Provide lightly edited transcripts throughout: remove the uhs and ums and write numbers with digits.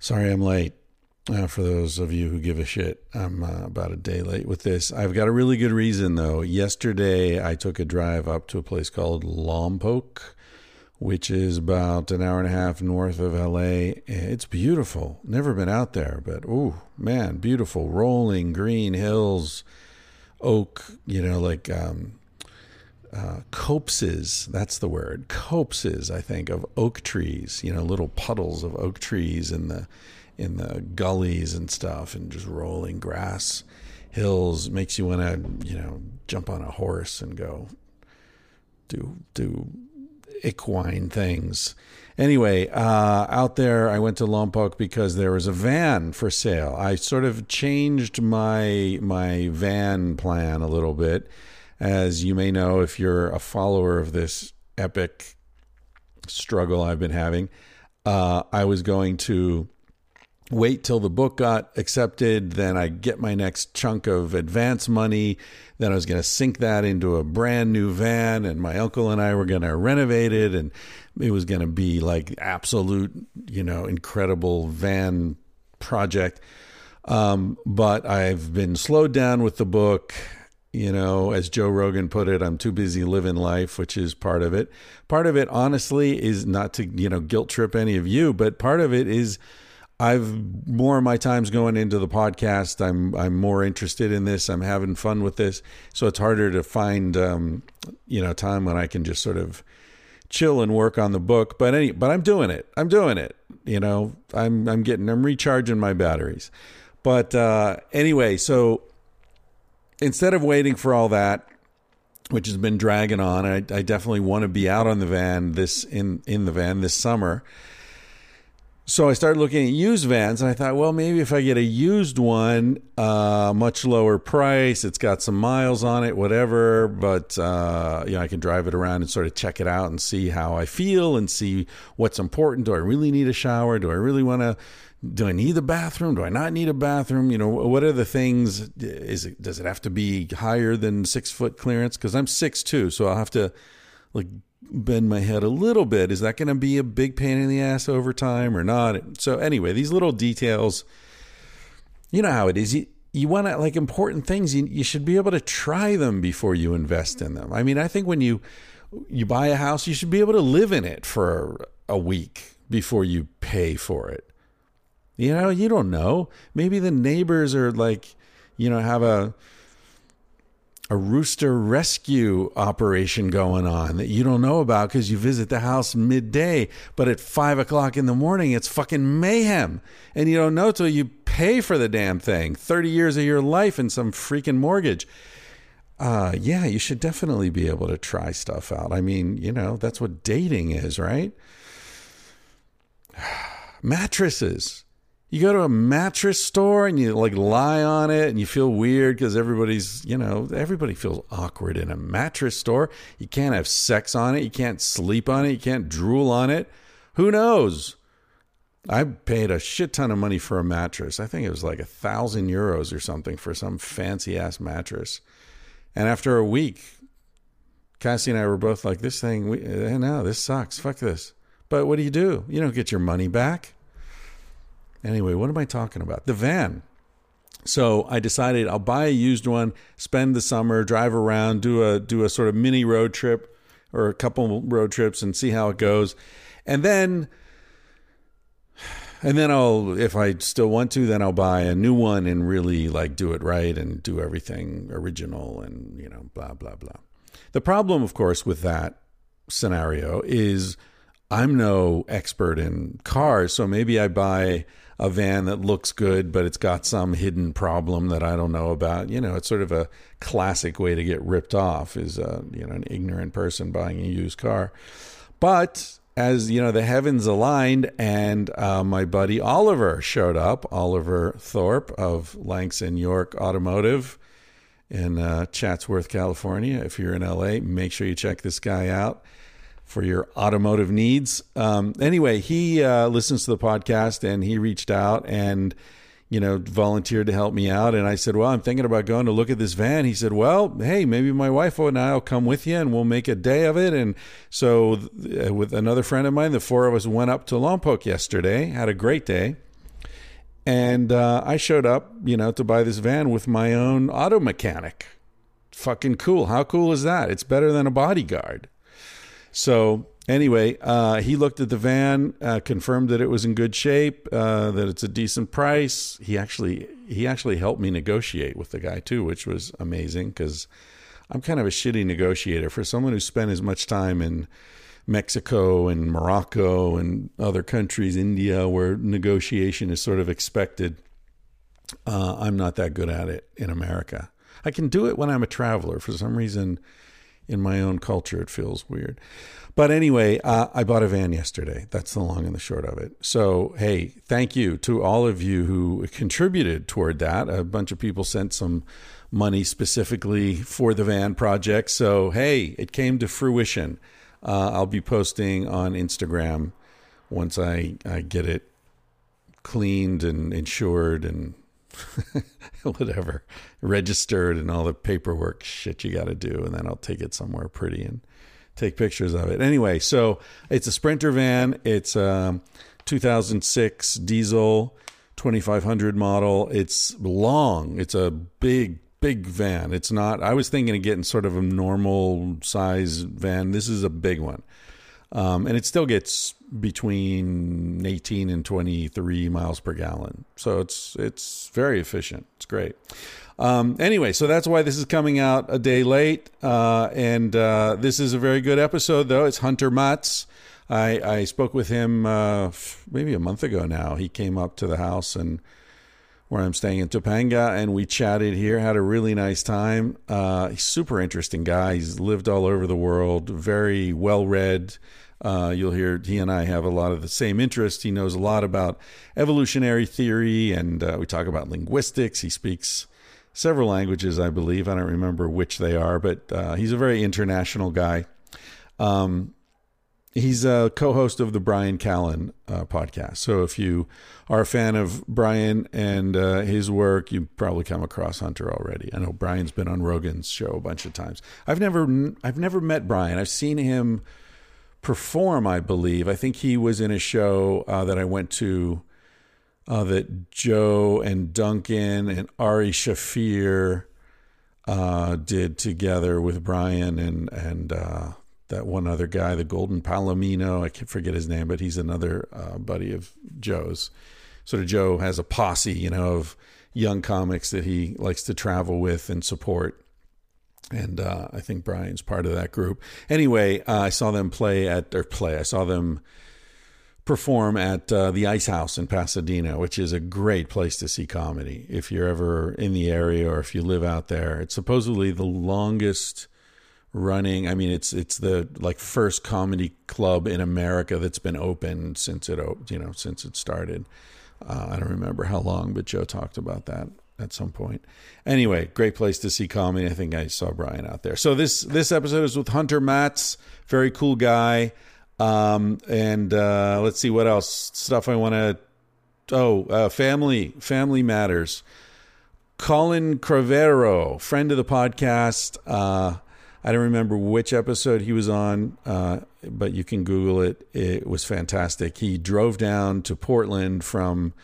Sorry I'm late. For those of you who give a shit, I'm about a day late with this. I've got a really good reason, though. Yesterday, I took a drive up to a place called Lompoc, which is about an hour and a half north of L.A. It's beautiful. Never been out there, but, ooh, man, beautiful. Rolling green hills, oak, you know, like copses, that's the word, copses, I think, of oak trees, you know, little puddles of oak trees in the gullies and stuff, and just rolling grass hills. Makes you want to, you know, jump on a horse and go do equine things. Anyway, out there, I went to Lompoc because there was a van for sale. I sort of changed my van plan a little bit. As you may know, if you're a follower of this epic struggle I've been having, I was going to wait till the book got accepted, then I get my next chunk of advance money, then I was going to sink that into a brand new van, and my uncle and I were going to renovate it, and it was going to be like absolute, you know, incredible van project. But I've been slowed down with the book. You know, as Joe Rogan put it, I'm too busy living life, which is part of it. Part of it, honestly, is not to, you know, guilt trip any of you, but part of it is I've more of my time's going into the podcast. I'm more interested in this. I'm having fun with this. So it's harder to find, you know, time when I can just sort of chill and work on the book. But I'm doing it. You know, I'm recharging my batteries. But anyway, so instead of waiting for all that, which has been dragging on, I definitely want to be out on the van this summer. So I started looking at used vans, and I thought, well, maybe if I get a used one, much lower price, it's got some miles on it, whatever, but you know, I can drive it around and sort of check it out and see how I feel and see what's important. Do I really need a shower? Do I need a bathroom? Do I not need a bathroom? You know, what are the things? Does it have to be higher than 6 foot clearance? Because I'm 6'2", so I'll have to like bend my head a little bit. Is that going to be a big pain in the ass over time or not? So anyway, these little details, you know how it is. You want to, like, important things, you should be able to try them before you invest in them. I mean, I think when you buy a house, you should be able to live in it for a week before you pay for it. You know, you don't know. Maybe the neighbors are like, you know, have a rooster rescue operation going on that you don't know about because you visit the house midday. But at 5 o'clock in the morning, it's fucking mayhem. And you don't know till you pay for the damn thing. 30 years of your life in some freaking mortgage. Yeah, you should definitely be able to try stuff out. I mean, you know, that's what dating is, right? Mattresses. You go to a mattress store and you like lie on it and you feel weird because everybody feels awkward in a mattress store. You can't have sex on it. You can't sleep on it. You can't drool on it. Who knows? I paid a shit ton of money for a mattress. I think it was like 1,000 euros or something for some fancy ass mattress. And after a week, Cassie and I were both like, this thing, this sucks. Fuck this. But what do? You don't get your money back. Anyway, what am I talking about? The van. So I decided I'll buy a used one, spend the summer, drive around, do a sort of mini road trip or a couple road trips and see how it goes. And then I'll, if I still want to, then I'll buy a new one and really like do it right and do everything original and, you know, blah, blah, blah. The problem, of course, with that scenario is I'm no expert in cars, so maybe I buy a van that looks good, but it's got some hidden problem that I don't know about. You know, it's sort of a classic way to get ripped off is, an ignorant person buying a used car. But as you know, the heavens aligned, and my buddy Oliver showed up, Oliver Thorpe of Langston York Automotive in Chatsworth, California. If you're in LA, make sure you check this guy out for your automotive needs. Anyway, he listens to the podcast, and he reached out and, you know, volunteered to help me out. And I said, well, I'm thinking about going to look at this van. He said, well, hey, maybe my wife and I'll come with you and we'll make a day of it. And so with another friend of mine, the four of us went up to Lompoc yesterday, had a great day. And I showed up, you know, to buy this van with my own auto mechanic. Fucking cool. How cool is that? It's better than a bodyguard. So anyway, he looked at the van, confirmed that it was in good shape, that it's a decent price. He actually helped me negotiate with the guy too, which was amazing because I'm kind of a shitty negotiator for someone who spent as much time in Mexico and Morocco and other countries, India, where negotiation is sort of expected. I'm not that good at it in America. I can do it when I'm a traveler. For some reason, in my own culture, it feels weird. But anyway, I bought a van yesterday. That's the long and the short of it. So, hey, thank you to all of you who contributed toward that. A bunch of people sent some money specifically for the van project. So, hey, it came to fruition. I'll be posting on Instagram once I get it cleaned and insured and whatever, registered and all the paperwork shit you got to do. And then I'll take it somewhere pretty and take pictures of it. Anyway, so it's a Sprinter van. It's a 2006 diesel 2500 model. It's long. It's a big van. It's not, I was thinking of getting sort of a normal size van. This is a big one. And it still gets between 18 and 23 miles per gallon. So it's very efficient. It's great. Anyway, so that's why this is coming out a day late. And this is a very good episode, though. It's Hunter Maats. I spoke with him maybe a month ago now. He came up to the house and where I'm staying in Topanga, and we chatted here, had a really nice time. He's super interesting guy. He's lived all over the world, very well-read. You'll hear he and I have a lot of the same interests. He knows a lot about evolutionary theory, and we talk about linguistics. He speaks several languages, I believe. I don't remember which they are, but he's a very international guy. He's a co-host of the Brian Callen podcast. So if you are a fan of Brian and his work, you probably come across Hunter already. I know Brian's been on Rogan's show a bunch of times. I've never met Brian. I've seen him perform, I believe. I think he was in a show that I went to that Joe and Duncan and Ari Shafir did together with Brian and that one other guy, the Golden Palomino, I can't forget his name, but he's another buddy of Joe's. Sort of Joe has a posse, you know, of young comics that he likes to travel with and support. And I think Brian's part of that group. Anyway, I saw them I saw them perform at the Ice House in Pasadena, which is a great place to see comedy. If you're ever in the area or if you live out there, it's supposedly the longest running, I mean, it's the like first comedy club in America that's been open since it started. I don't remember how long, but Joe talked about that at some point. Anyway, great place to see comedy. I think I saw Brian out there. So this episode is with Hunter Maats, very cool guy. And let's see what else stuff I want to. Family matters. Colin Cravero, friend of the podcast. I don't remember which episode he was on, but you can Google it. It was fantastic. He drove down to Portland from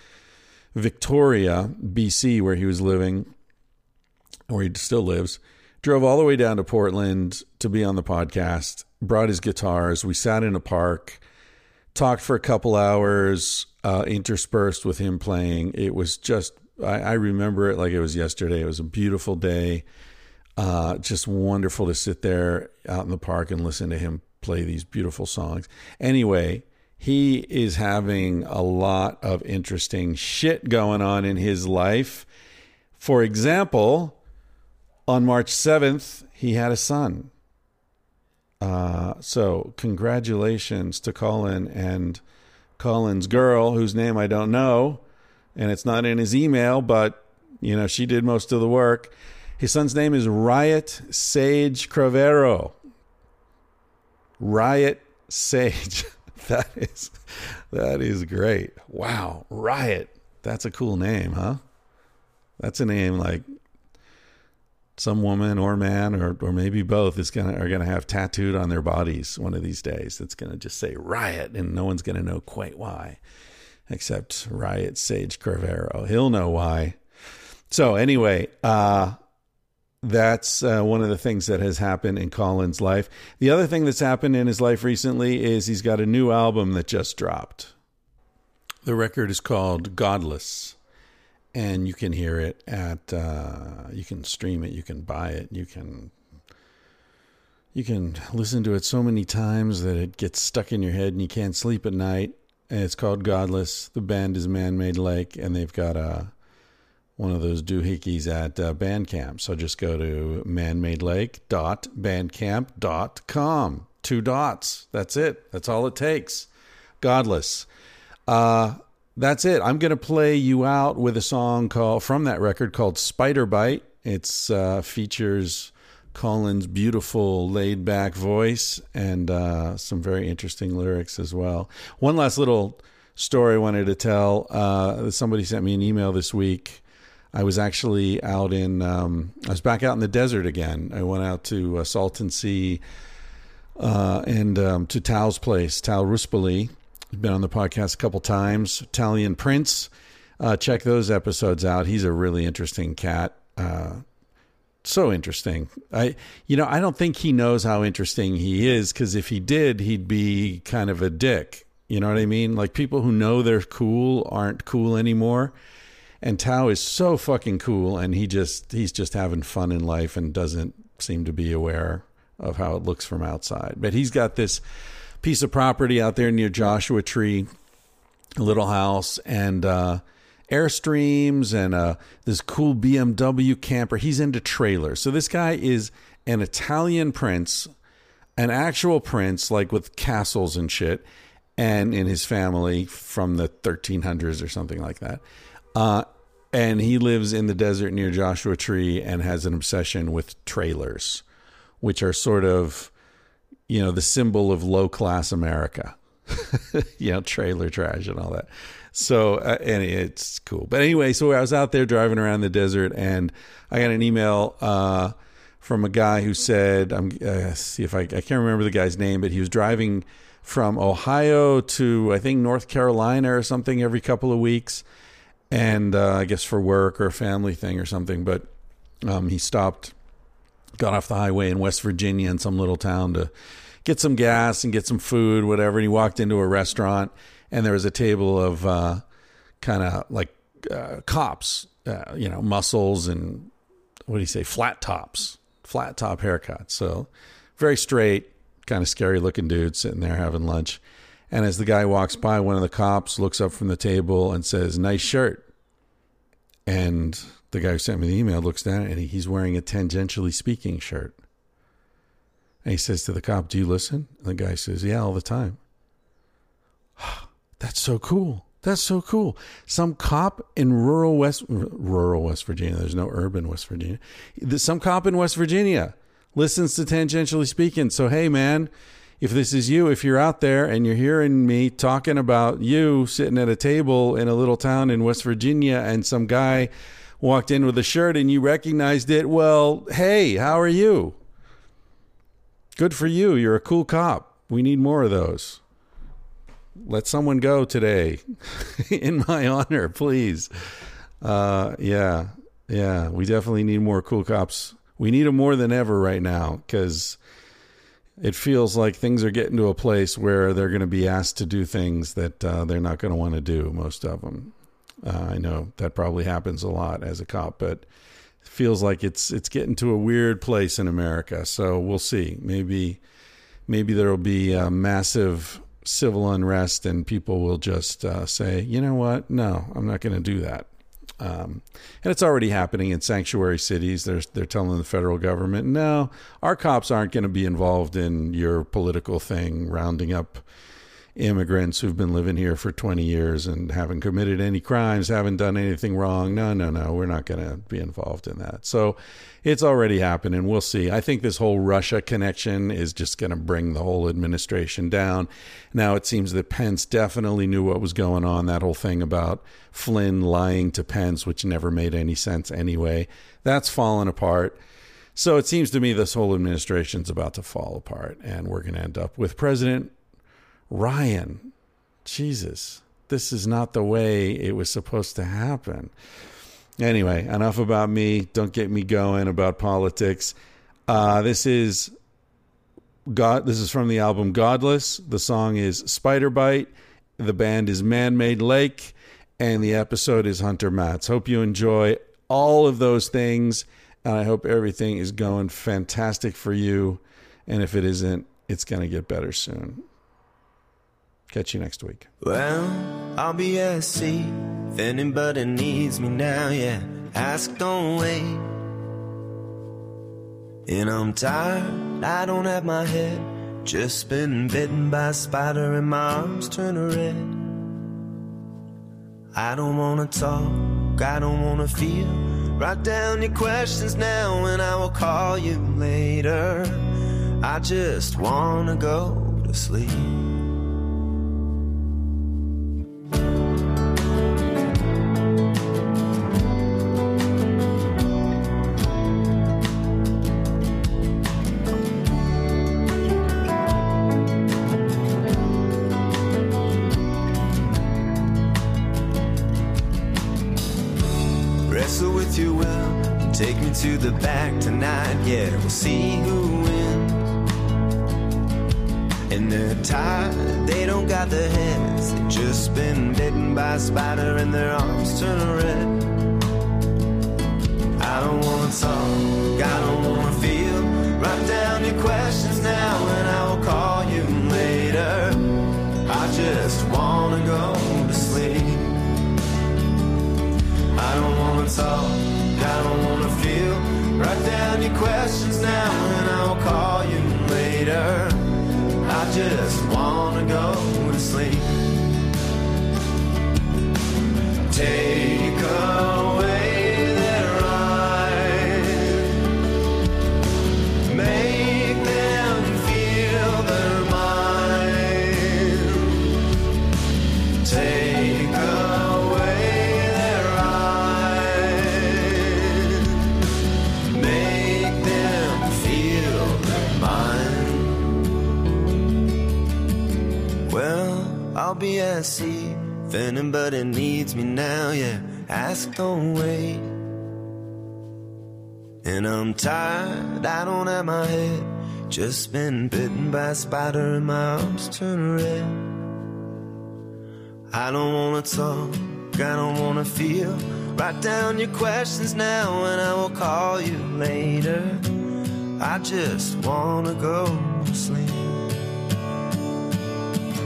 Victoria, BC, where he was living, or he still lives, drove all the way down to Portland to be on the podcast, brought his guitars. We sat in a park, talked for a couple hours, interspersed with him playing. It was just, I remember it like it was yesterday. It was a beautiful day. Just wonderful to sit there out in the park and listen to him play these beautiful songs. Anyway, he is having a lot of interesting shit going on in his life. For example, on March 7th, he had a son. So congratulations to Colin and Colin's girl, whose name I don't know, and it's not in his email, but, you know, she did most of the work. His son's name is Riot Sage Cravero. Riot Sage. That is great. Wow. Riot. That's a cool name, huh? That's a name like some woman or man or maybe both are gonna have tattooed on their bodies one of these days. That's gonna just say Riot, and no one's gonna know quite why, except Riot Sage Cravero. He'll know why. So anyway, that's one of the things that has happened in Colin's life. The other thing that's happened in his life recently is he's got a new album that just dropped. The record is called Godless, and you can hear it at, you can stream it, you can buy it, you can listen to it so many times that it gets stuck in your head and you can't sleep at night. And it's called Godless. The band is Man Made Lake, and they've got one of those doohickeys at Bandcamp. So just go to manmadelake.bandcamp.com. 2 dots. That's it. That's all it takes. Godless. That's it. I'm going to play you out with a song from that record called Spider Bite. It features Colin's beautiful laid back voice and some very interesting lyrics as well. One last little story I wanted to tell. Somebody sent me an email this week. I was actually I was back out in the desert again. I went out to Salton Sea and to Tal's place, Tal Ruspoli. He's been on the podcast a couple times. Italian Prince. Check those episodes out. He's a really interesting cat. So interesting. I don't think he knows how interesting he is, because if he did, he'd be kind of a dick. You know what I mean? Like, people who know they're cool aren't cool anymore. And Tao is so fucking cool, and he's just having fun in life and doesn't seem to be aware of how it looks from outside. But he's got this piece of property out there near Joshua Tree, a little house, and Airstreams, and this cool BMW camper. He's into trailers. So this guy is an Italian prince, an actual prince, like with castles and shit, and in his family from the 1300s or something like that. And he lives in the desert near Joshua Tree and has an obsession with trailers, which are sort of, you know, the symbol of low-class America, you know, trailer trash and all that. So, and it's cool. But anyway, so I was out there driving around the desert, and I got an email from a guy who said, I can't remember the guy's name, but he was driving from Ohio to, I think, North Carolina or something every couple of weeks. And I guess for work or a family thing or something. But he stopped, got off the highway in West Virginia in some little town to get some gas and get some food, whatever. And he walked into a restaurant, and there was a table of kind of like cops, you know, muscles and, what do you say, flat top haircuts. So very straight, kind of scary looking dude sitting there having lunch. And as the guy walks by, one of the cops looks up from the table and says, "Nice shirt." And the guy who sent me the email looks down, and he's wearing a Tangentially Speaking shirt. And he says to the cop, "Do you listen?" And the guy says, "Yeah, all the time." That's so cool. That's so cool. Some cop in rural West Virginia, there's no urban West Virginia. Some cop in West Virginia listens to Tangentially Speaking. So, hey, man, if this is you, if you're out there and you're hearing me talking about you sitting at a table in a little town in West Virginia and some guy walked in with a shirt and you recognized it, well, hey, how are you? Good for you. You're a cool cop. We need more of those. Let someone go today in my honor, please. Yeah, we definitely need more cool cops. We need them more than ever right now, because it feels like things are getting to a place where they're going to be asked to do things that they're not going to want to do, most of them. I know that probably happens a lot as a cop, but it feels like it's getting to a weird place in America. So we'll see. Maybe there will be a massive civil unrest, and people will just say, you know what? No, I'm not going to do that. And it's already happening in sanctuary cities. They're telling the federal government, no, our cops aren't going to be involved in your political thing, rounding up immigrants who've been living here for 20 years and haven't committed any crimes, haven't done anything wrong. No, we're not going to be involved in that. So it's already happening. We'll see. I think this whole Russia connection is just going to bring the whole administration down. Now, it seems that Pence definitely knew what was going on, that whole thing about Flynn lying to Pence, which never made any sense anyway. That's fallen apart. So it seems to me this whole administration's about to fall apart, and we're going to end up with President Ryan. Jesus, this is not the way it was supposed to happen. Anyway, enough about me. Don't get me going about politics. This is from the album Godless. The song is Spider Bite. The band is Man Made Lake. And the episode is Hunter Maats. Hope you enjoy all of those things. And I hope everything is going fantastic for you. And if it isn't, it's going to get better soon. Catch you next week. Well, I'll be at sea if anybody needs me now, yeah. Ask, don't wait. And I'm tired, I don't have my head. Just been bitten by a spider and my arms turn red. I don't wanna talk, I don't wanna feel. Write down your questions now and I will call you later. I just wanna go to sleep. To the back tonight, yeah, we'll see who wins. And they're tired, they don't got their heads. They've just been bitten by a spider and their arms turn red. I don't wanna talk, I don't wanna feel. Write down your questions now and I will call you later. I just wanna go to sleep. I don't wanna talk, I don't wanna feel. Write down your questions now and I'll call you later. I just wanna go to sleep. Take away their eyes, make them feel their mind. Take away. I'll be at sea if anybody needs me now, yeah. Ask, don't wait. And I'm tired, I don't have my head. Just been bitten by a spider and my arms turn red. I don't wanna talk, I don't wanna feel. Write down your questions now and I will call you later. I just wanna go to sleep.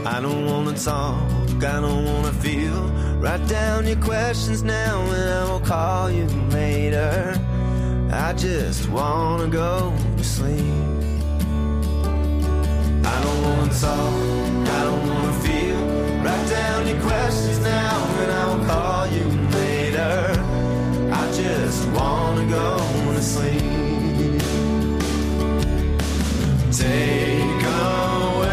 I don't wanna talk, I don't wanna feel. Write down your questions now and I will call you later. I just wanna go to sleep. I don't wanna talk, I don't wanna feel. Write down your questions now and I will call you later. I just wanna go to sleep. Take away.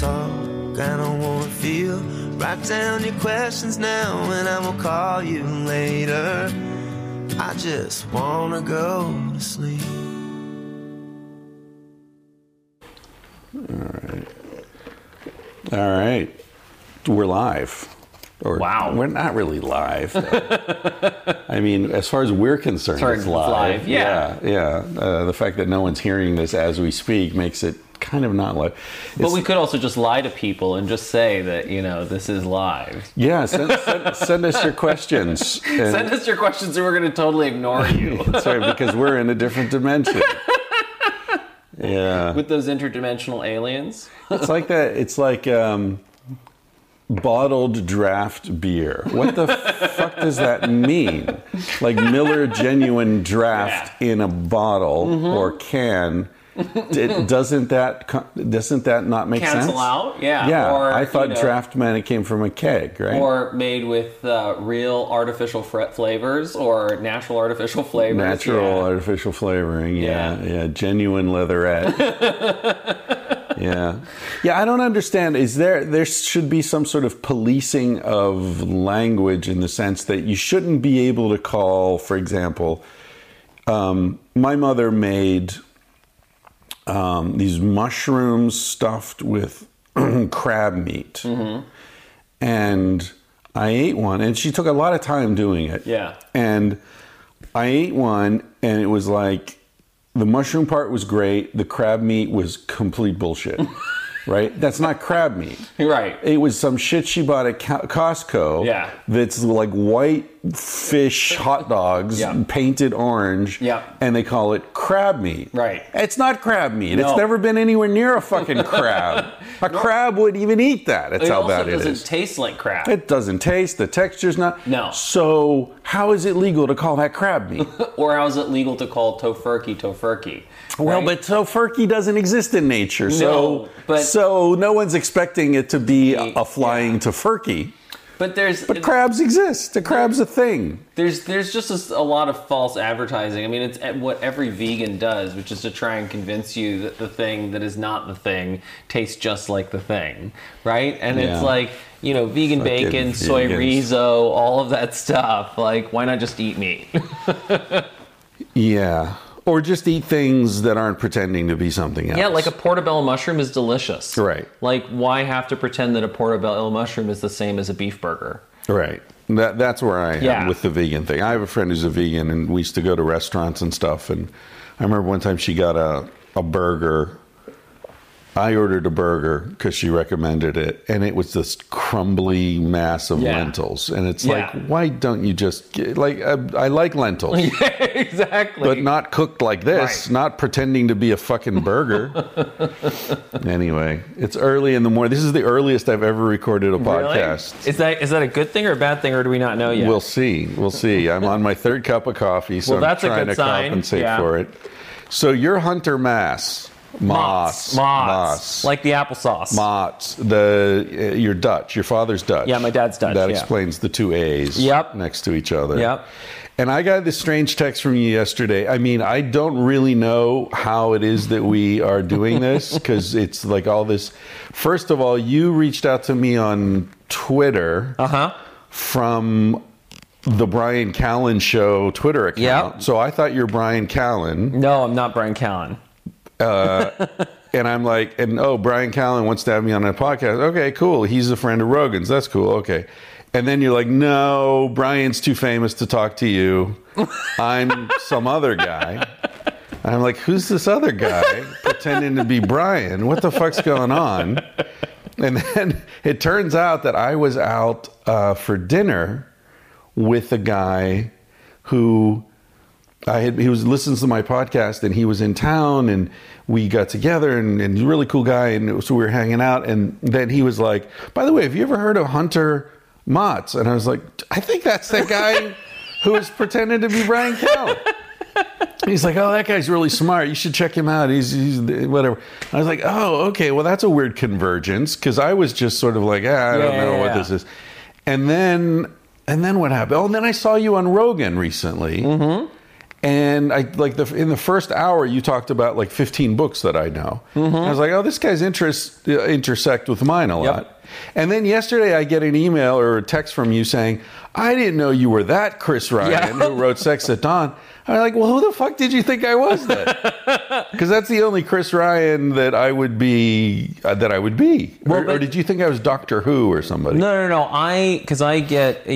Talk, I don't wanna feel. Write down your questions now and I will call you later. I just wanna go to sleep. All right. All right. We're live. Or wow. We're not really live. I mean, as far as we're concerned, it's live. Yeah. The fact that no one's hearing this as we speak makes it kind of not live. But we could also just lie to people and just say that, you know, this is live. Yeah, send us your questions. And send us your questions and we're going to totally ignore you. That's right, because we're in a different dimension. Yeah, with those interdimensional aliens. It's like that. It's like bottled draft beer. What the fuck does that mean? Like Miller Genuine Draft in a bottle or can. Doesn't that not make sense? Cancel out? Yeah. Yeah. Or, I thought draft meant it came from a keg, right? Or made with real artificial flavors or natural artificial flavors. Natural artificial flavoring. Yeah. Genuine leatherette. Yeah. Yeah. I don't understand. Is there should be some sort of policing of language in the sense that you shouldn't be able to call, for example, my mother made these mushrooms stuffed with crab meat. Mm-hmm. And I ate one, and she took a lot of time doing it. Yeah. And I ate one, and it was like, the mushroom part was great. The crab meat was complete bullshit. Right? That's not crab meat. Right. It was some shit she bought at Costco. Yeah. That's like white fish hot dogs painted orange. Yeah. And they call it crab meat. Right. It's not crab meat. No. It's never been anywhere near a fucking crab. A crab wouldn't even eat that. That's how bad it is. It doesn't taste like crab. It doesn't taste. The texture's not. No. So how is it legal to call that crab meat? Or how is it legal to call tofurkey? Well, but tofurkey doesn't exist in nature, so no one's expecting it to be a flying tofurkey. But crabs exist. A crab's a thing. There's just a lot of false advertising. I mean, it's what every vegan does, which is to try and convince you that the thing that is not the thing tastes just like the thing, right? And it's like, you know, vegan bacon, soy riso, all of that stuff. Like, why not just eat meat? Yeah. Or just eat things that aren't pretending to be something else. Yeah, like a portobello mushroom is delicious. Right. Like, why have to pretend that a portobello mushroom is the same as a beef burger? Right. That's where I am with the vegan thing. I have a friend who's a vegan, and we used to go to restaurants and stuff. And I remember one time she got a burger. I ordered a burger because she recommended it. And it was this crumbly mass of lentils. And it's like, why don't you just I like lentils. Yeah. Exactly. But not cooked like this, not pretending to be a fucking burger. Anyway, it's early in the morning. This is the earliest I've ever recorded a podcast. Really? Is that a good thing or a bad thing, or do we not know yet? We'll see. I'm on my third cup of coffee, so I'm trying to compensate for it. So you're Hunter Maats. Like the applesauce. Maats. You're Dutch. Your father's Dutch. Yeah, my dad's Dutch. That explains the two A's next to each other. Yep. And I got this strange text from you yesterday. I mean, I don't really know how it is that we are doing this, because it's like all this. First of all, you reached out to me on Twitter from the Brian Callen Show Twitter account. Yep. So I thought you're Brian Callen. No, I'm not Brian Callen. And I'm like, Brian Callen wants to have me on a podcast. Okay, cool. He's a friend of Rogan's. That's cool. Okay. And then you're like, no, Brian's too famous to talk to you. I'm some other guy. And I'm like, who's this other guy pretending to be Brian? What the fuck's going on? And then it turns out that I was out for dinner with a guy who listens to my podcast, and he was in town, and we got together, and he's a really cool guy, and so we were hanging out, and then he was like, by the way, have you ever heard of Hunter Maats? And I was like, I think that's that guy who is pretending to be Brian Callen. He's like, oh, that guy's really smart. You should check him out. He's whatever. I was like, oh, okay. Well, that's a weird convergence, because I was just sort of like, I don't know what this is. And then what happened? Oh, and then I saw you on Rogan recently. Mm-hmm. And I in the first hour, you talked about like 15 books that I know. Mm-hmm. I was like, oh, this guy's interests intersect with mine a lot. And then yesterday I get an email or a text from you saying, I didn't know you were that Chris Ryan who wrote Sex at Dawn. I'm like, well, who the fuck did you think I was then? Because that's the only Chris Ryan that I would be. Well, or did you think I was Doctor Who or somebody? No. Because I get,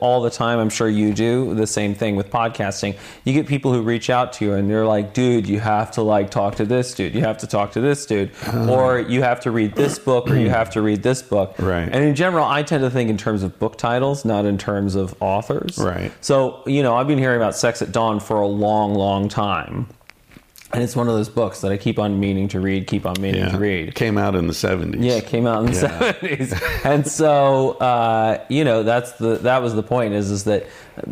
all the time, I'm sure you do, the same thing with podcasting. You get people who reach out to you and they're like, dude, you have to talk to this dude. You have to talk to this dude. Or you have to read this book or you have to read this book. Right. And in general, I tend to think in terms of book titles, not in terms of authors. Right. So, I've been hearing about Sex at Dawn for a long, long time. And it's one of those books that I keep on meaning to read, It came out in the 70s. Yeah, it came out in the 70s. And so, that was the point is that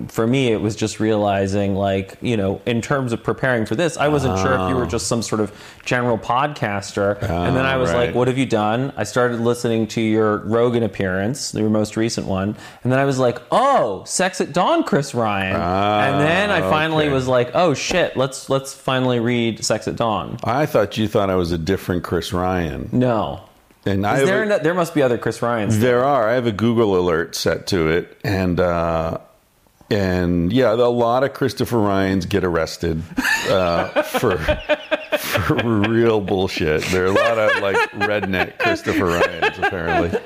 for me, it was just realizing in terms of preparing for this, I wasn't sure if you were just some sort of general podcaster. And then I was like, what have you done? I started listening to your Rogan appearance, your most recent one. And then I was like, oh, Sex at Dawn, Chris Ryan. And then I finally was like, oh shit, let's finally read Sex at Dawn. I thought you thought I was a different Chris Ryan. No. And there must be other Chris Ryans. There are. I have a Google alert set to it. And yeah, a lot of Christopher Ryans get arrested for real bullshit. There are a lot of redneck Christopher Ryans apparently.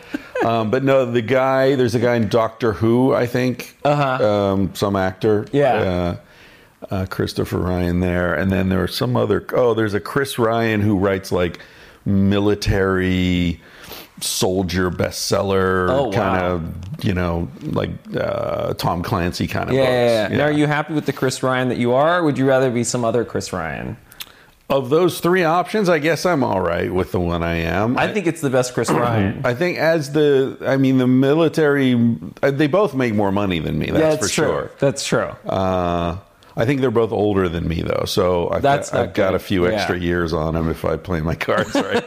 But no, there's a guy in Doctor Who, I think, some actor, Christopher Ryan there, and then there are some other. Oh, there's a Chris Ryan who writes military. Soldier bestseller kind of Tom Clancy kind of books. Now, are you happy with the Chris Ryan that you are, or would you rather be some other Chris Ryan? Of those three options, I guess I'm all right with the one I am. I think it's the best Chris Ryan. I think the military, they both make more money than me. That's true. That's true. I think they're both older than me, though, so I've got a few extra years on them if I play my cards right.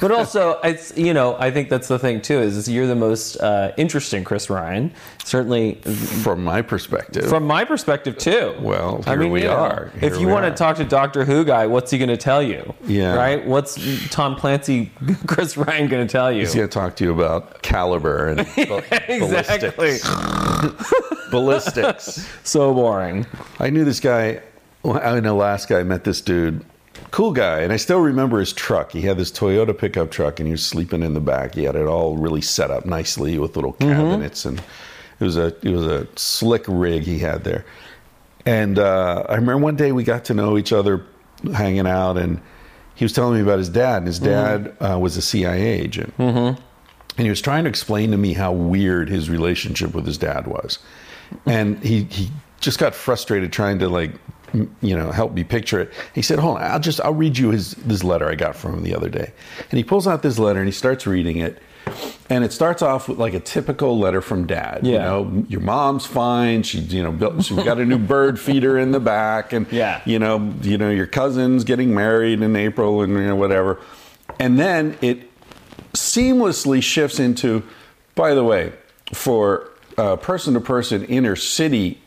But also, it's I think that's the thing too is you're the most interesting Chris Ryan, certainly from my perspective. From my perspective too. Well, here we are. If you want to talk to Doctor Who guy, what's he going to tell you? Yeah. Right. What's Tom Clancy, Chris Ryan going to tell you? He's going to talk to you about caliber and ballistics. So boring. I knew this guy in Alaska. I met this dude, cool guy, and I still remember his truck. He had this Toyota pickup truck, and he was sleeping in the back. He had it all really set up nicely with little cabinets, and it was a slick rig he had there. And I remember one day we got to know each other, hanging out, and he was telling me about his dad. And his dad was a CIA agent, and he was trying to explain to me how weird his relationship with his dad was, and he just got frustrated trying to help me picture it. He said, hold on, I'll read you this letter I got from him the other day. And he pulls out this letter and he starts reading it. And it starts off with a typical letter from dad. Yeah. Your mom's fine. She, she's got a new bird feeder in the back. And, your cousin's getting married in April and whatever. And then it seamlessly shifts into, by the way, for person-to-person inner city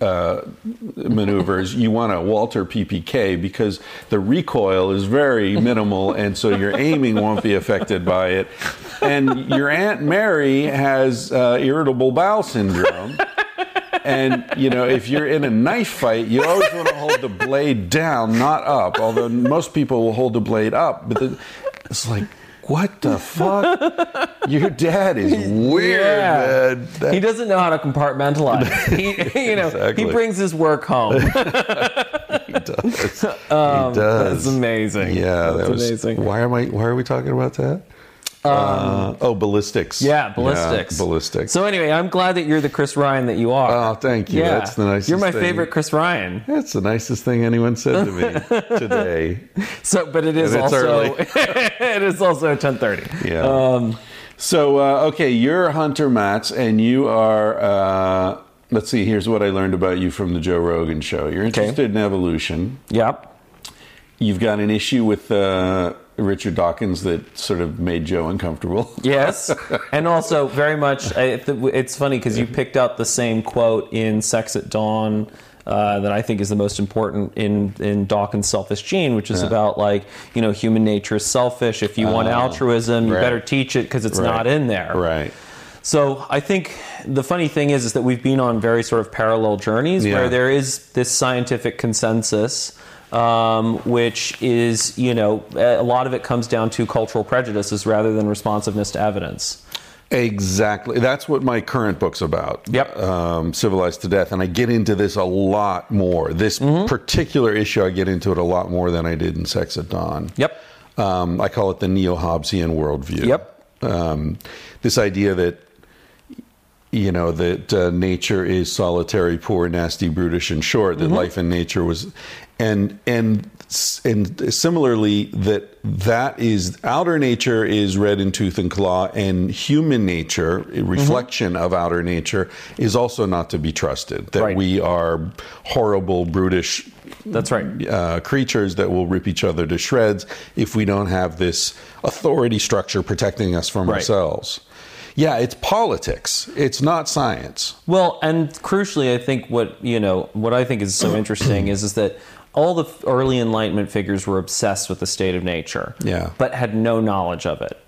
maneuvers, you want a Walther PPK because the recoil is very minimal, and so your aiming won't be affected by it. And your Aunt Mary has irritable bowel syndrome. And, if you're in a knife fight, you always want to hold the blade down, not up, although most people will hold the blade up. But it's like, what the fuck? Your dad is weird, man. He doesn't know how to compartmentalize. He brings his work home. He does. That's amazing. Yeah, amazing. Why are we talking about that? Ballistics. Yeah, ballistics. Yeah, ballistics. So anyway, I'm glad that you're the Chris Ryan that you are. Oh, thank you. Yeah. That's the nicest thing. You're my favorite Chris Ryan. That's the nicest thing anyone said to me today. So, but it is also it is also 10:30. Yeah. Okay, you're Hunter Maats, and you are. Let's see. Here's what I learned about you from the Joe Rogan show. You're interested in evolution. Yep. You've got an issue with Richard Dawkins that sort of made Joe uncomfortable. Yes. And also very much, it's funny because you picked up the same quote in Sex at Dawn that I think is the most important in Dawkins' Selfish Gene, which is about, like, you know, human nature is selfish. If you want altruism, you better teach it because it's not in there. Right. So I think the funny thing is that we've been on very sort of parallel journeys where there is this scientific consensus, which is, you know, a lot of it comes down to cultural prejudices rather than responsiveness to evidence. Exactly. That's what my current book's about. Yep. Civilized to Death. And I get into this a lot more. This particular issue, I get into it a lot more than I did in Sex at Dawn. Yep. I call it the neo-Hobbesian worldview. Yep. This idea that, you know, that nature is solitary, poor, nasty, brutish, and short. That life in nature was, and similarly that is outer nature is red in tooth and claw, and human nature, a reflection of outer nature, is also not to be trusted. That we are horrible, brutish. That's right. Creatures that will rip each other to shreds if we don't have this authority structure protecting us from ourselves. Yeah, it's politics. It's not science. Well, and crucially, I think what I think is so interesting is that all the early Enlightenment figures were obsessed with the state of nature, but had no knowledge of it.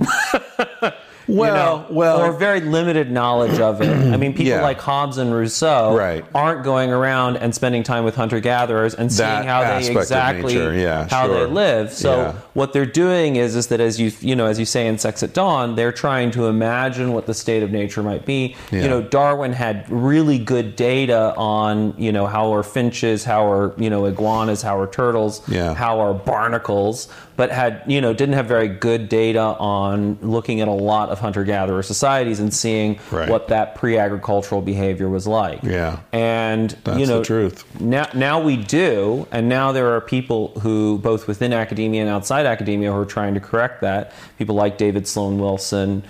Or very limited knowledge of it. I mean, people like Hobbes and Rousseau aren't going around and spending time with hunter-gatherers and seeing how they live. So what they're doing is that, as you say in Sex at Dawn, they're trying to imagine what the state of nature might be. Yeah. You know, Darwin had really good data on, you know, how are finches, how are, you know, iguanas, how are turtles, how are barnacles, but had, you know, didn't have very good data on looking at a lot of hunter-gatherer societies and seeing what that pre-agricultural behavior was like. Yeah. And that's, you know, the truth. Now we do, and now there are people who, both within academia and outside academia, who are trying to correct that. People like David Sloan Wilson,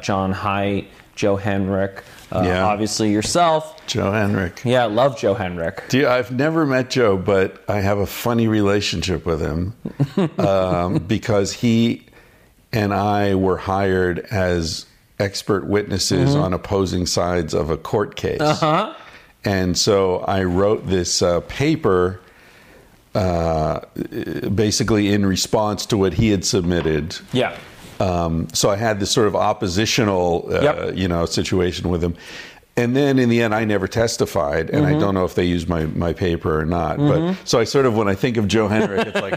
John Haidt, Joe Henrich, obviously yourself. Joe Henrich. Yeah, I love Joe Henrich. I've never met Joe, but I have a funny relationship with him because he and I were hired as expert witnesses on opposing sides of a court case. Uh-huh. And so I wrote this paper basically in response to what he had submitted. Yeah. So I had this sort of oppositional, you know, situation with him. And then in the end, I never testified, and I don't know if they used my paper or not. But so I sort of, when I think of Joe Henrich, it's like,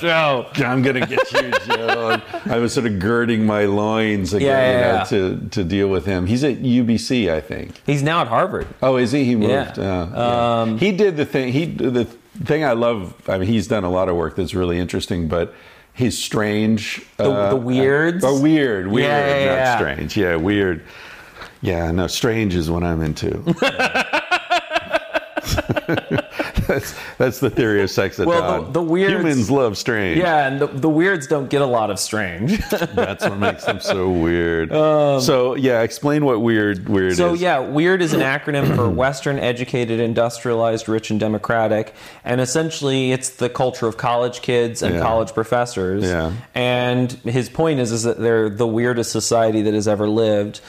Joe, I'm going to get you, Joe. I was sort of girding my loins again to deal with him. He's at UBC, I think. He's now at Harvard. Oh, is he? He moved. Yeah. He did the thing. I love. I mean, he's done a lot of work that's really interesting, but his strange, the weirds. Strange. Yeah, weird. Yeah, no, strange is what I'm into. That's the theory of Sex at Dawn. Well, the weirds, humans love strange. Yeah, and the weirds don't get a lot of strange. That's what makes them so weird. Explain what weird is. So yeah, weird is an acronym for Western, educated, industrialized, rich, and democratic. And essentially, it's the culture of college kids and college professors. Yeah. And his point is that they're the weirdest society that has ever lived,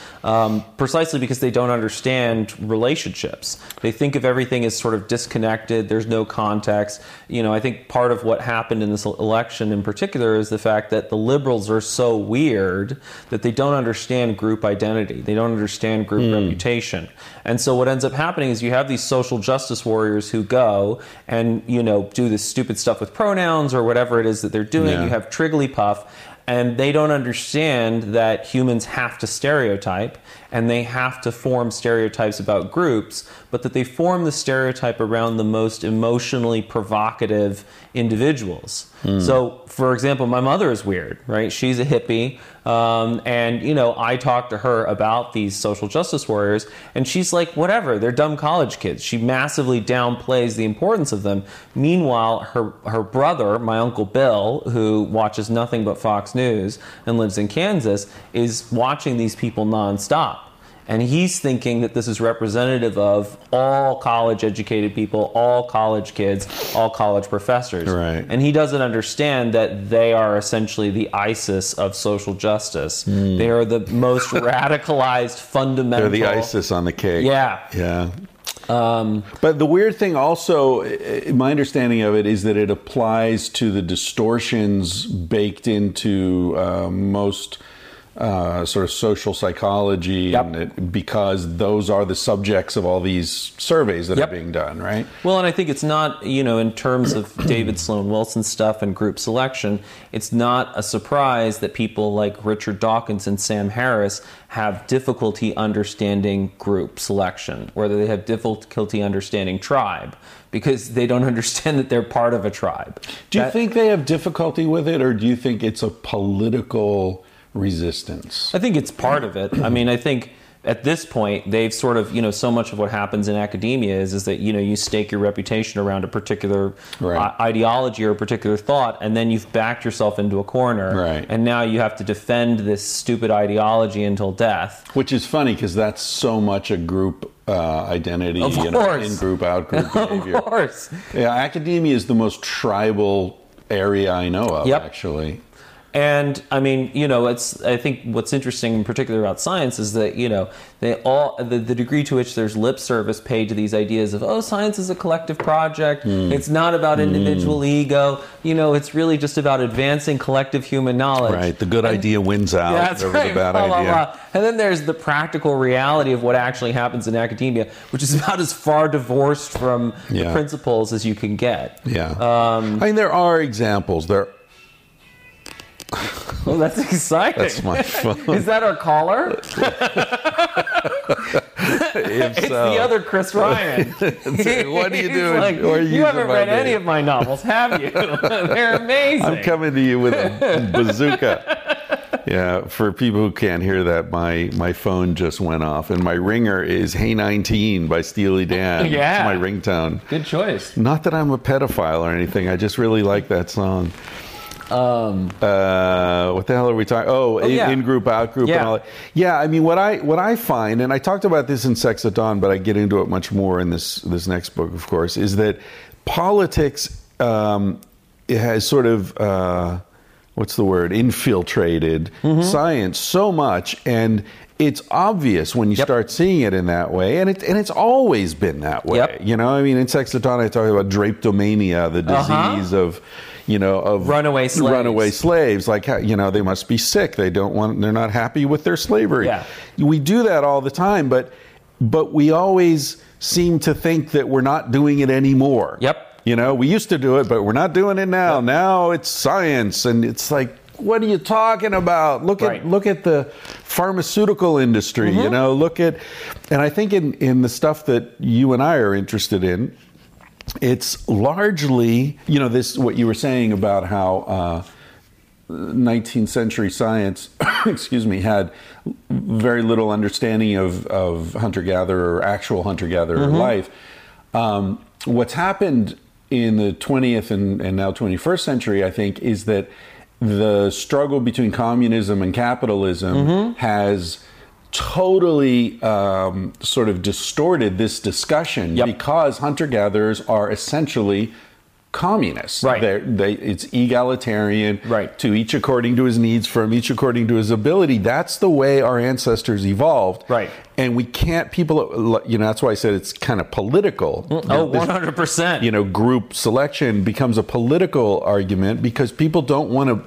precisely because they don't understand relationships. They think of everything as sort of disconnected. There's no context. You know, I think part of what happened in this election in particular is the fact that the liberals are so weird that they don't understand group identity. They don't understand group reputation. And so what ends up happening is you have these social justice warriors who go and, you know, do this stupid stuff with pronouns or whatever it is that they're doing. Yeah. You have Trigglypuff. And they don't understand that humans have to stereotype, and they have to form stereotypes about groups, but that they form the stereotype around the most emotionally provocative individuals. So, for example, my mother is weird, right? She's a hippie. And, you know, I talked to her about these social justice warriors, and she's like, whatever, they're dumb college kids. She massively downplays the importance of them. Meanwhile, her brother, my Uncle Bill, who watches nothing but Fox News and lives in Kansas, is watching these people nonstop. And he's thinking that this is representative of all college-educated people, all college kids, all college professors. Right. And he doesn't understand that they are essentially the ISIS of social justice. They are the most radicalized, fundamental... They're the ISIS on the cake. Yeah. Yeah. But the weird thing also, my understanding of it is that it applies to the distortions baked into most sort of social psychology, yep. and it, because those are the subjects of all these surveys that yep. are being done, right? Well, and I think it's not, you know, in terms of David Sloan Wilson stuff and group selection, it's not a surprise that people like Richard Dawkins and Sam Harris have difficulty understanding group selection, whether they have difficulty understanding tribe, because they don't understand that they're part of a tribe. Do you think they have difficulty with it, or do you think it's a political resistance? I think it's part of it. I mean, I think at this point they've sort of, you know, so much of what happens in academia is that, you know, you stake your reputation around a particular right. Ideology or a particular thought, and then you've backed yourself into a corner, right. and now you have to defend this stupid ideology until death. Which is funny, because that's so much a group identity, of you know, in-group, out-group behavior. Of course. Yeah, academia is the most tribal area I know of, yep. actually. And I mean, you know, it's, I think what's interesting in particular about science is that, you know, they all, the degree to which there's lip service paid to these ideas of, oh, science is a collective project. It's not about individual ego. You know, it's really just about advancing collective human knowledge. Right. The good idea wins out. Yeah, that's right. The bad idea. Blah, blah. And then there's the practical reality of what actually happens in academia, which is about as far divorced from yeah. the principles as you can get. Yeah. I mean, there are examples. Well, that's exciting. That's my phone. Is that our caller? It's the other Chris Ryan. What are you doing? Like, you haven't read any of my novels, have you? They're amazing. I'm coming to you with a bazooka. Yeah, for people who can't hear that, my phone just went off, and my ringer is Hey 19 by Steely Dan. Yeah. It's my ringtone. Good choice. Not that I'm a pedophile or anything. I just really like that song. What the hell are we talking? Oh, yeah. In-group, out-group, yeah. and all that. Yeah, I mean, what I find, and I talked about this in Sex at Dawn, but I get into it much more in this next book, of course, is that politics it has sort of infiltrated mm-hmm. science so much, and it's obvious when you yep. start seeing it in that way, and it's always been that way. Yep. You know, I mean, in Sex at Dawn, I talk about drapetomania, the disease uh-huh. of, you know, of runaway slaves, like, you know, they must be sick. They're not happy with their slavery. Yeah. We do that all the time, but we always seem to think that we're not doing it anymore. Yep. You know, we used to do it, but we're not doing it now. Yep. Now it's science, and it's like, what are you talking about? Look at the pharmaceutical industry, mm-hmm. you know, and I think in the stuff that you and I are interested in, it's largely, you know, this, what you were saying about how 19th century science, excuse me, had very little understanding of hunter-gatherer, actual hunter-gatherer mm-hmm. life. What's happened in the 20th and now 21st century, I think, is that the struggle between communism and capitalism mm-hmm. has totally sort of distorted this discussion yep. because hunter-gatherers are essentially communists. Right. It's egalitarian, right. to each according to his needs, from each according to his ability. That's the way our ancestors evolved. Right. And we can't, people, you know, that's why I said it's kind of political. Oh, 100%. This, you know, group selection becomes a political argument because people don't want to.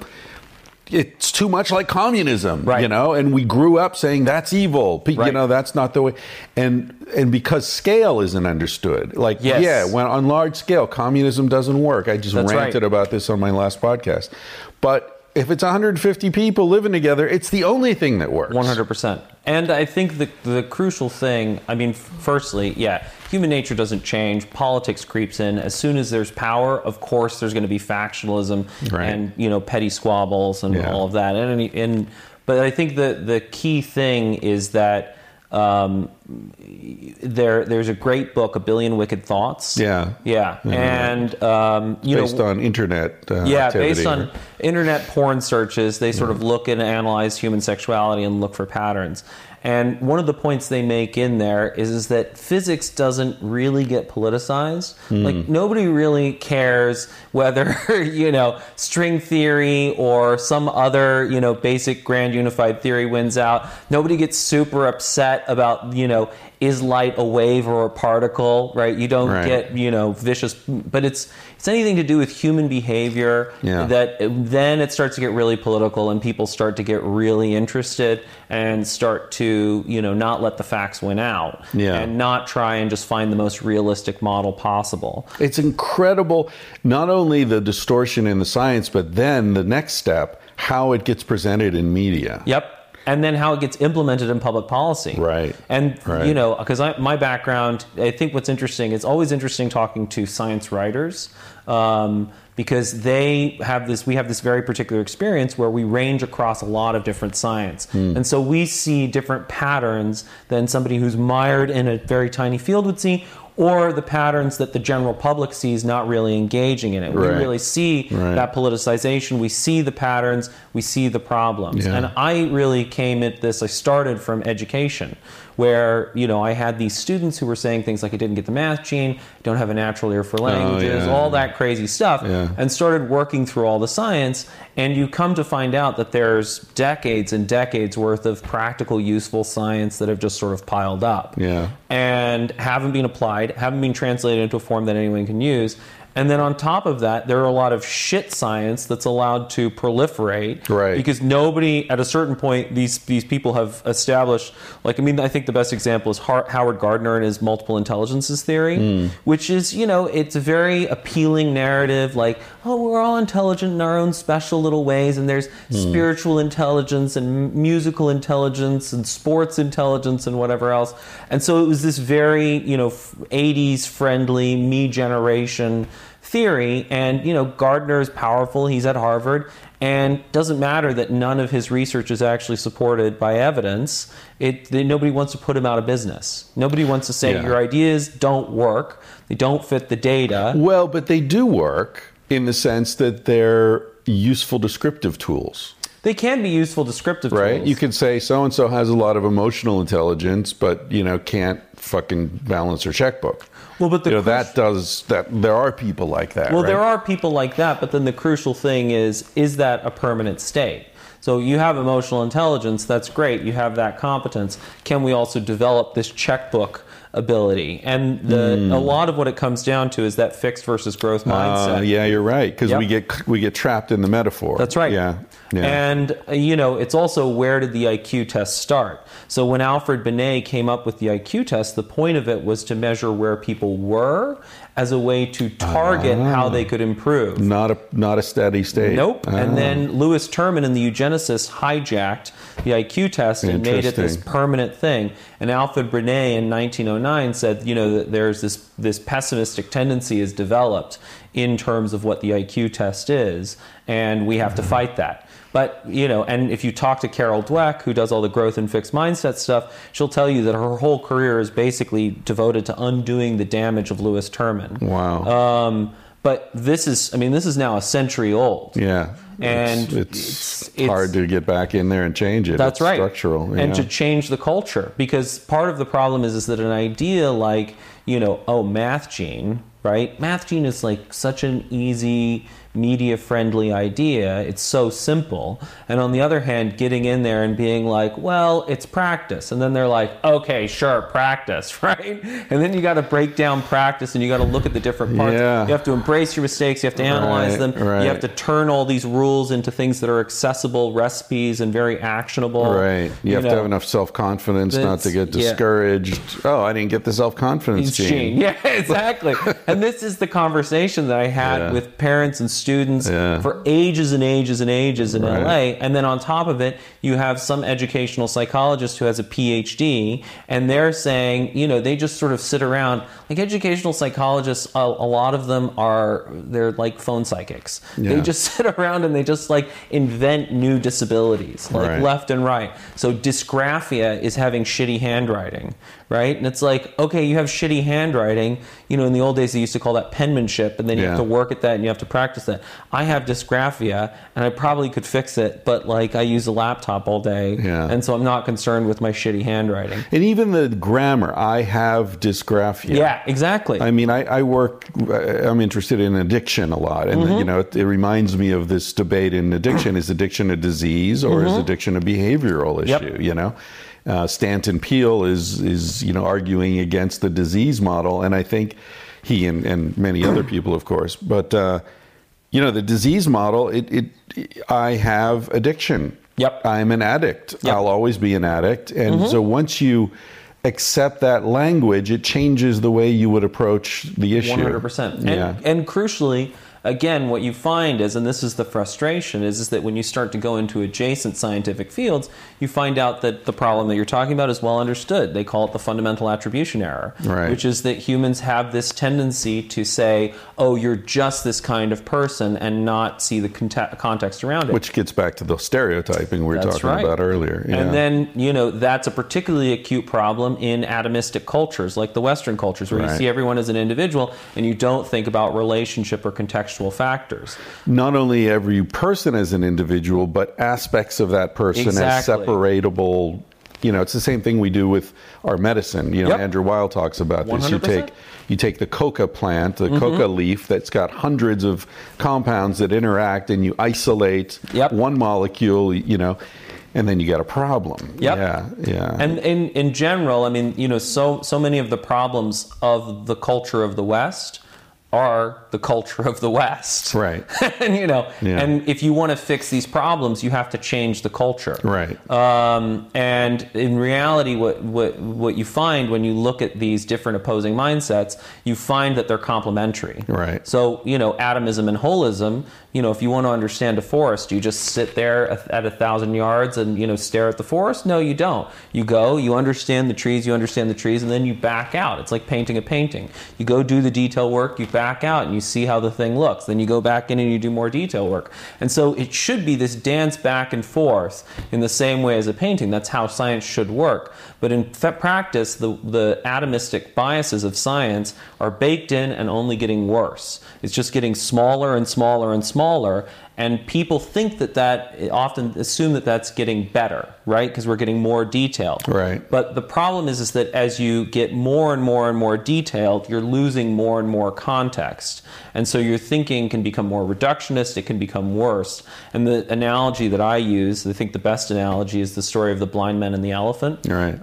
It's too much like communism, right. you know, and we grew up saying that's evil, right. you know, that's not the way. And because scale isn't understood, like, yes. yeah, when on large scale, communism doesn't work. I just ranted right. about this on my last podcast. But if it's 150 people living together, it's the only thing that works. 100%. And I think the crucial thing, I mean, firstly, yeah, human nature doesn't change. Politics creeps in. As soon as there's power, of course, there's going to be factionalism right. and, you know, petty squabbles and yeah. all of that. And but I think the key thing is that there's a great book, A Billion Wicked Thoughts. Yeah. Yeah. Mm-hmm. And, you based know. Based on internet yeah, activity. Based on internet porn searches, they sort mm-hmm. of look and analyze human sexuality and look for patterns. And one of the points they make in there is that physics doesn't really get politicized. Like, nobody really cares whether, you know, string theory or some other, you know, basic grand unified theory wins out. Nobody gets super upset about, you know, is light a wave or a particle, right? You don't get, you know, vicious, but it's anything to do with human behavior that then it starts to get really political and people start to get really interested and start to, you know, not let the facts win out and not try and just find the most realistic model possible. It's incredible, not only the distortion in the science, but then the next step, how it gets presented in media. And then how it gets implemented in public policy. And, you know, because my background, I think what's interesting, it's always interesting talking to science writers because they have this, we have this very particular experience where we range across a lot of different science. And so we see different patterns than somebody who's mired in a very tiny field would see, or the patterns that the general public sees not really engaging in it. We really see that politicization. We see the patterns. We see the problems. And I really came at this, I started from education, where, you know, I had these students who were saying things like, I didn't get the math gene, I don't have a natural ear for languages, all that crazy stuff, and started working through all the science. And you come to find out that there's decades and decades worth of practical, useful science that have just sort of piled up and haven't been applied, haven't been translated into a form that anyone can use. And then on top of that, there are a lot of shit science that's allowed to proliferate because nobody, at a certain point, these people have established, like, I mean, I think the best example is Howard Gardner and his multiple intelligences theory, which is, you know, it's a very appealing narrative, like, oh, we're all intelligent in our own special little ways, and there's spiritual intelligence and musical intelligence and sports intelligence and whatever else. And so it was this very, you know, 80s friendly, me generation theory. And, you know, Gardner is powerful. He's at Harvard. And doesn't matter that none of his research is actually supported by evidence. Nobody wants to put him out of business. Nobody wants to say your ideas don't work. They don't fit the data. Well, but they do work in the sense that they're useful descriptive tools. They can be useful descriptive tools. Right? You could say so-and-so has a lot of emotional intelligence, but, you know, can't fucking balance her checkbook. Well, but the you know, that does that. There are people like that. Well, there are people like that. But then the crucial thing is that a permanent state? So you have emotional intelligence. That's great. You have that competence. Can we also develop this checkbook ability? And a lot of what it comes down to is that fixed versus growth mindset. Yeah, you're right. Because we get trapped in the metaphor. That's right. Yeah. And, you know, it's also where did the IQ test start? So when Alfred Binet came up with the IQ test, the point of it was to measure where people were as a way to target how they could improve. Not a steady state. Nope. And then Lewis Terman and the eugenicists hijacked the IQ test and made it this permanent thing. And Alfred Binet in 1909 said, you know, that there's this pessimistic tendency is developed in terms of what the IQ test is, and we have to fight that. But, you know, and if you talk to Carol Dweck, who does all the growth and fixed mindset stuff, she'll tell you that her whole career is basically devoted to undoing the damage of Lewis Terman. Wow. But this is now a century old. Yeah. And it's hard to get back in there and change it. That's right. It's structural. And to change the culture. Because part of the problem is that an idea like, you know, math gene, right? Math gene is like such an easy, media-friendly idea. It's so simple. And on the other hand, getting in there and being like, well, it's practice. And then they're like, okay, sure, practice, right? And then you got to break down practice and you got to look at the different parts. Yeah. You have to embrace your mistakes. You have to analyze them. Right. You have to turn all these rules into things that are accessible recipes and very actionable. Right. You have to have enough self-confidence not to get discouraged. Yeah. Oh, I didn't get the self-confidence gene. Yeah, exactly. And this is the conversation that I had with parents and students for ages and ages and ages in LA. And then on top of it, you have some educational psychologist who has a PhD, and they're saying, you know, they just sort of sit around. Like educational psychologists, a lot of them they're like phone psychics. Yeah. They just sit around and and they just like invent new disabilities, like left and right. So dysgraphia is having shitty handwriting, right? And it's like, okay, you have shitty handwriting. You know, in the old days, they used to call that penmanship, and then you have to work at that and you have to practice that. I have dysgraphia, and I probably could fix it, but like I use a laptop all day, and so I'm not concerned with my shitty handwriting. And even the grammar, I have dysgraphia. Yeah, exactly. I mean, I'm interested in addiction a lot, and you know, it reminds me of this debate in addiction: is addiction a disease or is addiction a behavioral issue? Yep. You know. Stanton Peele is you know arguing against the disease model, and I think he and many other people, of course, but you know, the disease model, I have addiction. Yep. I'm an addict. Yep. I'll always be an addict, and so once you accept that language, it changes the way you would approach the issue. 100%. And crucially, again, what you find is, and this is the frustration, is that when you start to go into adjacent scientific fields, you find out that the problem that you're talking about is well understood. They call it the fundamental attribution error, which is that humans have this tendency to say, oh, you're just this kind of person, and not see the context around it. Which gets back to the stereotyping we were talking about earlier. Yeah. And then, you know, that's a particularly acute problem in atomistic cultures, like the Western cultures, where you see everyone as an individual, and you don't think about relationship or contextual factors. Not only every person as an individual, but aspects of that person as separatable. You know, it's the same thing we do with our medicine. You know, Andrew Weil talks about this. 100%. You take the coca plant, the coca leaf that's got hundreds of compounds that interact, and you isolate one molecule, you know, and then you got a problem. And in general, I mean, you know, so many of the problems of the culture of the West are the culture of the West. Right. And, you know, and if you want to fix these problems, you have to change the culture. Right. And in reality, what you find when you look at these different opposing mindsets, you find that they're complementary. Right. So, you know, atomism and holism, you know, if you want to understand a forest, do you just sit there at 1,000 yards and, you know, stare at the forest? No, you don't. You go, you understand the trees, and then you back out. It's like painting a painting. You go do the detail work, you back out, and you see how the thing looks. Then you go back in and you do more detail work. And so it should be this dance back and forth in the same way as a painting. That's how science should work. But in practice, the atomistic biases of science are baked in and only getting worse. It's just getting smaller and smaller and smaller. And people think that often assume that that's getting better, right? Because we're getting more detailed. Right. But the problem is that as you get more and more and more detailed, you're losing more and more context. And so your thinking can become more reductionist, it can become worse. And the analogy that I use, I think the best analogy, is the story of the blind man and the elephant. Right.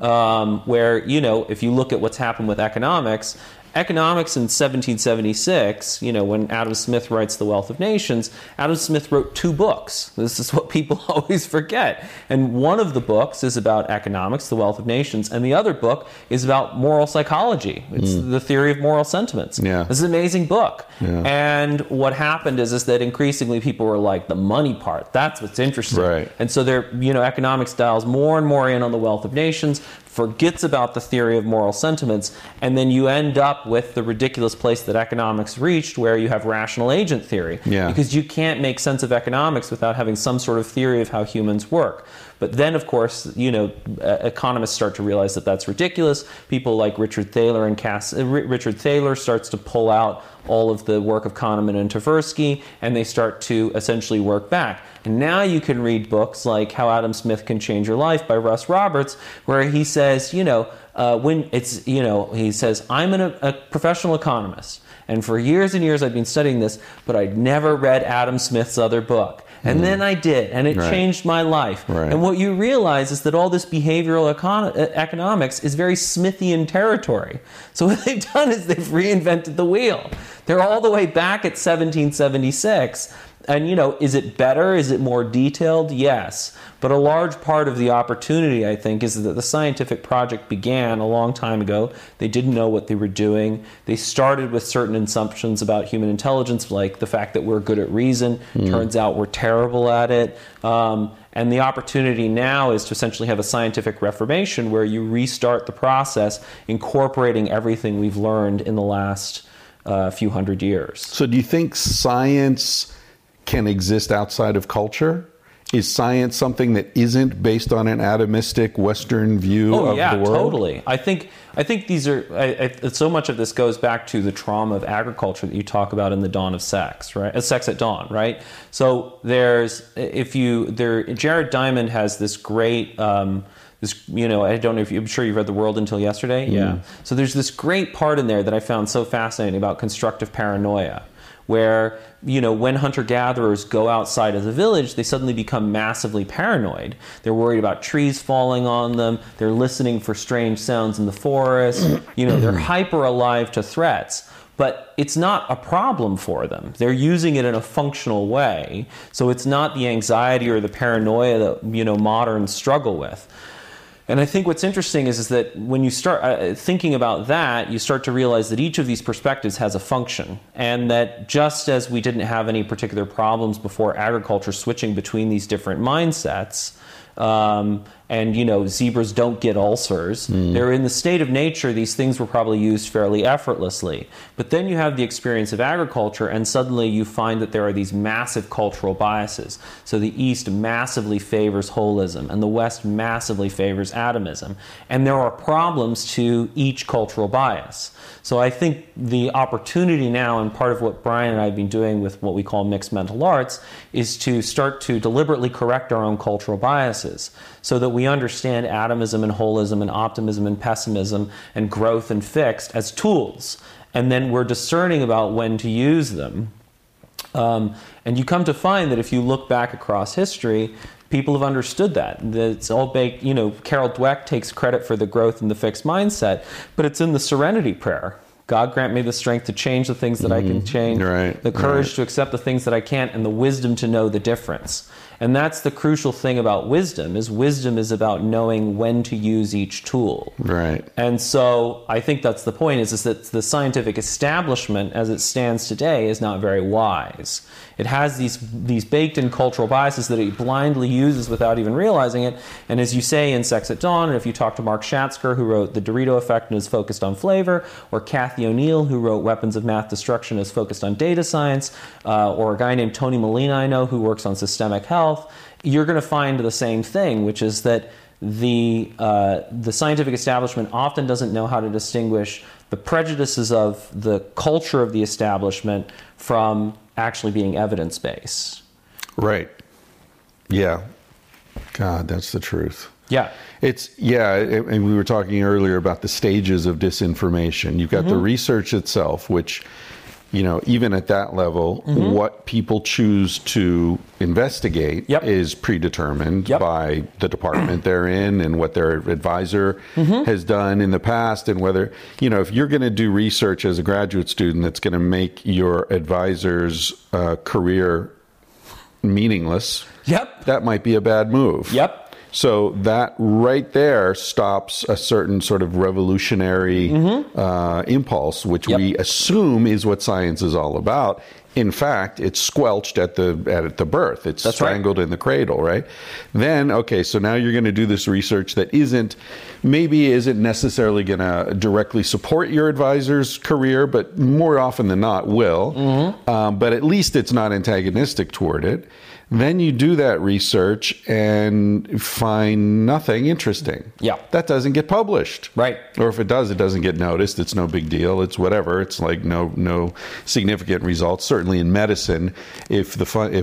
Where, you know, if you look at what's happened with economics in 1776, you know, when Adam Smith writes The Wealth of Nations, Adam Smith wrote 2 books. This is what people always forget. And one of the books is about economics, The Wealth of Nations, and the other book is about moral psychology. It's The Theory of Moral Sentiments. Yeah. This is an amazing book. Yeah. And what happened is that increasingly people were like, the money part, that's what's interesting. Right. And so they're, you know, economics dials more and more in on The Wealth of Nations, forgets about the theory of moral sentiments, and then you end up with the ridiculous place that economics reached, where you have rational agent theory. Yeah. Because you can't make sense of economics without having some sort of theory of how humans work. But then, of course, you know, economists start to realize that that's ridiculous. People like Richard Thaler starts to pull out all of the work of Kahneman and Tversky, and they start to essentially work back. And now you can read books like How Adam Smith Can Change Your Life by Russ Roberts, where he says, you know, he says, I'm a professional economist, and for years and years I've been studying this, but I'd never read Adam Smith's other book. And then I did, and it changed my life. Right. And what you realize is that all this behavioral economics is very Smithian territory. So what they've done is they've reinvented the wheel. They're all the way back at 1776. And, you know, is it better? Is it more detailed? Yes. But a large part of the opportunity, I think, is that the scientific project began a long time ago. They didn't know what they were doing. They started with certain assumptions about human intelligence, like the fact that we're good at reason. Turns out we're terrible at it. And the opportunity now is to essentially have a scientific reformation where you restart the process, incorporating everything we've learned in the last few hundred years. So do you think science can exist outside of culture? Is science something that isn't based on an atomistic Western view of the world? Oh, yeah, totally. I think these are... so much of this goes back to the trauma of agriculture that you talk about in The Dawn of Sex, right? Sex at Dawn, right? So there's... Jared Diamond has this great... I don't know if you... I'm sure you read The World Until Yesterday. Mm. Yeah. So there's this great part in there that I found so fascinating about constructive paranoia, where, when hunter-gatherers go outside of the village, they suddenly become massively paranoid. They're worried about trees falling on them. They're listening for strange sounds in the forest. They're hyper-alive to threats. But it's not a problem for them. They're using it in a functional way. So it's not the anxiety or the paranoia that, moderns struggle with. And I think what's interesting is that when you start thinking about that, you start to realize that each of these perspectives has a function, and that just as we didn't have any particular problems before agriculture switching between these different mindsets, and zebras don't get ulcers, they're in the state of nature, these things were probably used fairly effortlessly. But then you have the experience of agriculture, and suddenly you find that there are these massive cultural biases. So the East massively favors holism, and the West massively favors atomism. And there are problems to each cultural bias. So I think the opportunity now, and part of what Brian and I have been doing with what we call mixed mental arts, is to start to deliberately correct our own cultural biases so that we understand atomism and holism and optimism and pessimism and growth and fixed as tools. And then we're discerning about when to use them. And you come to find that if you look back across history, people have understood that it's all baked. Carol Dweck takes credit for the growth in the fixed mindset, but it's in the Serenity Prayer. God grant me the strength to change the things that I can change, the courage to accept the things that I can't, and the wisdom to know the difference. And that's the crucial thing about wisdom is about knowing when to use each tool. Right. And so I think that's the point, is that the scientific establishment as it stands today is not very wise. It has these baked-in cultural biases that it blindly uses without even realizing it. And as you say in Sex at Dawn, and if you talk to Mark Schatzker, who wrote The Dorito Effect and is focused on flavor, or Kathy O'Neill, who wrote Weapons of Math Destruction and is focused on data science, or a guy named Tony Molina I know who works on systemic health, you're going to find the same thing, which is that the scientific establishment often doesn't know how to distinguish the prejudices of the culture of the establishment from actually being evidence-based. Right. Yeah. God, that's the truth. Yeah. And we were talking earlier about the stages of disinformation. You've got the research itself, which... even at that level, what people choose to investigate is predetermined by the department they're in and what their advisor has done in the past, and whether, if you're going to do research as a graduate student that's going to make your advisor's career meaningless, that might be a bad move. So that right there stops a certain sort of revolutionary impulse, which we assume is what science is all about. In fact, it's squelched at the birth. It's strangled in the cradle, right? Then, so now you're going to do this research that isn't necessarily going to directly support your advisor's career, but more often than not will. But at least it's not antagonistic toward it. Then you do that research and find nothing interesting. Yeah. That doesn't get published. Right. Or if it does, it doesn't get noticed. It's no big deal. It's whatever. It's like no significant results. Certainly in medicine, if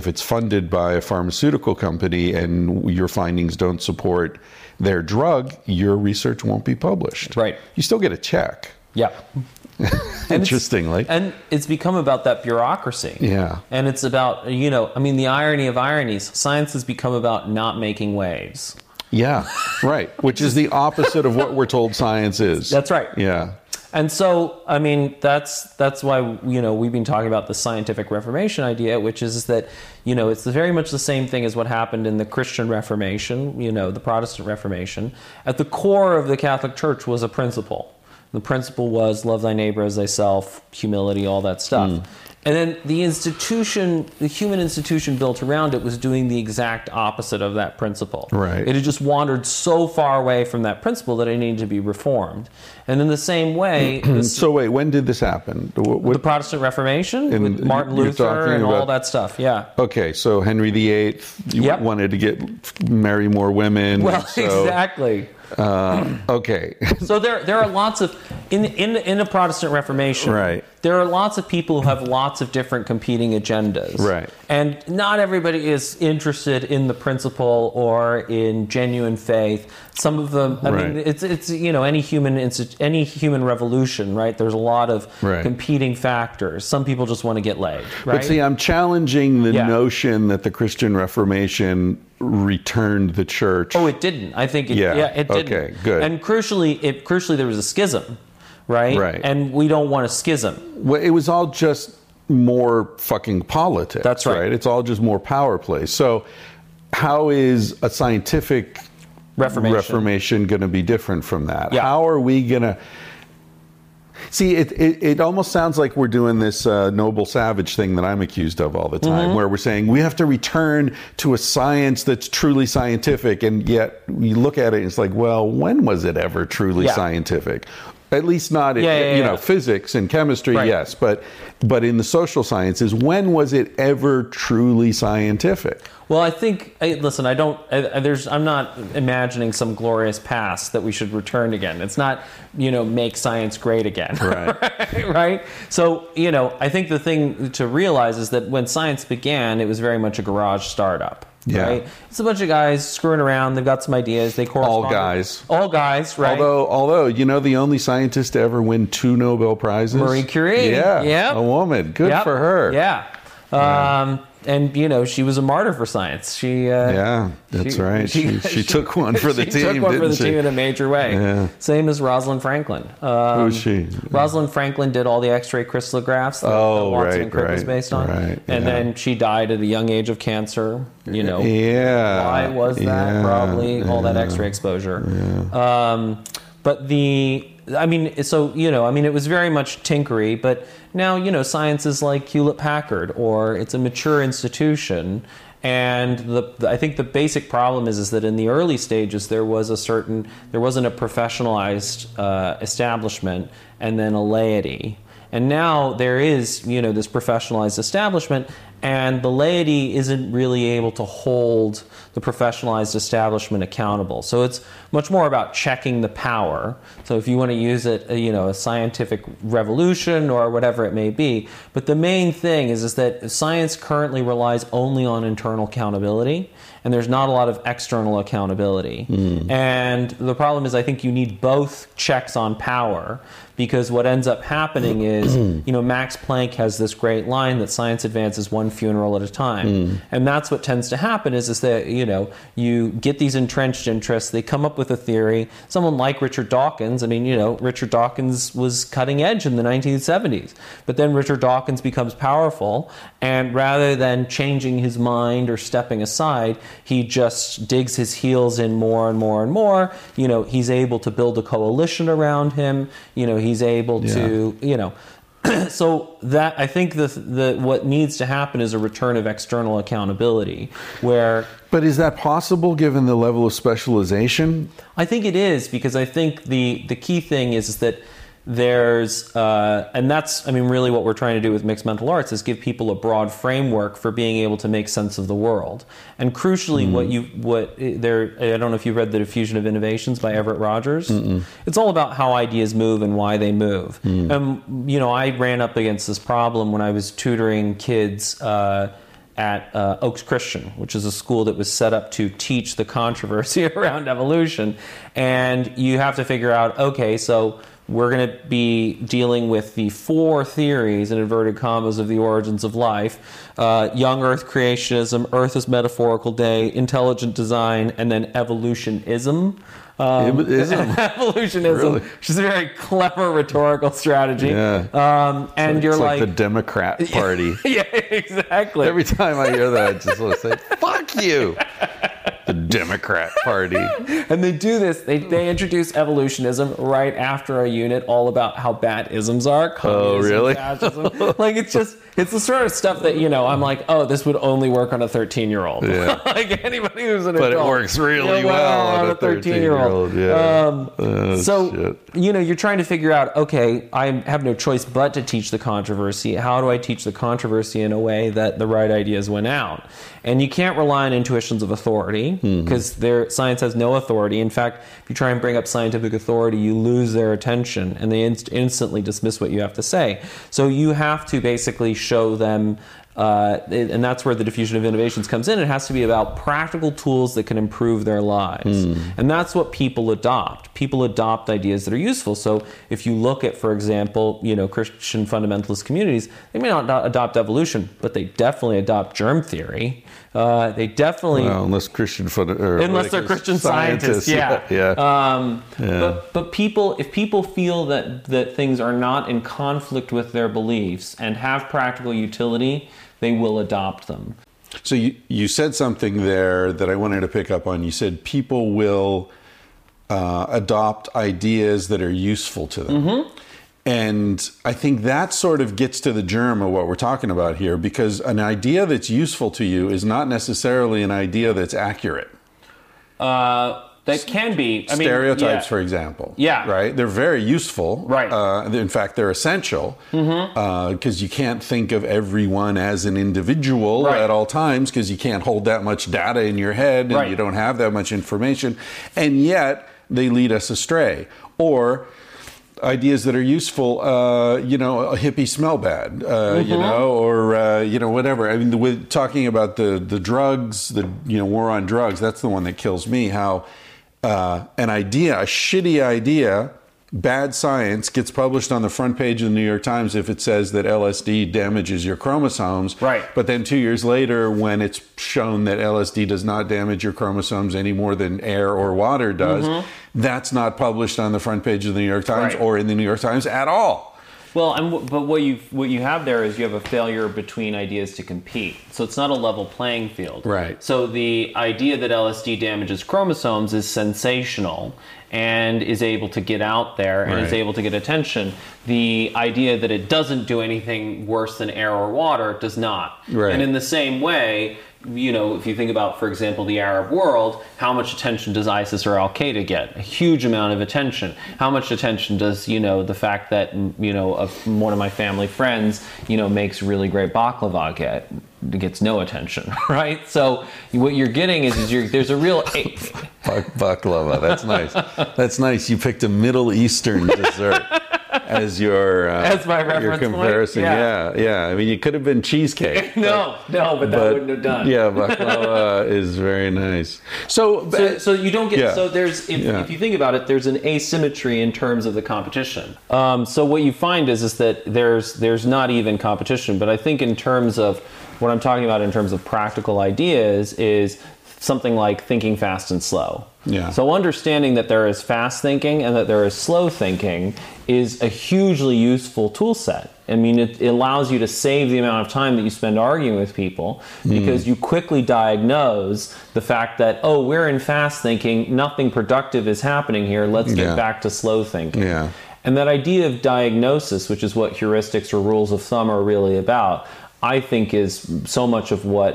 it's funded by a pharmaceutical company and your findings don't support their drug, your research won't be published. Right. You still get a check. Yeah. Interestingly. And it's become about that bureaucracy. Yeah. And it's about, the irony of ironies. Science has become about not making waves. Yeah, right. Which is the opposite of what we're told science is. That's right. Yeah. And so, that's why, we've been talking about the scientific reformation idea, which is that, it's very much the same thing as what happened in the Christian Reformation, the Protestant Reformation. At the core of the Catholic Church was a principle. The principle was love thy neighbor as thyself, humility, all that stuff. And then the institution, the human institution built around it, was doing the exact opposite of that principle. Right. It had just wandered so far away from that principle that it needed to be reformed. And in the same way... So wait, when did this happen? The Protestant Reformation with Martin Luther and all that stuff, yeah. Okay, so Henry VIII, wanted to marry more women. Well, so, exactly. Okay. So there are lots of in the Protestant Reformation. Right. There are lots of people who have lots of different competing agendas. Right. And not everybody is interested in the principle or in genuine faith. Some of them, I mean, it's any human revolution, right? There's a lot of competing factors. Some people just want to get laid, right? But see, I'm challenging the notion that the Christian Reformation returned the church. Oh, it didn't. I think it didn't. Okay, good. And crucially there was a schism. Right? Right. And we don't want a schism. Well, it was all just more fucking politics. That's right. It's all just more power play. So how is a scientific reformation going to be different from that? Yeah. How are we going to... See, it almost sounds like we're doing this noble savage thing that I'm accused of all the time, where we're saying we have to return to a science that's truly scientific, and yet you look at it and it's like, well, when was it ever truly scientific? At least not in physics and chemistry, yes, but in the social sciences, when was it ever truly scientific? Well, I think, listen, I'm not imagining some glorious past that we should return again. It's not, make science great again. Right. Right? So, I think the thing to realize is that when science began, it was very much a garage startup. Yeah. Right? It's a bunch of guys screwing around. They've got some ideas. They correspond. All guys, right? Although, the only scientist to ever win 2 Nobel Prizes? Marie Curie. Yeah. Yep. A woman. Good for her. Yeah. And, she was a martyr for science. That's right. She took one for the team, didn't she? She took one for the team in a major way. Yeah. Same as Rosalind Franklin. Who was she? Rosalind Franklin did all the X-ray crystallographs that Watson and Crick was based on. Right, and then she died at a young age of cancer. Why was that? Probably all that X-ray exposure. Yeah. It was very much tinkery, but now, science is like Hewlett-Packard, or it's a mature institution, and I think the basic problem is that in the early stages there wasn't a professionalized establishment and then a laity. And now there is, this professionalized establishment, and the laity isn't really able to hold the professionalized establishment accountable. So it's much more about checking the power. So if you want to use it, a scientific revolution or whatever it may be. But the main thing is that science currently relies only on internal accountability, and there's not a lot of external accountability. Mm. And the problem is, I think you need both checks on power, because what ends up happening is, Max Planck has this great line that science advances one funeral at a time. Mm. And that's what tends to happen is that, you get these entrenched interests, they come up with a theory. Someone like Richard Dawkins, Richard Dawkins was cutting edge in the 1970s. But then Richard Dawkins becomes powerful, and rather than changing his mind or stepping aside, he just digs his heels in more and more and more. He's able to build a coalition around him. He's able to, so that I think what needs to happen is a return of external accountability where. But is that possible given the level of specialization? I think it is, because I think the key thing is that there's, and that's, really what we're trying to do with Mixed Mental Arts is give people a broad framework for being able to make sense of the world. And crucially, I don't know if you read The Diffusion of Innovations by Everett Rogers. Mm-mm. It's all about how ideas move and why they move. Mm. And, I ran up against this problem when I was tutoring kids, at Oaks Christian, which is a school that was set up to teach the controversy around evolution. And you have to figure out, okay, so we're going to be dealing with the 4 theories, in inverted commas, of the origins of life. Young Earth creationism, Earth is metaphorical day, intelligent design, and then evolutionism. Evolutionism, really? Which is a very clever rhetorical strategy. Yeah. And it's you're like the Democrat Party. Yeah, exactly. Every time I hear that, I just want to say, "Fuck you, the Democrat Party." And they do this. They introduce evolutionism right after a unit all about how bad isms are. Oh, really? Fascism. Like it's just. It's the sort of stuff that, you know, I'm like, oh, this would only work on a 13-year-old. Yeah. Like anybody who's an adult. But it works really well on a 13-year-old. Yeah. You know, you're trying to figure out, okay, I have no choice but to teach the controversy. How do I teach the controversy in a way that the right ideas went out? And you can't rely on intuitions of authority because science has no authority. In fact, if you try and bring up scientific authority, you lose their attention and they instantly dismiss what you have to say. So you have to basically show them, and that's where the diffusion of innovations comes in. It has to be about practical tools that can improve their lives. And that's what people adopt. People adopt ideas that are useful. So if you look at, for example, you know, Christian fundamentalist communities, they may not adopt evolution, but they definitely adopt germ theory. They definitely... Well, unless they're Christian scientists, But people, if people feel that things are not in conflict with their beliefs and have practical utility, they will adopt them. So you said something there that I wanted to pick up on. You said people will adopt ideas that are useful to them. Mm-hmm. And I think that sort of gets to the germ of what we're talking about here, because an idea that's useful to you is not necessarily an idea that's accurate. That can be. Stereotypes, for example. Yeah. Right? They're very useful. Right. In fact, they're essential because you can't think of everyone as an individual at all times because you can't hold that much data in your head and you don't have that much information. And yet, they lead us astray. Or... ideas that are useful, you know, a hippie smell bad, you know, or, you know, whatever. I mean, with talking about the drugs, the, you know, war on drugs, that's the one that kills me, how an idea, a shitty idea, bad science gets published on the front page of the New York Times if it says that LSD damages your chromosomes. Right. But then 2 years later, when it's shown that LSD does not damage your chromosomes any more than air or water does, that's not published on the front page of the New York Times or in the New York Times at all. Well, but what you have there is you have a failure between ideas to compete. So it's not a level playing field. Right. So the idea that LSD damages chromosomes is sensational and is able to get out there and is able to get attention. The idea that it doesn't do anything worse than air or water does not. Right. And in the same way, you know, if you think about, for example, the Arab world, how much attention does ISIS or Al-Qaeda get? A huge amount of attention. How much attention does, you know, the fact that, you know, one of my family friends, you know, makes really great baklava get? It gets no attention, right? So what you're getting there's a real... baklava, that's nice. That's nice. You picked a Middle Eastern dessert. As your comparison, yeah. I mean, you could have been cheesecake. but that wouldn't have done. Yeah, baklava is very nice. So you don't get. Yeah. So there's, if you think about it, there's an asymmetry in terms of the competition. So what you find is that there's not even competition. But I think in terms of what I'm talking about, in terms of practical ideas, is something like thinking fast and slow. Yeah. So understanding that there is fast thinking and that there is slow thinking is a hugely useful tool set. I mean, it allows you to save the amount of time that you spend arguing with people because you quickly diagnose the fact that, oh, we're in fast thinking, nothing productive is happening here, let's get back to slow thinking. Yeah. And that idea of diagnosis, which is what heuristics or rules of thumb are really about, I think is so much of what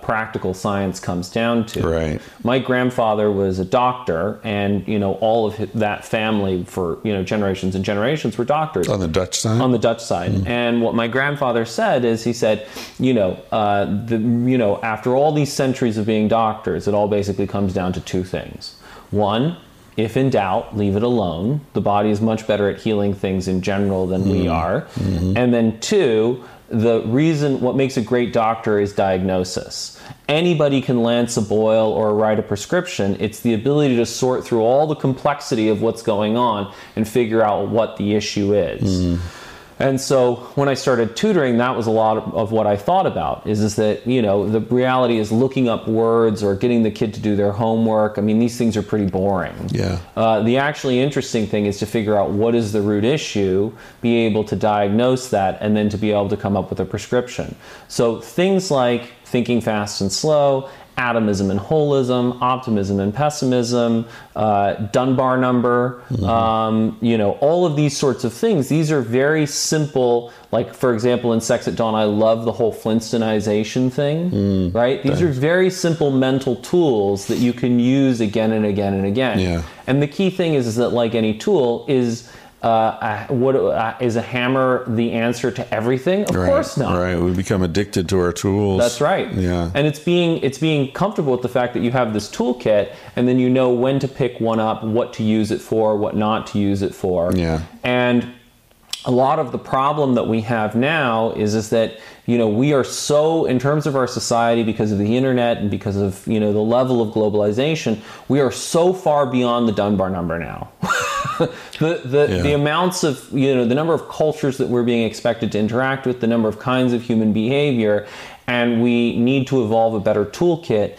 practical science comes down to. Right. My grandfather was a doctor, and you know all of that family for generations and generations were doctors. On the Dutch side. On the Dutch side, and what my grandfather said is he said, after all these centuries of being doctors, it all basically comes down to two things. One, if in doubt, leave it alone. The body is much better at healing things in general than we are, and then two. The reason what makes a great doctor is diagnosis. Anybody can lance a boil or write a prescription. It's the ability to sort through all the complexity of what's going on and figure out what the issue is. And so when I started tutoring, that was a lot of what I thought about is that, the reality is looking up words or getting the kid to do their homework. I mean, these things are pretty boring. Yeah. The actually interesting thing is to figure out what is the root issue, be able to diagnose that, and then to be able to come up with a prescription. So things like thinking fast and slow atomism and holism, optimism and pessimism, Dunbar number, you know, all of these sorts of things. These are very simple, like, for example, in Sex at Dawn, I love the whole Flintstonization thing, right? These are very simple mental tools that you can use again and again and again. Yeah. And the key thing is that, like any tool, is... is a hammer the answer to everything? Of course not. Right, we become addicted to our tools. That's right. Yeah, and it's being comfortable with the fact that you have this toolkit, and then you know when to pick one up, what to use it for, what not to use it for. Yeah, and a lot of the problem that we have now is that, you know, we are so, in terms of our society, because of the internet and because of, you know, the level of globalization, we are so far beyond the Dunbar number now. The amounts of, you know, the number of cultures that we're being expected to interact with, the number of kinds of human behavior, and we need to evolve a better toolkit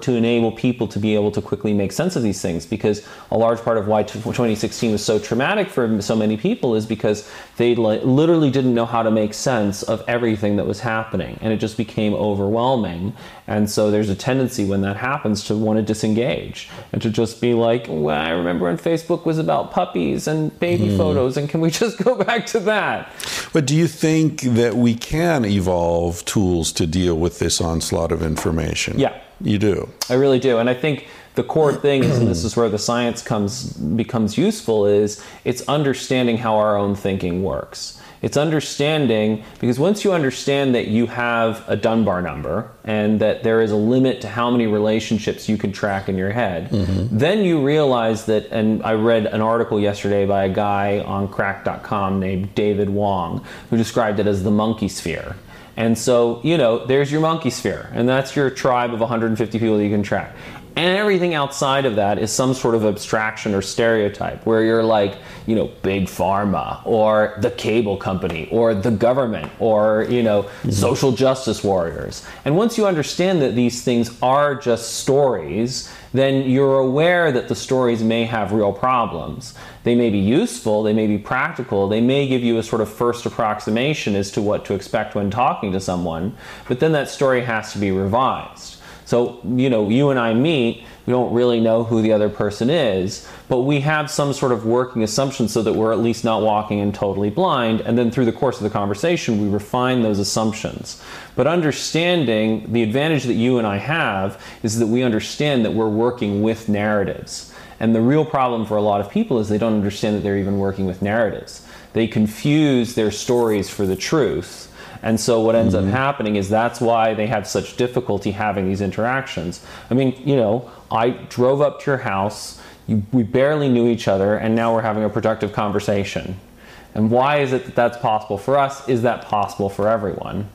to enable people to be able to quickly make sense of these things, because a large part of why 2016 was so traumatic for so many people is because they literally didn't know how to make sense of everything that was happening, and it just became overwhelming. And so there's a tendency when that happens to want to disengage and to just be like, well, I remember when Facebook was about puppies and baby photos, and can we just go back to that? But do you think that we can evolve tools to deal with this onslaught of information? Yeah. You do. I really do. And I think the core thing is, and this is where the science becomes useful, is it's understanding how our own thinking works. It's understanding, because once you understand that you have a Dunbar number and that there is a limit to how many relationships you can track in your head, then you realize that, and I read an article yesterday by a guy on crack.com named David Wong, who described it as the monkey sphere. And so, you know, there's your monkey sphere, and that's your tribe of 150 people that you can track. And everything outside of that is some sort of abstraction or stereotype where you're like, you know, big pharma or the cable company or the government or, you know, social justice warriors. And once you understand that these things are just stories, then you're aware that the stories may have real problems. They may be useful, they may be practical, they may give you a sort of first approximation as to what to expect when talking to someone, but then that story has to be revised. So, you know, you and I meet, we don't really know who the other person is, but we have some sort of working assumption so that we're at least not walking in totally blind, and then through the course of the conversation, we refine those assumptions. But understanding, the advantage that you and I have is that we understand that we're working with narratives. And the real problem for a lot of people is they don't understand that they're even working with narratives. They confuse their stories for the truth. And so what ends up happening is that's why they have such difficulty having these interactions. I mean, you know, I drove up to your house, we barely knew each other, and now we're having a productive conversation. And why is it that that's possible for us? Is that possible for everyone?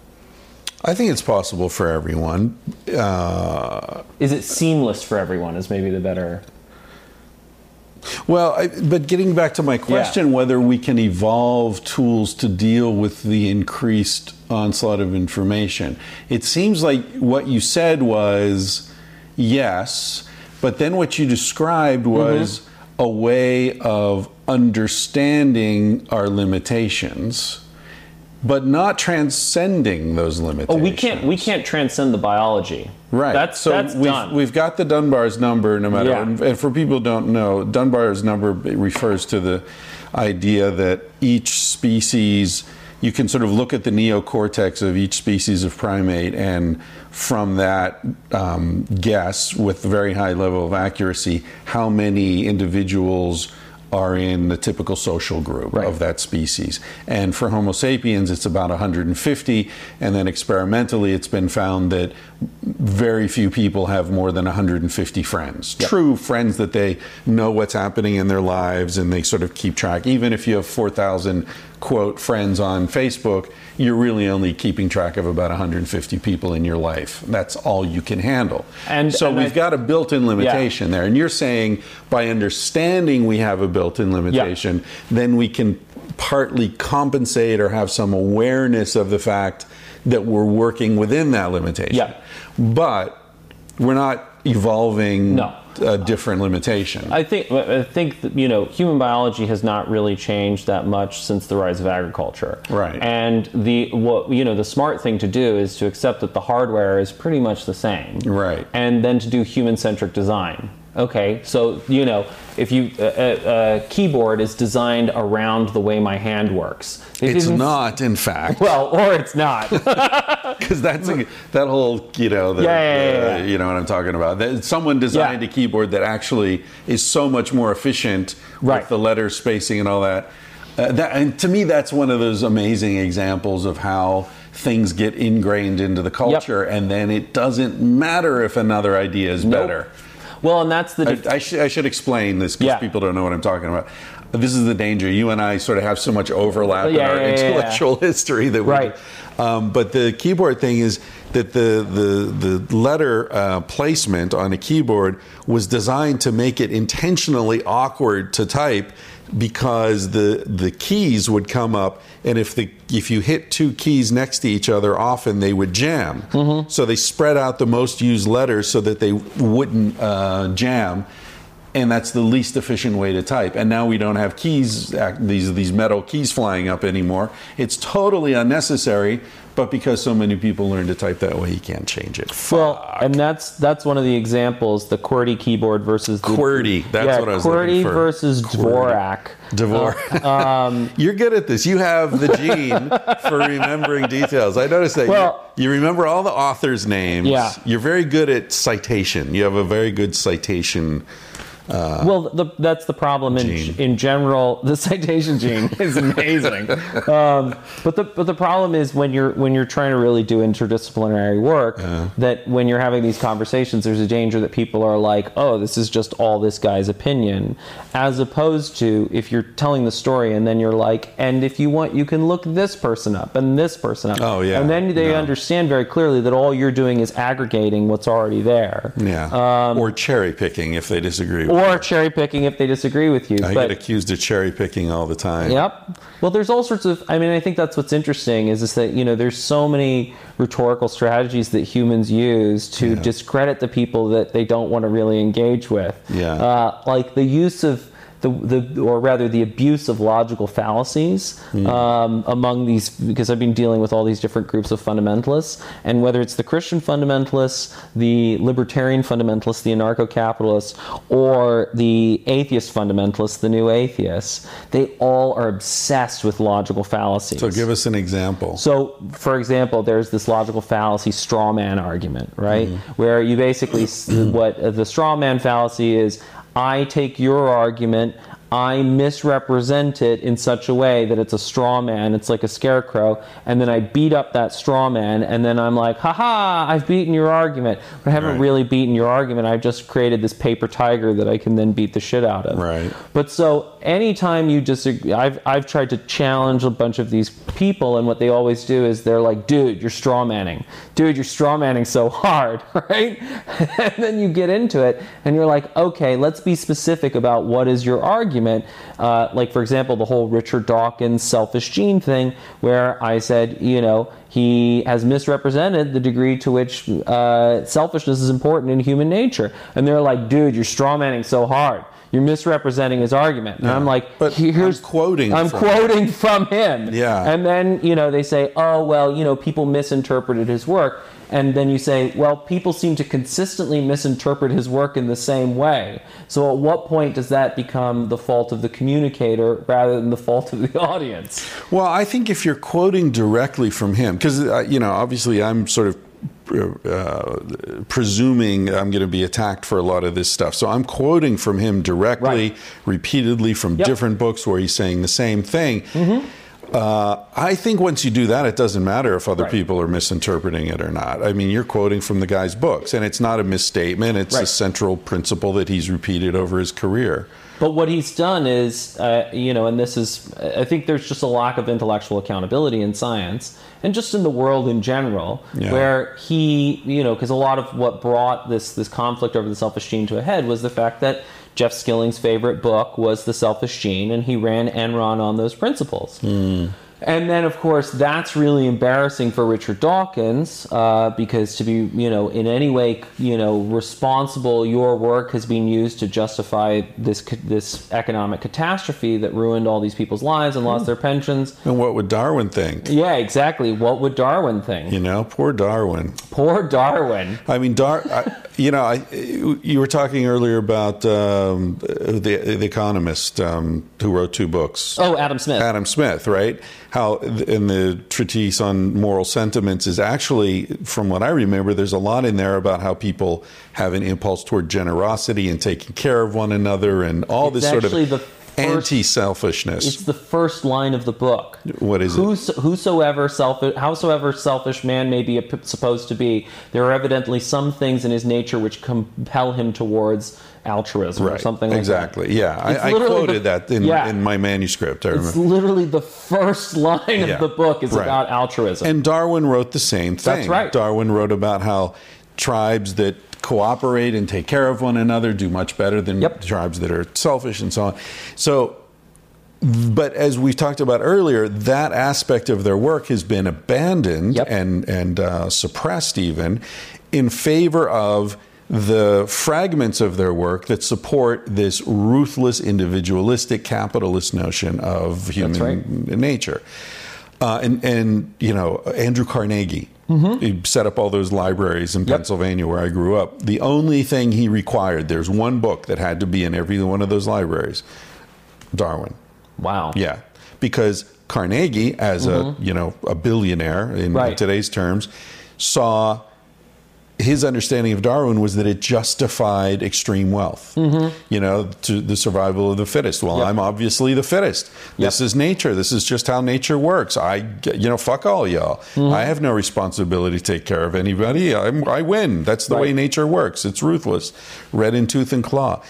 I think it's possible for everyone. Is it seamless for everyone is maybe the better... Well, but getting back to my question, whether we can evolve tools to deal with the increased onslaught of information, it seems like what you said was yes, but then what you described was a way of understanding our limitations, but not transcending those limitations. Oh, we can't transcend the biology. Right. We've got the Dunbar's number no matter and for people who don't know, Dunbar's number refers to the idea that each species, you can sort of look at the neocortex of each species of primate, and from that guess with very high level of accuracy how many individuals are in the typical social group of that species. And for Homo sapiens, it's about 150, and then experimentally it's been found that very few people have more than 150 friends. Yep. True friends that they know what's happening in their lives and they sort of keep track. Even if you have 4,000, quote, friends on Facebook, you're really only keeping track of about 150 people in your life. That's all you can handle. And so we've got a built-in limitation there. And you're saying by understanding we have a built-in limitation, then we can partly compensate or have some awareness of the fact that we're working within that limitation. But we're not evolving different limitation. I think that, you know, human biology has not really changed that much since the rise of agriculture. Right. And the smart thing to do is to accept that the hardware is pretty much the same. Right. And then to do human-centric design. Okay, so, you know, if you a keyboard is designed around the way my hand works. It's not, in fact. Well, or it's not. Because that whole, you know, you know what I'm talking about. That someone designed a keyboard that actually is so much more efficient with the letter spacing and all that. And to me, that's one of those amazing examples of how things get ingrained into the culture, and then it doesn't matter if another idea is better. Well, and that's the... I should explain this because people don't know what I'm talking about. This is the danger. You and I sort of have so much overlap in our intellectual history that we... Right. But the keyboard thing is that the letter placement on a keyboard was designed to make it intentionally awkward to type, because the keys would come up, and if you hit two keys next to each other, often they would jam. Mm-hmm. So they spread out the most used letters so that they wouldn't jam, and that's the least efficient way to type. And now we don't have keys, these metal keys flying up anymore. It's totally unnecessary, but because so many people learn to type that way, you can't change it. Well, and that's one of the examples, the QWERTY keyboard versus... QWERTY, that's what I was looking for. QWERTY versus Dvorak. Dvorak. You're good at this. You have the gene for remembering details. I noticed that you remember all the authors' names. Yeah. You're very good at citation. You have a very good citation... that's the problem in general. The citation gene is amazing, but the problem is when you're trying to really do interdisciplinary work, that when you're having these conversations, there's a danger that people are like, oh, this is just all this guy's opinion, as opposed to if you're telling the story and then you're like, and if you want, you can look this person up and this person up. Oh yeah, and then they understand very clearly that all you're doing is aggregating what's already there. Yeah, or cherry picking if they disagree. Or cherry picking if they disagree with you. I get accused of cherry picking all the time. Yep. Well, there's all sorts of... I mean, I think that's what's interesting is that, you know, there's so many rhetorical strategies that humans use to discredit the people that they don't want to really engage with. Yeah. Like the use of... the abuse of logical fallacies among these, because I've been dealing with all these different groups of fundamentalists, and whether it's the Christian fundamentalists, the libertarian fundamentalists, the anarcho-capitalists, or the atheist fundamentalists, the new atheists, they all are obsessed with logical fallacies. So give us an example. So, for example, there's this logical fallacy straw man argument, right? Where you basically, what the straw man fallacy is, I take your argument, I misrepresent it in such a way that it's a straw man, it's like a scarecrow, and then I beat up that straw man, and then I'm like, ha-ha, I've beaten your argument. But I haven't really beaten your argument, I've just created this paper tiger that I can then beat the shit out of. Right. But so, anytime you disagree, I've tried to challenge a bunch of these people, and what they always do is they're like, dude, you're straw manning. Dude, you're straw manning so hard, right? And then you get into it, and you're like, okay, let's be specific about what is your argument. Like, for example, the whole Richard Dawkins selfish gene thing, where I said, you know, he has misrepresented the degree to which selfishness is important in human nature. And they're like, dude, you're strawmanning so hard. You're misrepresenting his argument. And I'm like, but I'm quoting from him. Yeah. And then, you know, they say, oh, well, you know, people misinterpreted his work. And then you say, well, people seem to consistently misinterpret his work in the same way. So at what point does that become the fault of the communicator rather than the fault of the audience? Well, I think if you're quoting directly from him, because, you know, obviously I'm sort of presuming I'm going to be attacked for a lot of this stuff. So I'm quoting from him directly, repeatedly from different books where he's saying the same thing. Mm-hmm. I think once you do that, it doesn't matter if other people are misinterpreting it or not. I mean, you're quoting from the guy's books, and it's not a misstatement. It's a central principle that he's repeated over his career. But what he's done is, you know, and this is, I think there's just a lack of intellectual accountability in science and just in the world in general, where he, you know, because a lot of what brought this conflict over the selfish gene to a head was the fact that Jeff Skilling's favorite book was The Selfish Gene, and he ran Enron on those principles. And then, of course, that's really embarrassing for Richard Dawkins, because to be, in any way, responsible, your work has been used to justify this economic catastrophe that ruined all these people's lives and lost their pensions. And what would Darwin think? Yeah, exactly. What would Darwin think? Poor Darwin. Poor Darwin. I mean, you were talking earlier about the economist who wrote two books. Oh, Adam Smith. Adam Smith, right? How in the Treatise on Moral Sentiments is actually, from what I remember, there's a lot in there about how people have an impulse toward generosity and taking care of one another and all this sort of anti-selfishness. It's the first line of the book. What is it? Howsoever selfish man may be supposed to be, there are evidently some things in his nature which compel him towards altruism, right, or something like that. Yeah. I quoted that in my manuscript. I remember. It's literally the first line of the book is about altruism. And Darwin wrote the same thing. That's right. Darwin wrote about how tribes that cooperate and take care of one another do much better than tribes that are selfish and so on. So, but as we talked about earlier, that aspect of their work has been abandoned and suppressed even in favor of the fragments of their work that support this ruthless, individualistic, capitalist notion of human nature. Andrew Carnegie, he set up all those libraries in Pennsylvania where I grew up. The only thing he required, there's one book that had to be in every one of those libraries, Darwin. Wow. Yeah. Because Carnegie, as a billionaire in today's terms, saw... his understanding of Darwin was that it justified extreme wealth, to the survival of the fittest. Well, I'm obviously the fittest. This is nature. This is just how nature works. I fuck all y'all. I have no responsibility to take care of anybody. I win. That's the way nature works. It's ruthless, red in tooth and claw.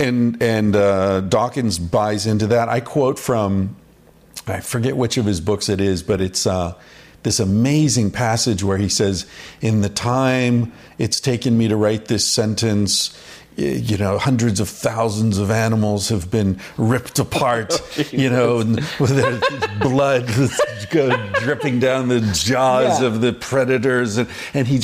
And Dawkins buys into that. I quote from, I forget which of his books it is, but it's, this amazing passage where he says, in the time it's taken me to write this sentence, hundreds of thousands of animals have been ripped apart, and with their blood dripping down the jaws of the predators. And he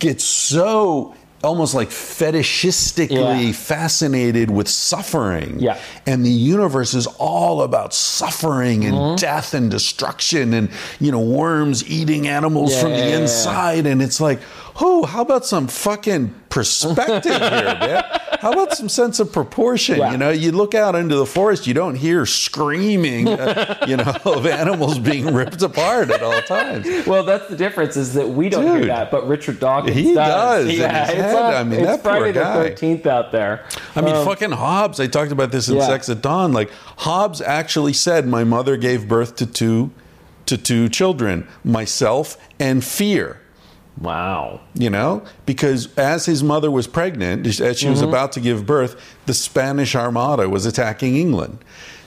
gets so almost like fetishistically fascinated with suffering. Yeah. And the universe is all about suffering and death and destruction and, worms eating animals from the inside. And it's like, how about some fucking perspective here, man? How about some sense of proportion? Wow. You look out into the forest, you don't hear screaming, of animals being ripped apart at all times. Well, that's the difference is that we don't hear that, but Richard Dawkins does. He does. It's Friday the 13th out there. I mean, fucking Hobbes. I talked about this in Sex at Dawn. Like, Hobbes actually said, my mother gave birth to two children, myself and fear. Wow. Because as his mother was pregnant, as she was about to give birth, the Spanish Armada was attacking England.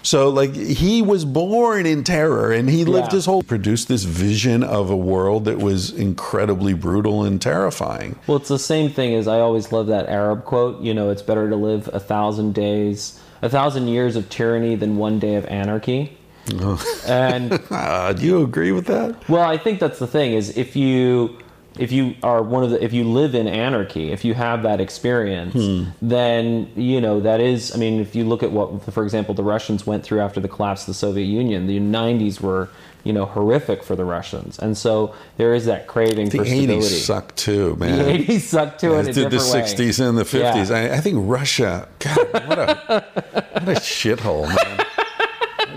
So, he was born in terror, and he lived his whole... produced this vision of a world that was incredibly brutal and terrifying. Well, it's the same thing as I always love that Arab quote, it's better to live 1,000 years of tyranny than one day of anarchy. And do you agree with that? Well, I think that's the thing, is if you live in anarchy, if you have that experience, then, that is, I mean, if you look at what, for example, the Russians went through after the collapse of the Soviet Union, the 90s were, horrific for the Russians. And so there is that craving for stability. The 80s sucked too, man. The 80s sucked too in a different way. The 60s and the 50s. Yeah. I think Russia, God, what a shithole,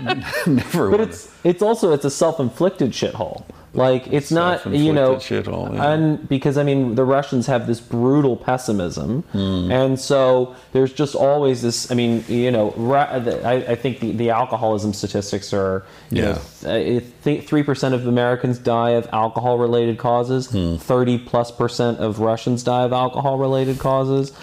man. Never. But it's also a self-inflicted shithole. Like, it's not, because, I mean, the Russians have this brutal pessimism. And so there's just always this, I mean, I think the alcoholism statistics are, 3% of Americans die of alcohol-related causes, 30+% of Russians die of alcohol-related causes.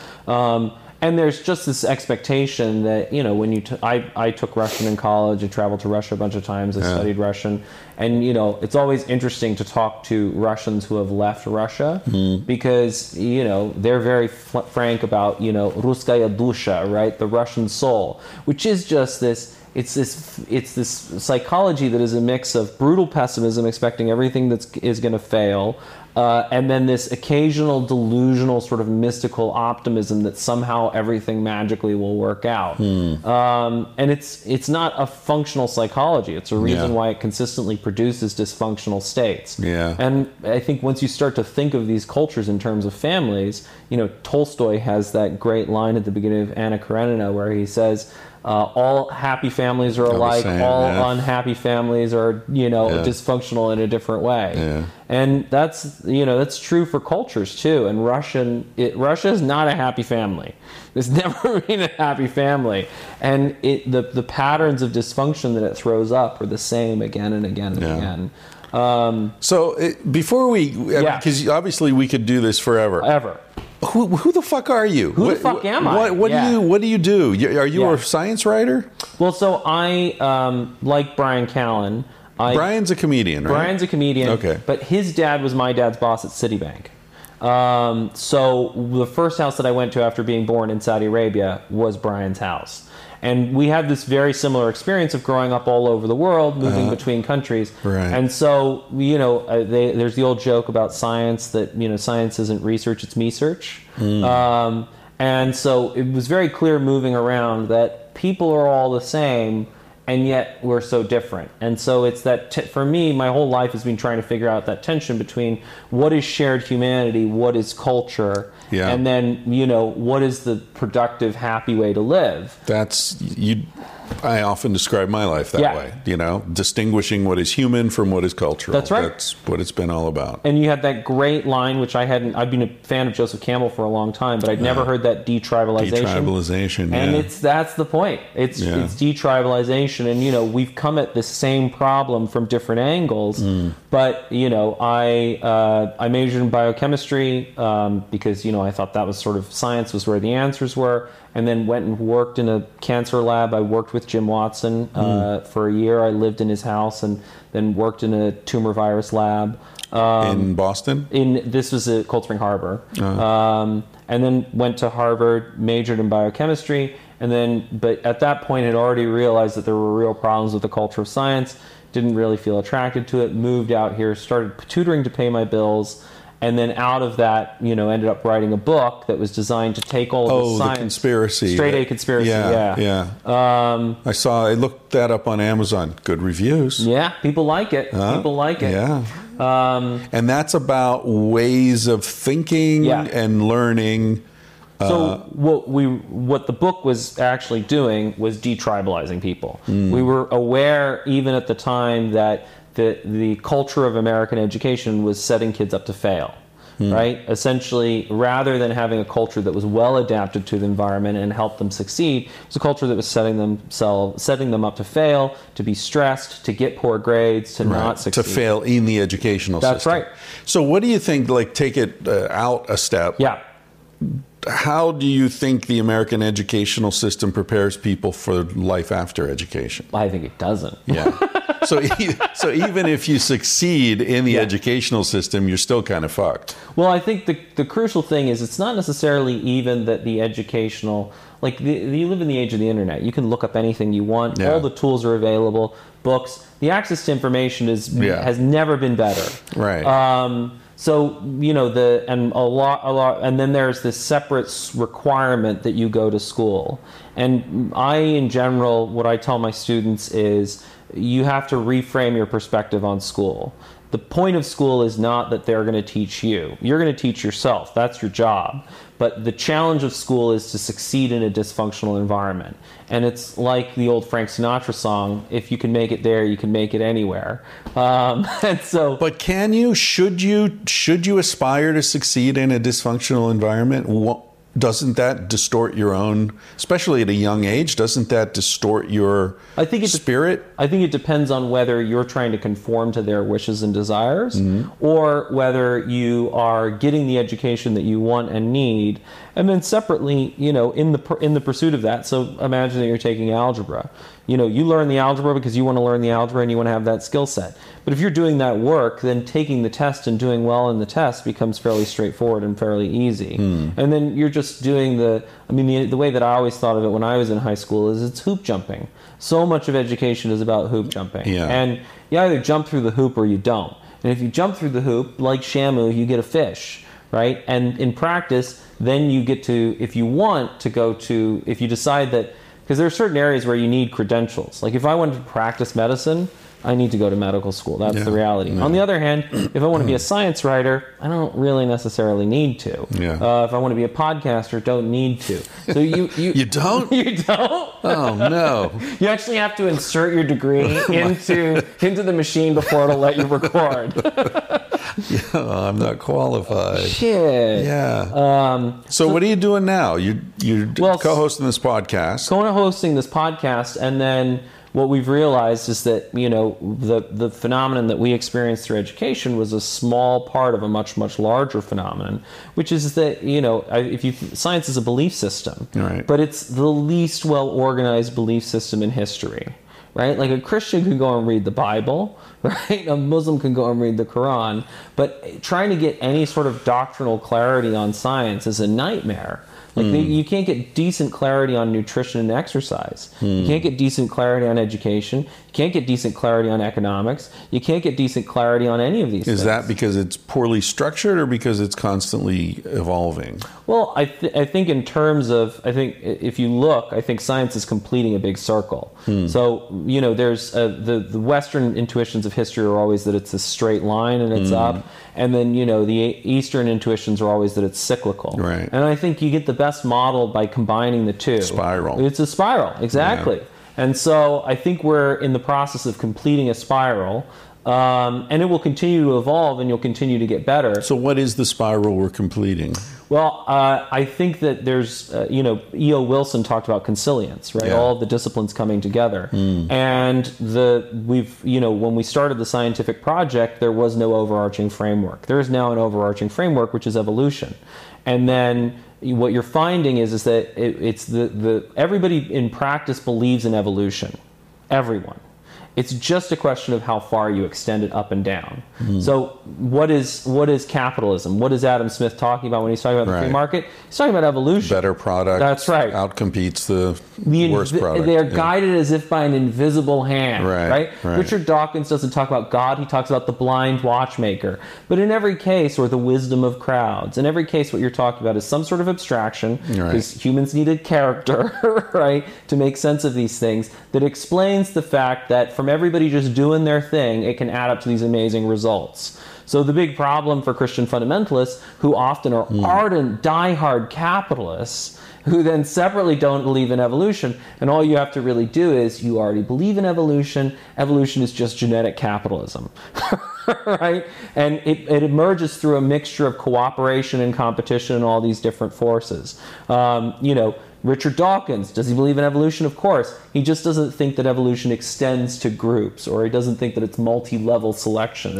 And there's just this expectation that, when you... I took Russian in college and traveled to Russia a bunch of times. I studied Russian. And, it's always interesting to talk to Russians who have left Russia because, they're very frank about, Ruskaya Dusha, right? The Russian soul, which is just this It's this psychology that is a mix of brutal pessimism, expecting everything that is going to fail, and then this occasional delusional sort of mystical optimism that somehow everything magically will work out. And it's not a functional psychology. It's a reason why it consistently produces dysfunctional states. And I think once you start to think of these cultures in terms of families, you know, Tolstoy has that great line at the beginning of Anna Karenina where he says, all happy families are alike, unhappy families are, you know, dysfunctional in a different way. And that's, you know, that's true for cultures too. And Russia is not a happy family. It's never been a happy family. And the patterns of dysfunction that it throws up are the same again and again and again. Before we, because obviously we could do this forever. Who the fuck are you? Who the fuck am I? What do you do? Are you a science writer? Well, so I, like Brian Callen. Brian's a comedian, right? Brian's a comedian. Okay. But his dad was my dad's boss at Citibank. So the first house that I went to after being born in Saudi Arabia was Brian's house. And we had this very similar experience of growing up all over the world, moving between countries. And so, you know, there's the old joke about science that, you know, science isn't research, it's me-search. And so it was very clear moving around that people are all the same, and yet we're so different. And so it's that, for me, my whole life has been trying to figure out that tension between what is shared humanity, what is culture, and then, you know, what is the productive, happy way to live? I often describe my life that way, you know, distinguishing what is human from what is cultural. That's right. That's what it's been all about. And you had that great line, which I've been a fan of Joseph Campbell for a long time, but I'd never heard that detribalization. Detribalization, and that's the point. It's detribalization, and, you know, we've come at the same problem from different angles, but, you know, I majored in biochemistry because, you know, I thought that was sort of science was where the answers were, and then went and worked in a cancer lab. I worked with Jim Watson for a year. I lived in his house and then worked in a tumor virus lab. In Boston? This was at Cold Spring Harbor. And then went to Harvard, majored in biochemistry, and then, but at that point had already realized that there were real problems with the culture of science, didn't really feel attracted to it, moved out here, started tutoring to pay my bills. And then out of that, you know, ended up writing a book that was designed to take all of the science. Straight A conspiracy, yeah. I saw, I looked that up on Amazon. Good reviews. Yeah, people like it. Yeah. And that's about ways of thinking and learning. So what the book was actually doing was detribalizing people. We were aware even at the time that the culture of American education was setting kids up to fail, right? Essentially, rather than having a culture that was well adapted to the environment and helped them succeed, it was a culture that was setting them up to fail, to be stressed, to get poor grades, to not succeed. To fail in the educational system. That's right. So what do you think, like, take it out a step. Yeah. How do you think the American educational system prepares people for life after education? I think it doesn't. Yeah. So even if you succeed in the educational system, you're still kind of fucked. Well, I think the crucial thing is it's not necessarily even that the educational... Like, you live in the age of the internet. You can look up anything you want. Yeah. All the tools are available. Books. The access to information has never been better. Right. So, you know, a lot, and then there's this separate requirement that you go to school. And in general, what I tell my students is you have to reframe your perspective on school. The point of school is not that they're going to teach you. You're going to teach yourself. That's your job. But the challenge of school is to succeed in a dysfunctional environment. And it's like the old Frank Sinatra song, if you can make it there, you can make it anywhere. And so, but can you? Should you aspire to succeed in a dysfunctional environment? Doesn't that distort your own, especially at a young age, doesn't that distort your spirit? I think it depends on whether you're trying to conform to their wishes and desires or whether you are getting the education that you want and need. And then separately, you know, in the pursuit of that, so imagine that you're taking algebra. You know, you learn the algebra because you want to learn the algebra and you want to have that skill set. But if you're doing that work, then taking the test and doing well in the test becomes fairly straightforward and fairly easy. And then you're just just doing the, I mean, the way that I always thought of it when I was in high school is it's hoop jumping. So much of education is about hoop jumping. Yeah. And you either jump through the hoop or you don't. And if you jump through the hoop, like Shamu, you get a fish, right? And in practice, then you get to, if you want to go to, if you decide that, because there are certain areas where you need credentials. Like if I wanted to practice medicine, I need to go to medical school. That's the reality. Yeah. On the other hand, if I want to be a science writer, I don't really necessarily need to. Yeah. If I want to be a podcaster, don't need to. So you you don't? You don't? Oh, no. You actually have to insert your degree into the machine before it'll let you record. I'm not qualified. Shit. Yeah. So what are you doing now? You're co-hosting this podcast. Co-hosting this podcast, and then what we've realized is that, you know, the phenomenon that we experienced through education was a small part of a much, much larger phenomenon, which is that, you know, science is a belief system, right? But it's the least well-organized belief system in history, right? Like a Christian can go and read the Bible, right? A Muslim can go and read the Quran, but trying to get any sort of doctrinal clarity on science is a nightmare. Like you can't get decent clarity on nutrition and exercise. You can't get decent clarity on education. You can't get decent clarity on economics. You can't get decent clarity on any of these things. Is that because it's poorly structured or because it's constantly evolving? Well, I think in terms of, I think if you look, I think science is completing a big circle. So, you know, there's the Western intuitions of history are always that it's a straight line and it's up. And then, you know, the Eastern intuitions are always that it's cyclical. Right. And I think you get the best model by combining the two. Spiral. It's a spiral, exactly. Yeah. And so I think we're in the process of completing a spiral. And it will continue to evolve and you'll continue to get better. So what is the spiral we're completing? Well, I think that there's, you know, E.O. Wilson talked about consilience, right? Yeah. All of the disciplines coming together. And you know, when we started the scientific project, there was no overarching framework. There is now an overarching framework, which is evolution. And then what you're finding is that it's everybody in practice believes in evolution. Everyone. It's just a question of how far you extend it up and down. So what is capitalism? What is Adam Smith talking about when he's talking about the free market? He's talking about evolution. Better product. That's right. Outcompetes the worst product. They are guided as if by an invisible hand. Right? Richard Dawkins doesn't talk about God. He talks about the blind watchmaker. But in every case, or the wisdom of crowds, in every case what you're talking about is some sort of abstraction, because humans needed character, right, to make sense of these things, that explains the fact that from everybody just doing their thing, it can add up to these amazing results. So the big problem for Christian fundamentalists, who often are ardent, diehard capitalists, who then separately don't believe in evolution, and all you have to really do is, you already believe in evolution. Evolution is just genetic capitalism, right? And it emerges through a mixture of cooperation and competition and all these different forces. You know, Richard Dawkins, does he believe in evolution? Of course. He just doesn't think that evolution extends to groups, or he doesn't think that it's multi-level selection,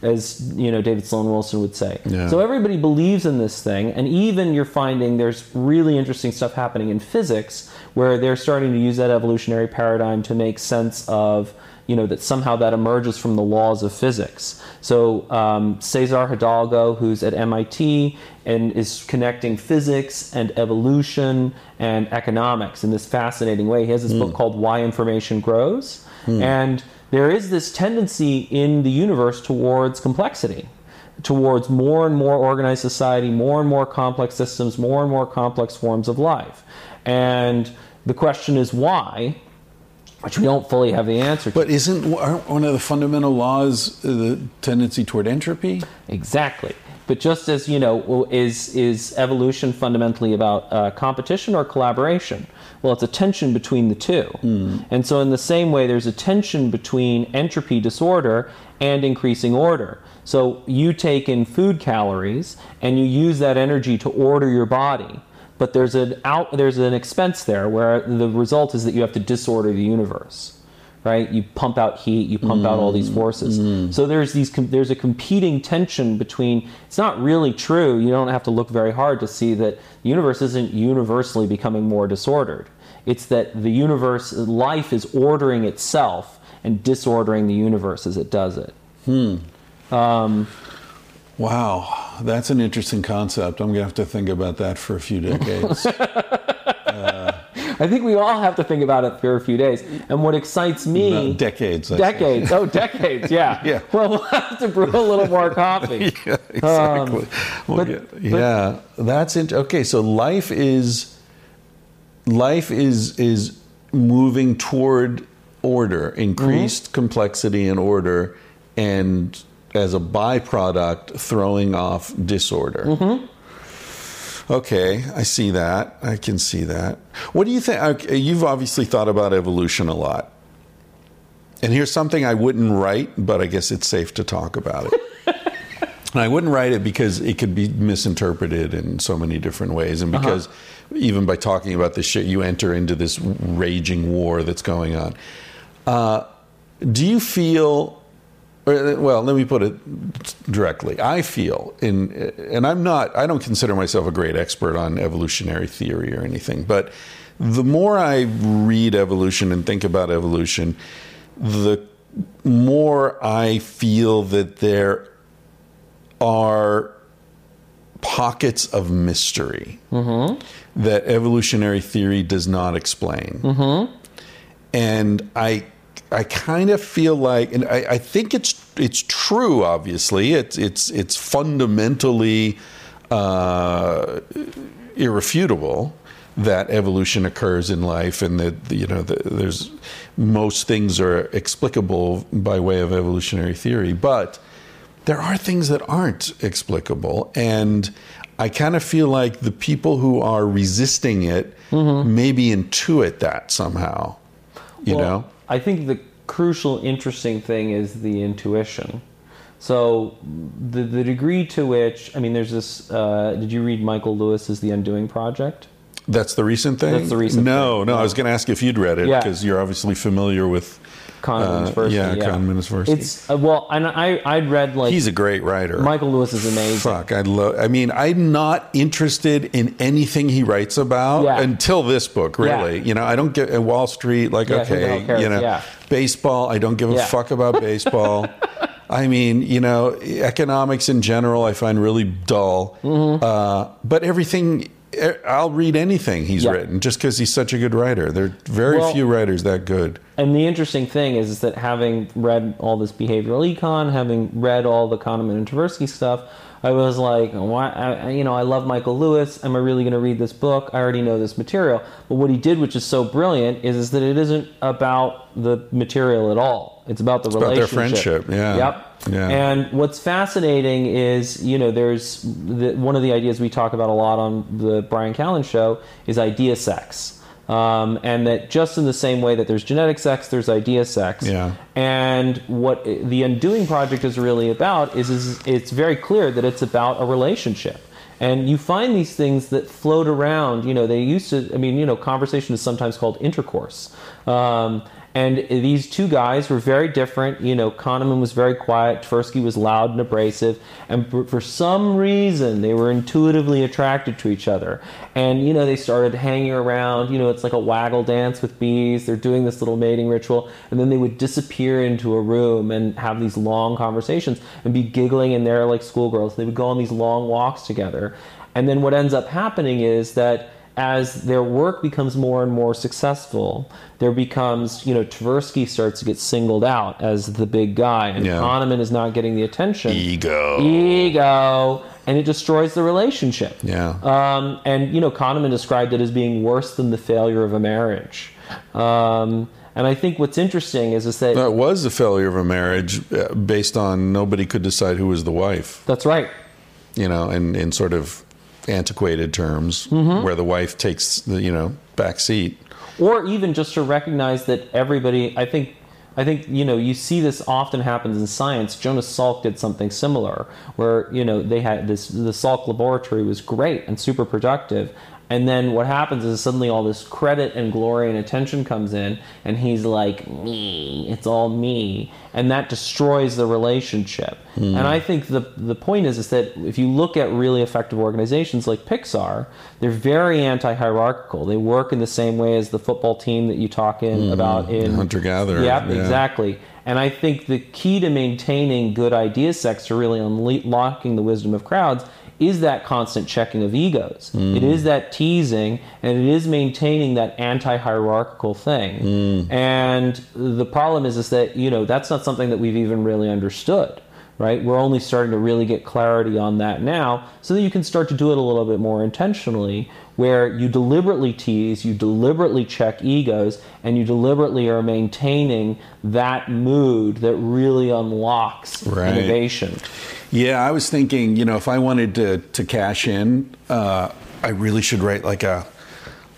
as you know, David Sloan Wilson would say. Yeah. So everybody believes in this thing, and even you're finding there's really interesting stuff happening in physics, where they're starting to use that evolutionary paradigm to make sense of, you know, that somehow that emerges from the laws of physics. So Cesar Hidalgo, who's at MIT, and is connecting physics and evolution and economics in this fascinating way. He has this book called Why Information Grows. And there is this tendency in the universe towards complexity, towards more and more organized society, more and more complex systems, more and more complex forms of life. And the question is why, which we don't fully have the answer to. But aren't one of the fundamental laws the tendency toward entropy? Exactly. But just as, you know, is evolution fundamentally about competition or collaboration? Well, it's a tension between the two. And so in the same way, there's a tension between entropy disorder and increasing order. So you take in food calories and you use that energy to order your body. But there's an expense there, where the result is that you have to disorder the universe, right? You pump out heat, you pump out all these forces. So there's a competing tension between. It's not really true. You don't have to look very hard to see that the universe isn't universally becoming more disordered. It's that the universe, life, is ordering itself and disordering the universe as it does it. Wow, that's an interesting concept. I'm going to have to think about that for a few decades. I think we all have to think about it for a few days. And what excites me... No, decades. Decades. Oh, decades, yeah. Yeah. Well, we'll have to brew a little more coffee. Yeah, exactly. That's it. Okay, so life is moving toward order, increased complexity and order, and as a byproduct, throwing off disorder. Okay, I see that. I can see that. What do you think? You've obviously thought about evolution a lot. And here's something I wouldn't write, but I guess it's safe to talk about it. And I wouldn't write it because it could be misinterpreted in so many different ways. And because even by talking about this shit, you enter into this raging war that's going on. Do you feel... Well, let me put it directly. I feel, and I don't consider myself a great expert on evolutionary theory or anything, but the more I read evolution and think about evolution, the more I feel that there are pockets of mystery that evolutionary theory does not explain. And I kind of feel like, and I think it's true. Obviously, it's fundamentally irrefutable that evolution occurs in life, and that there's most things are explicable by way of evolutionary theory, but there are things that aren't explicable, and I kind of feel like the people who are resisting it maybe intuit that somehow, you know. I think the crucial, interesting thing is the intuition. So the degree to which, I mean, there's this, did you read Michael Lewis's The Undoing Project? That's the recent thing? That's the recent thing. No, I was going to ask if you'd read it, because you're obviously familiar with... Kahneman's Tversky. Yeah, Kahneman's Tversky. It's, well, and I'd read like... He's a great writer. Michael Lewis is amazing. Fuck, I'm not interested in anything he writes about until this book, really. Yeah. I don't get... Wall Street, baseball, I don't give a fuck about baseball. I mean, economics in general I find really dull. But everything... I'll read anything he's written just because he's such a good writer. There are very few writers that good. And the interesting thing is that having read all this behavioral econ, having read all the Kahneman and Tversky stuff, I was like, I love Michael Lewis. Am I really going to read this book? I already know this material. But what he did, which is so brilliant, is that it isn't about the material at all. It's about the relationship. About their friendship, Yeah. And what's fascinating is, there's one of the ideas we talk about a lot on the Brian Callen Show is idea sex. And that just in the same way that there's genetic sex, there's idea sex. Yeah. And what the Undoing Project is really about is it's very clear that it's about a relationship. And you find these things that float around. They used to, conversation is sometimes called intercourse. And these two guys were very different. Kahneman was very quiet. Tversky was loud and abrasive. And for some reason, they were intuitively attracted to each other. And, they started hanging around. It's like a waggle dance with bees. They're doing this little mating ritual. And then they would disappear into a room and have these long conversations and be giggling. And they're like schoolgirls. They would go on these long walks together. And then what ends up happening is that as their work becomes more and more successful, there becomes, Tversky starts to get singled out as the big guy, and Kahneman is not getting the attention. Ego. And it destroys the relationship. Yeah. And, Kahneman described it as being worse than the failure of a marriage. And I think what's interesting is that... That was the failure of a marriage based on nobody could decide who was the wife. That's right. In sort of... antiquated terms, where the wife takes the back seat, or even just to recognize that everybody. I think you see this often happens in science. Jonas Salk did something similar, where they had this. The Salk laboratory was great and super productive, and then what happens is suddenly all this credit and glory and attention comes in, and he's like, me, it's all me, and that destroys the relationship. And I think the point is that if you look at really effective organizations like Pixar, they're very anti-hierarchical. They work in the same way as the football team that you talk about in Hunter-Gatherer. Yep, yeah, exactly. And I think the key to maintaining good idea sex, to really unlocking the wisdom of crowds, is that constant checking of egos. Mm. It is that teasing, and it is maintaining that anti-hierarchical thing. Mm. And the problem is that, you know, that's not something that we've even really understood, right? We're only starting to really get clarity on that now, so that you can start to do it a little bit more intentionally, where you deliberately tease, you deliberately check egos, and you deliberately are maintaining that mood that really unlocks innovation. Yeah, I was thinking, you know, if I wanted to cash in, I really should write like a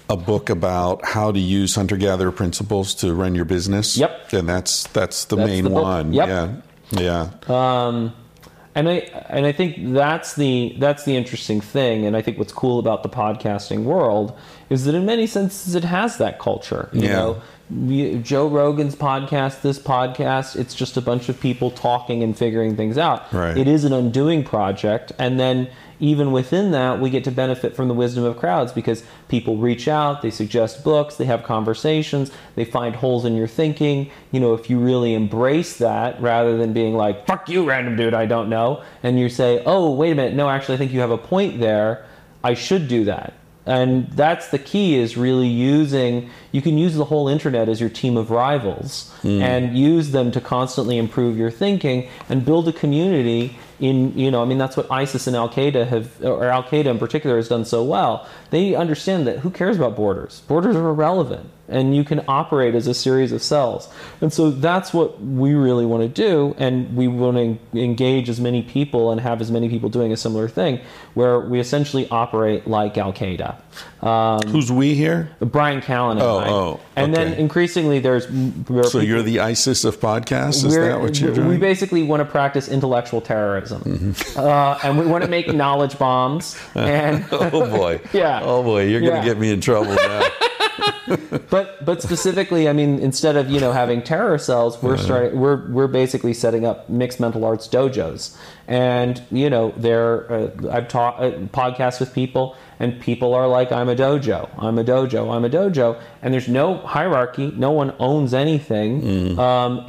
book about how to use hunter-gatherer principles to run your business. Yep. And that's the main one. Yep. Yeah. And I think that's the interesting thing, and I think what's cool about the podcasting world is that in many senses it has that culture. You know, Joe Rogan's podcast, this podcast, it's just a bunch of people talking and figuring things out. Right. It is an undoing project, and then even within that, we get to benefit from the wisdom of crowds because people reach out, they suggest books, they have conversations, they find holes in your thinking. You know, if you really embrace that rather than being like, fuck you, random dude, I don't know. And you say, oh, wait a minute, no, actually, I think you have a point there. I should do that. And that's the key, is really using, you can use the whole internet as your team of rivals and use them to constantly improve your thinking and build a community in, you know, I mean, that's what ISIS and Al-Qaeda have, or Al-Qaeda in particular has done so well. They understand that who cares about borders? Borders are irrelevant, and you can operate as a series of cells. And so that's what we really want to do, and we want to engage as many people and have as many people doing a similar thing, where we essentially operate like Al-Qaeda. Who's we here? Brian Callen and I. Oh, and okay. Then increasingly there's... So you're the ISIS of podcasts? Is that what you're doing? We basically want to practice intellectual terrorism. Mm-hmm. And we want to make knowledge bombs. And oh, boy. Yeah. Oh, boy. You're going to get me in trouble now. But specifically, I mean, instead of, you know, having terror cells, we're basically setting up mixed mental arts dojos, and you know, I've taught podcasts with people, and people are like, I'm a dojo, and there's no hierarchy, no one owns anything.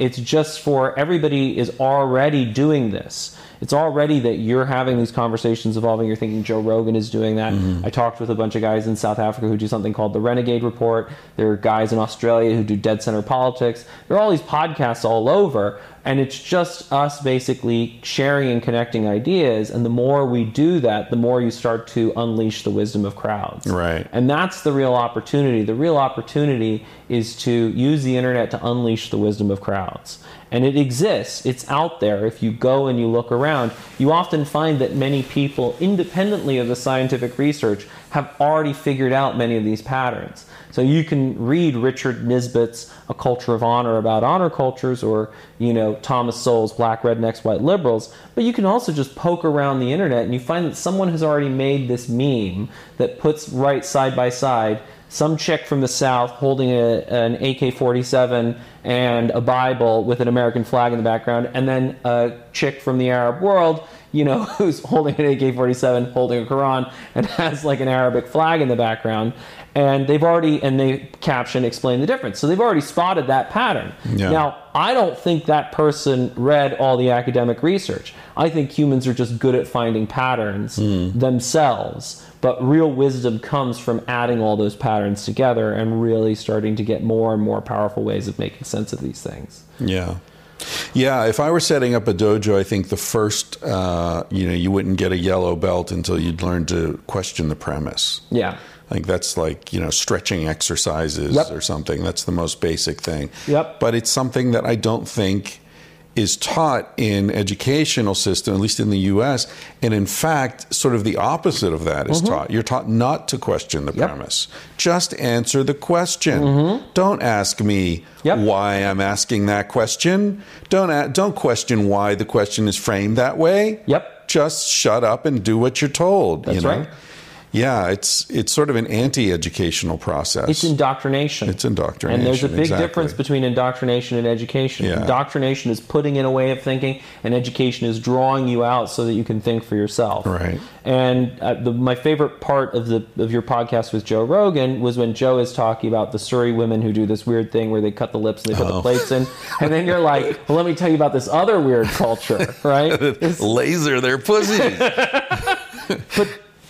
It's just for everybody is already doing this. It's already that you're having these conversations evolving your thinking. Joe Rogan is doing that. Mm-hmm. I talked with a bunch of guys in South Africa who do something called the Renegade Report. There are guys in Australia who do Dead Center Politics. There are all these podcasts all over, and it's just us basically sharing and connecting ideas. And the more we do that, the more you start to unleash the wisdom of crowds. Right. And that's the real opportunity. The real opportunity is to use the internet to unleash the wisdom of crowds. And it exists. It's out there. If you go and you look around, you often find that many people, independently of the scientific research, have already figured out many of these patterns. So you can read Richard Nisbett's A Culture of Honor about honor cultures, or, you know, Thomas Sowell's Black Rednecks, White Liberals, but you can also just poke around the internet and you find that someone has already made this meme that puts right side by side some chick from the South holding an AK-47 and a Bible with an American flag in the background, and then a chick from the Arab world, you know, who's holding an AK-47, holding a Quran, and has like an Arabic flag in the background. And they caption, explain the difference. So they've already spotted that pattern. Yeah. Now, I don't think that person read all the academic research. I think humans are just good at finding patterns themselves. But real wisdom comes from adding all those patterns together and really starting to get more and more powerful ways of making sense of these things. Yeah. Yeah, if I were setting up a dojo, I think the first, you wouldn't get a yellow belt until you'd learn to question the premise. Yeah. I think that's like, you know, stretching exercises or something. That's the most basic thing. Yep. But it's something that I don't think is taught in educational system, at least in the U.S. And in fact, sort of the opposite of that is taught. You're taught not to question the premise. Just answer the question. Don't ask me why I'm asking that question. Don't question why the question is framed that way. Just shut up and do what you're told. That's right. Yeah, it's sort of an anti-educational process. It's indoctrination. It's indoctrination. And there's a big difference between indoctrination and education. Yeah. Indoctrination is putting in a way of thinking, and education is drawing you out so that you can think for yourself. Right. And my favorite part of your podcast with Joe Rogan was when Joe is talking about the Surrey women who do this weird thing where they cut the lips and they put the plates in, and then you're like, well, let me tell you about this other weird culture, right? Laser their pussies.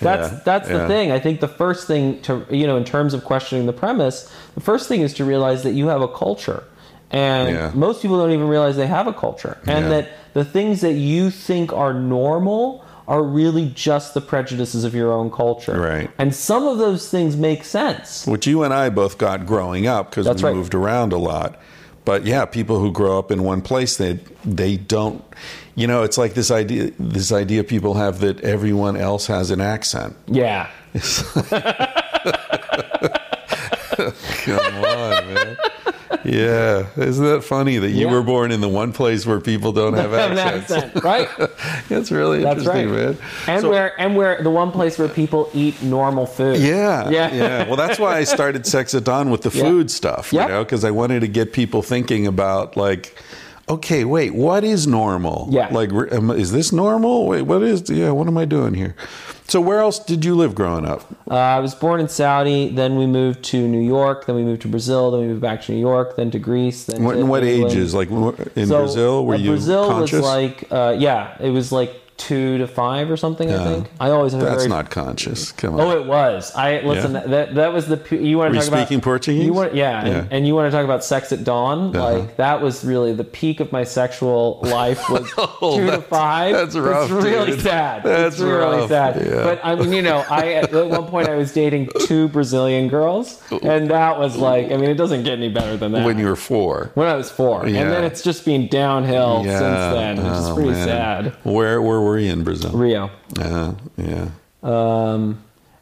But that's the thing. I think the first thing to, in terms of questioning the premise, the first thing is to realize that you have a culture. And most people don't even realize they have a culture. And that the things that you think are normal are really just the prejudices of your own culture. Right. And some of those things make sense. Which you and I both got growing up because we moved around a lot. But yeah, people who grow up in one place, they don't... it's like this idea people have that everyone else has an accent. Yeah. Come on, man. Yeah. Isn't that funny that you were born in the one place where people don't have accents? An accent, right? That's really interesting, man. And where the one place where people eat normal food. Yeah. Yeah. Well, that's why I started Sex at Dawn with the food stuff, because I wanted to get people thinking about, like... okay, wait, what is normal? Yeah. Like, is this normal? Wait, what am I doing here? So where else did you live growing up? I was born in Saudi, then we moved to New York, then we moved to Brazil, then we moved back to New York, then to Greece. Then what ages? Like, in Brazil, were you conscious? Brazil was like, it was like 2 to 5 or something, I think. I always have that's not conscious. Come on. Oh, it was. Listen. Yeah. That was the you want to talk about. Were you speaking Portuguese? And you want to talk about Sex at Dawn? Uh-huh. Like that was really the peak of my sexual life was 2 to 5. That's rough. It's really sad. It's really sad. Yeah. But I mean, at one point I was dating 2 Brazilian girls, and that was like, it doesn't get any better than that. When you were 4. When I was 4, and then it's just been downhill since then. It's just pretty sad. Where were you in Brazil? Rio.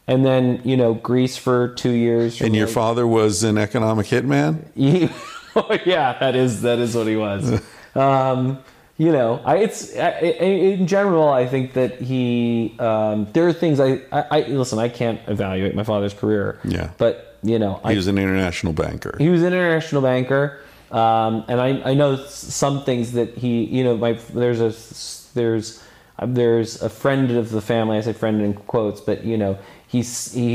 And then Greece for 2 years. And your father was an economic hitman? That is what he was. In general, I think that he there are things I can't evaluate my father's career. Yeah. But he was an international banker. And I know some things that he there's a friend of the family, I say friend in quotes, but, he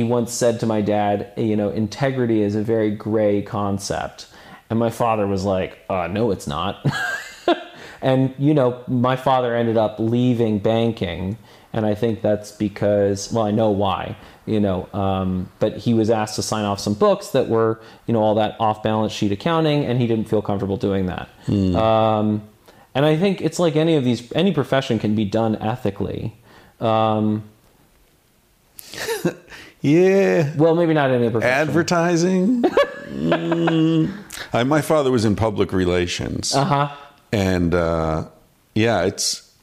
once said to my dad, integrity is a very gray concept. And my father was like, no, it's not. And, my father ended up leaving banking. And I think that's because, well, I know why, but he was asked to sign off some books that were, all that off-balance sheet accounting, and he didn't feel comfortable doing that. And I think it's like any profession can be done ethically. Yeah. Well, maybe not any profession. Advertising? My father was in public relations. Uh-huh. And,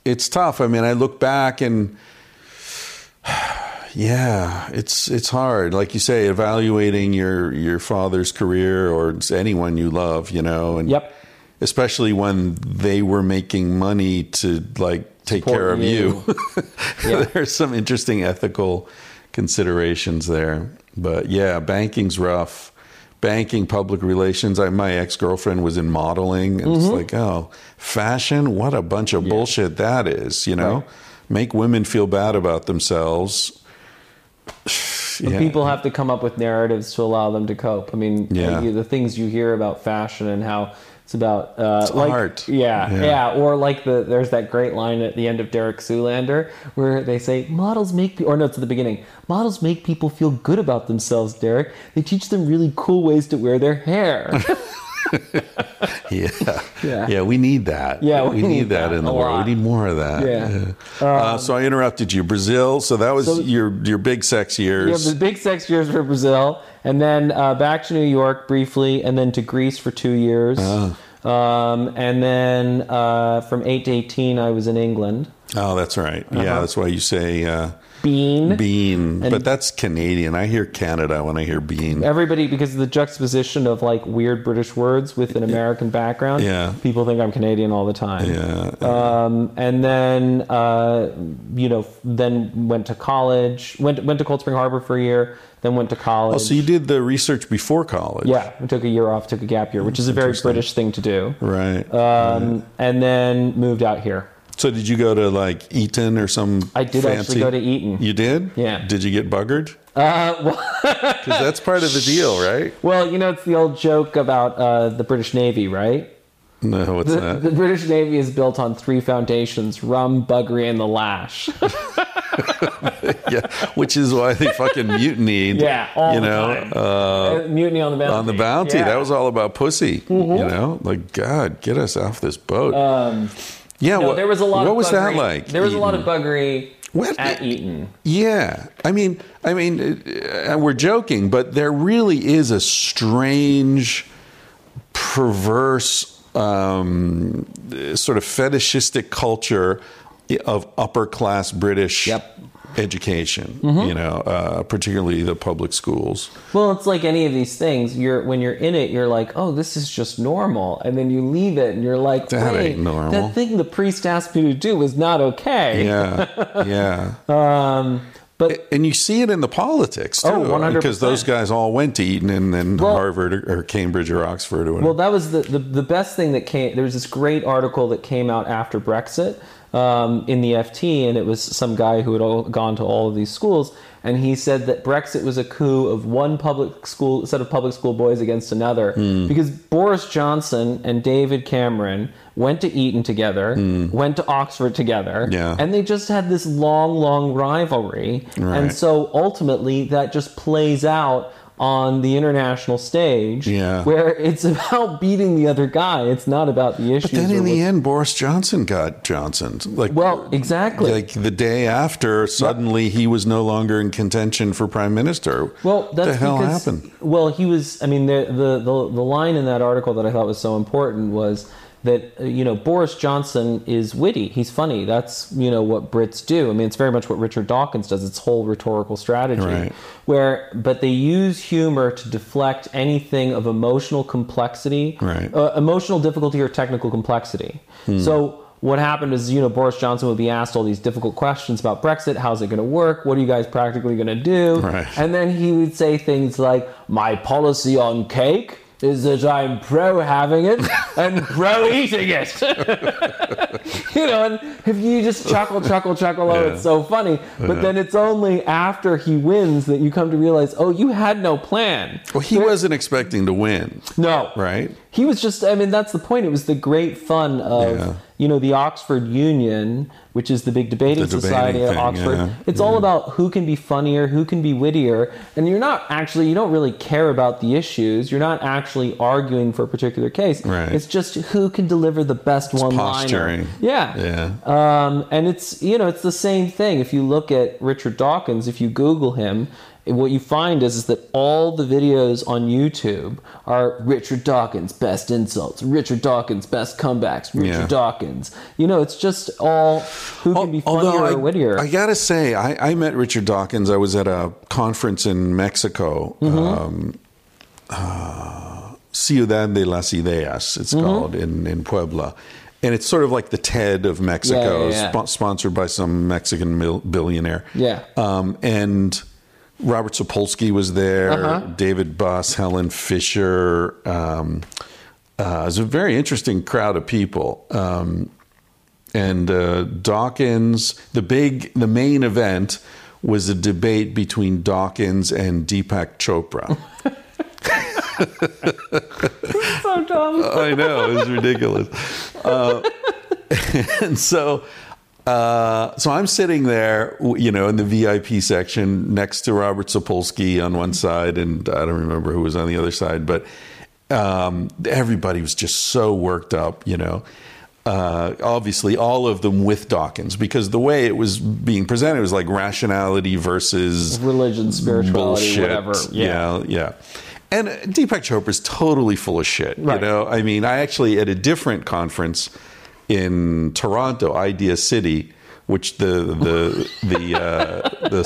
it's tough. I look back and... yeah, it's hard. Like you say, evaluating your father's career or anyone you love, and... Yep. Especially when they were making money to take care of you. There's some interesting ethical considerations there. But yeah, banking's rough. Banking, public relations. My ex-girlfriend was in modeling, and it's like, oh, fashion? What a bunch of bullshit that is, Right. Make women feel bad about themselves. But people have to come up with narratives to allow them to cope. The things you hear about fashion and how... it's about it's art. Or there's that great line at the end of Derek Zoolander where they say it's at the beginning. Models make people feel good about themselves, Derek. They teach them really cool ways to wear their hair. We need that. We need that in the world. We need more of that. So I interrupted you. Brazil. So that was your big sex years. The big sex years for Brazil, and then back to New York briefly, and then to Greece for 2 years. And then from 8 to 18, I was in England. Oh, that's right. That's why you say bean. Bean. And but that's Canadian. I hear Canada when I hear bean. Everybody, because of the juxtaposition of like weird British words with an American background, people think I'm Canadian all the time. And then, you know, then went to college, went to Cold Spring Harbor for a year, then went to college. Oh, so you did the research before college. Yeah, I took a year off, took a gap year, which is a very British thing to do. Right. And then moved out here. So did you go to like Eton or some? I did actually go to Eton. You did? Yeah. Did you get buggered? Because that's part of the deal, right? Well, you know, it's the old joke about the British Navy, right? No, it's not. The British Navy is built on three foundations: rum, buggery, and the lash. Which is why they fucking mutinied. All the time. Mutiny on the bounty. On the bounty. That was all about pussy. You know, like, God, get us off this boat. No, there was a lot. What was that like? There was a lot of buggery at Eton. Yeah, I mean, we're joking, but there really is a strange, perverse, sort of fetishistic culture of upper class British education. You know, particularly the public schools. Well, it's like any of these things. When you're in it, you're like, oh, this is just normal, and then you leave it, and you're like, that ain't normal. That thing the priest asked me to do was not okay. But and you see it in the politics too, 100%. Because those guys all went to Eton and then Harvard or Cambridge or Oxford or whatever. Well, that was the best thing that came. There was this great article that came out after Brexit. In the FT, and it was some guy who had gone to all of these schools, and he said that Brexit was a coup of one set of public school boys against another, because Boris Johnson and David Cameron went to Eton together, went to Oxford together, and they just had this long rivalry, and so ultimately that just plays out on the international stage, where it's about beating the other guy. It's not about the issues. But then in the end, Boris Johnson got Johnsoned. Like, well, exactly. Like the day after, suddenly he was no longer in contention for prime minister. Well, that's the hell happened. Well, he was. I mean, the line in that article that I thought was so important was that, you know, Boris Johnson is witty. He's funny. That's, you know, what Brits do. I mean, it's very much what Richard Dawkins does. It's whole rhetorical strategy. But they use humor to deflect anything of emotional complexity, emotional difficulty or technical complexity. So what happened is, you know, Boris Johnson would be asked all these difficult questions about Brexit. How's it going to work? What are you guys practically going to do? And then he would say things like, my policy on cake is that I'm pro having it and pro eating it. You know, and if you just chuckle, oh, it's so funny. But then it's only after he wins that you come to realize, oh, you had no plan. Well, he wasn't expecting to win. No. Right? He was just, I mean, that's the point. It was the great fun of, you know, the Oxford Union, which is the big debating society at Oxford. It's all about who can be funnier, who can be wittier. And you're not actually, you don't really care about the issues. You're not actually arguing for a particular case. It's just who can deliver the best one-liner. And it's, you know, it's the same thing. If you look at Richard Dawkins, if you Google him, what you find is that all the videos on YouTube are Richard Dawkins' best insults, Richard Dawkins' best comebacks, Richard Dawkins. You know, it's just all who can be funnier or wittier. I gotta say, I met Richard Dawkins. I was at a conference in Mexico, Ciudad de las Ideas, it's called, in Puebla. And it's sort of like the TED of Mexico, sponsored by some Mexican billionaire. And Robert Sapolsky was there, David Buss, Helen Fisher. It was a very interesting crowd of people. And Dawkins, the main event was a debate between Dawkins and Deepak Chopra. This is so dumb. I know, it was ridiculous. And so... so I'm sitting there, you know, in the VIP section next to Robert Sapolsky on one side, and I don't remember who was on the other side, but everybody was just so worked up, you know. Obviously, all of them with Dawkins, because the way it was being presented was like rationality versus religion, spirituality, bullshit, whatever. And Deepak Chopra is totally full of shit, you know. I mean, I actually, at a different conference in Toronto, Idea City, which the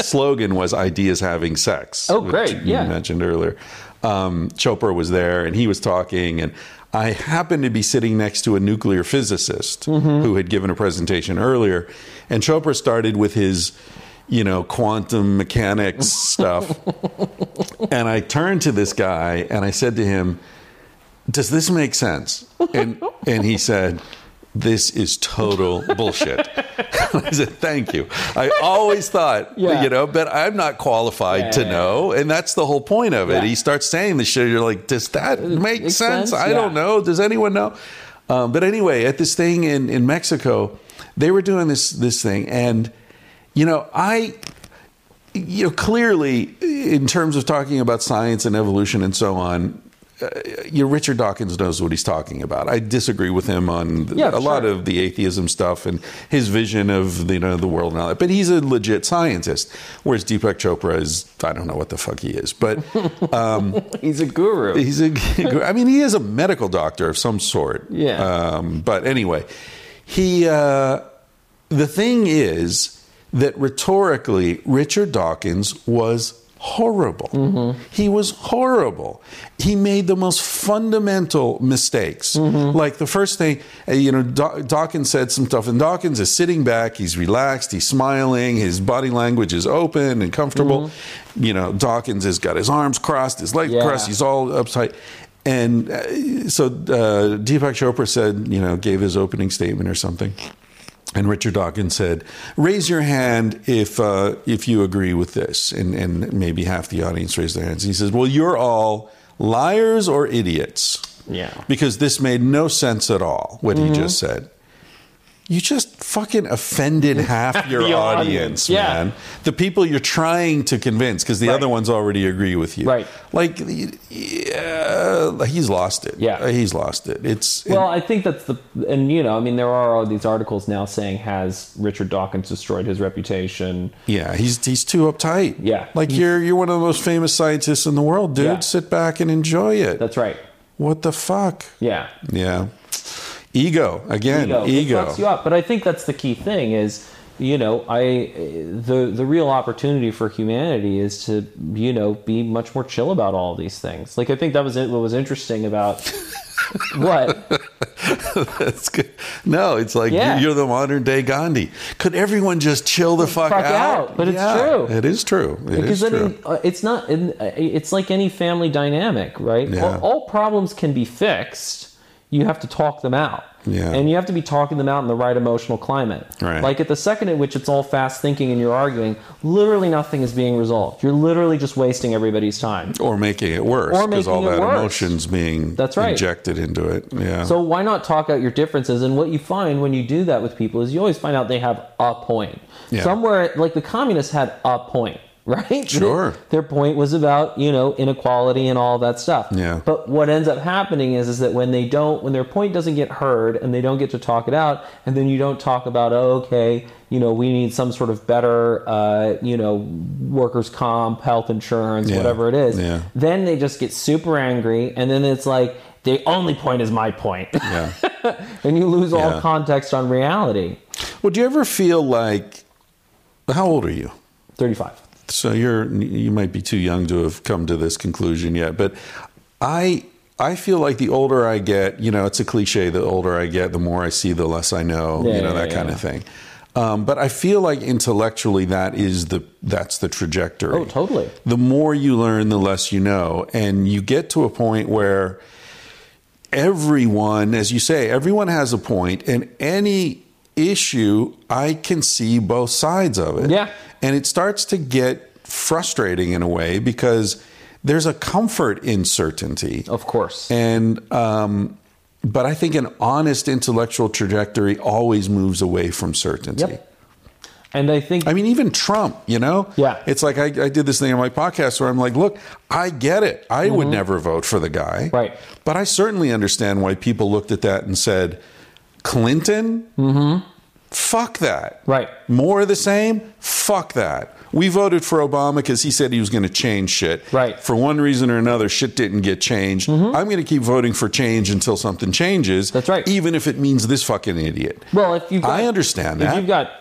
slogan was "Ideas Having Sex." Oh, great! Which you mentioned earlier. Chopra was there, and he was talking, and I happened to be sitting next to a nuclear physicist who had given a presentation earlier, and Chopra started with his, you know, quantum mechanics stuff, and I turned to this guy and I said to him, "Does this make sense?" And he said, "This is total bullshit." I said, "Thank you. I always thought, you know, but I'm not qualified to know." And that's the whole point of it. He starts saying this shit. You're like, does that make sense? I don't know. Does anyone know? But anyway, at this thing in Mexico, they were doing this thing. And, you know, clearly in terms of talking about science and evolution and so on, Richard Dawkins knows what he's talking about. I disagree with him on lot of the atheism stuff and his vision of the world and all that. But he's a legit scientist, whereas Deepak Chopra is, I don't know what the fuck he is. But he's a guru. I mean, he is a medical doctor of some sort. Yeah. But anyway, the thing is that rhetorically, Richard Dawkins was horrible. He was horrible. He made the most fundamental mistakes. Like the first thing, Dawkins said some stuff, and Dawkins is sitting back, he's relaxed, he's smiling, his body language is open and comfortable. Dawkins has got his arms crossed, his legs crossed, he's all uptight. And so Deepak Chopra said, gave his opening statement or something. And Richard Dawkins said, "Raise your hand if you agree with this." And maybe half the audience raised their hands. And he says, "Well, you're all liars or idiots." Yeah. Because this made no sense at all, what he just said. You just fucking offended half your audience, man. The people you're trying to convince, because the other ones already agree with you. Right. Like, he's lost it. Yeah. He's lost it. I think that's there are all these articles now saying, has Richard Dawkins destroyed his reputation? Yeah, he's too uptight. Yeah. Like, you're one of the most famous scientists in the world, dude. Yeah. Sit back and enjoy it. That's right. What the fuck? Yeah. Yeah. Ego. It fucks you up. But I think that's the key thing is, the real opportunity for humanity is to, be much more chill about all these things. Like, I think that was it. What was interesting about what? That's good. No, it's like you're the modern day Gandhi. Could everyone just chill the fuck out? But it's true. It is true. It's not. It's like any family dynamic, right? Yeah. All problems can be fixed. You have to talk them out. Yeah. And you have to be talking them out in the right emotional climate. Right. Like at the second at which it's all fast thinking and you're arguing, literally nothing is being resolved. You're literally just wasting everybody's time. Or making it worse. Because all that emotion's being injected into it. Yeah. So why not talk out your differences? And what you find when you do that with people is you always find out they have a point. Yeah. Somewhere, like the communists had a point. Right? Sure. Their point was about, inequality and all that stuff. Yeah. But what ends up happening is that when their point doesn't get heard and they don't get to talk it out, and then you don't talk about, we need some sort of better, workers' comp, health insurance, whatever it is. Yeah. Then they just get super angry, and then it's like, the only point is my point. Yeah. And you lose all context on reality. Well, do you ever feel like, how old are you? 35. So you might be too young to have come to this conclusion yet, but I feel like the older I get, it's a cliche, the older I get, the more I see, the less I know, kind of thing. But I feel like intellectually that's the trajectory. Oh, totally. The more you learn, the less you know. And you get to a point where everyone, as you say, everyone has a point, and any issue, I can see both sides of it. Yeah. And it starts to get frustrating in a way because there's a comfort in certainty. Of course. And but I think an honest intellectual trajectory always moves away from certainty. Yep. And I mean, even Trump, it's like I did this thing on my podcast where I'm like, look, I get it. I would never vote for the guy. Right. But I certainly understand why people looked at that and said, Clinton? Fuck that. Right. More of the same? Fuck that. We voted for Obama because he said he was going to change shit. Right. For one reason or another, shit didn't get changed. Mm-hmm. I'm going to keep voting for change until something changes. That's right. Even if it means this fucking idiot. Well, if you've got, I understand that.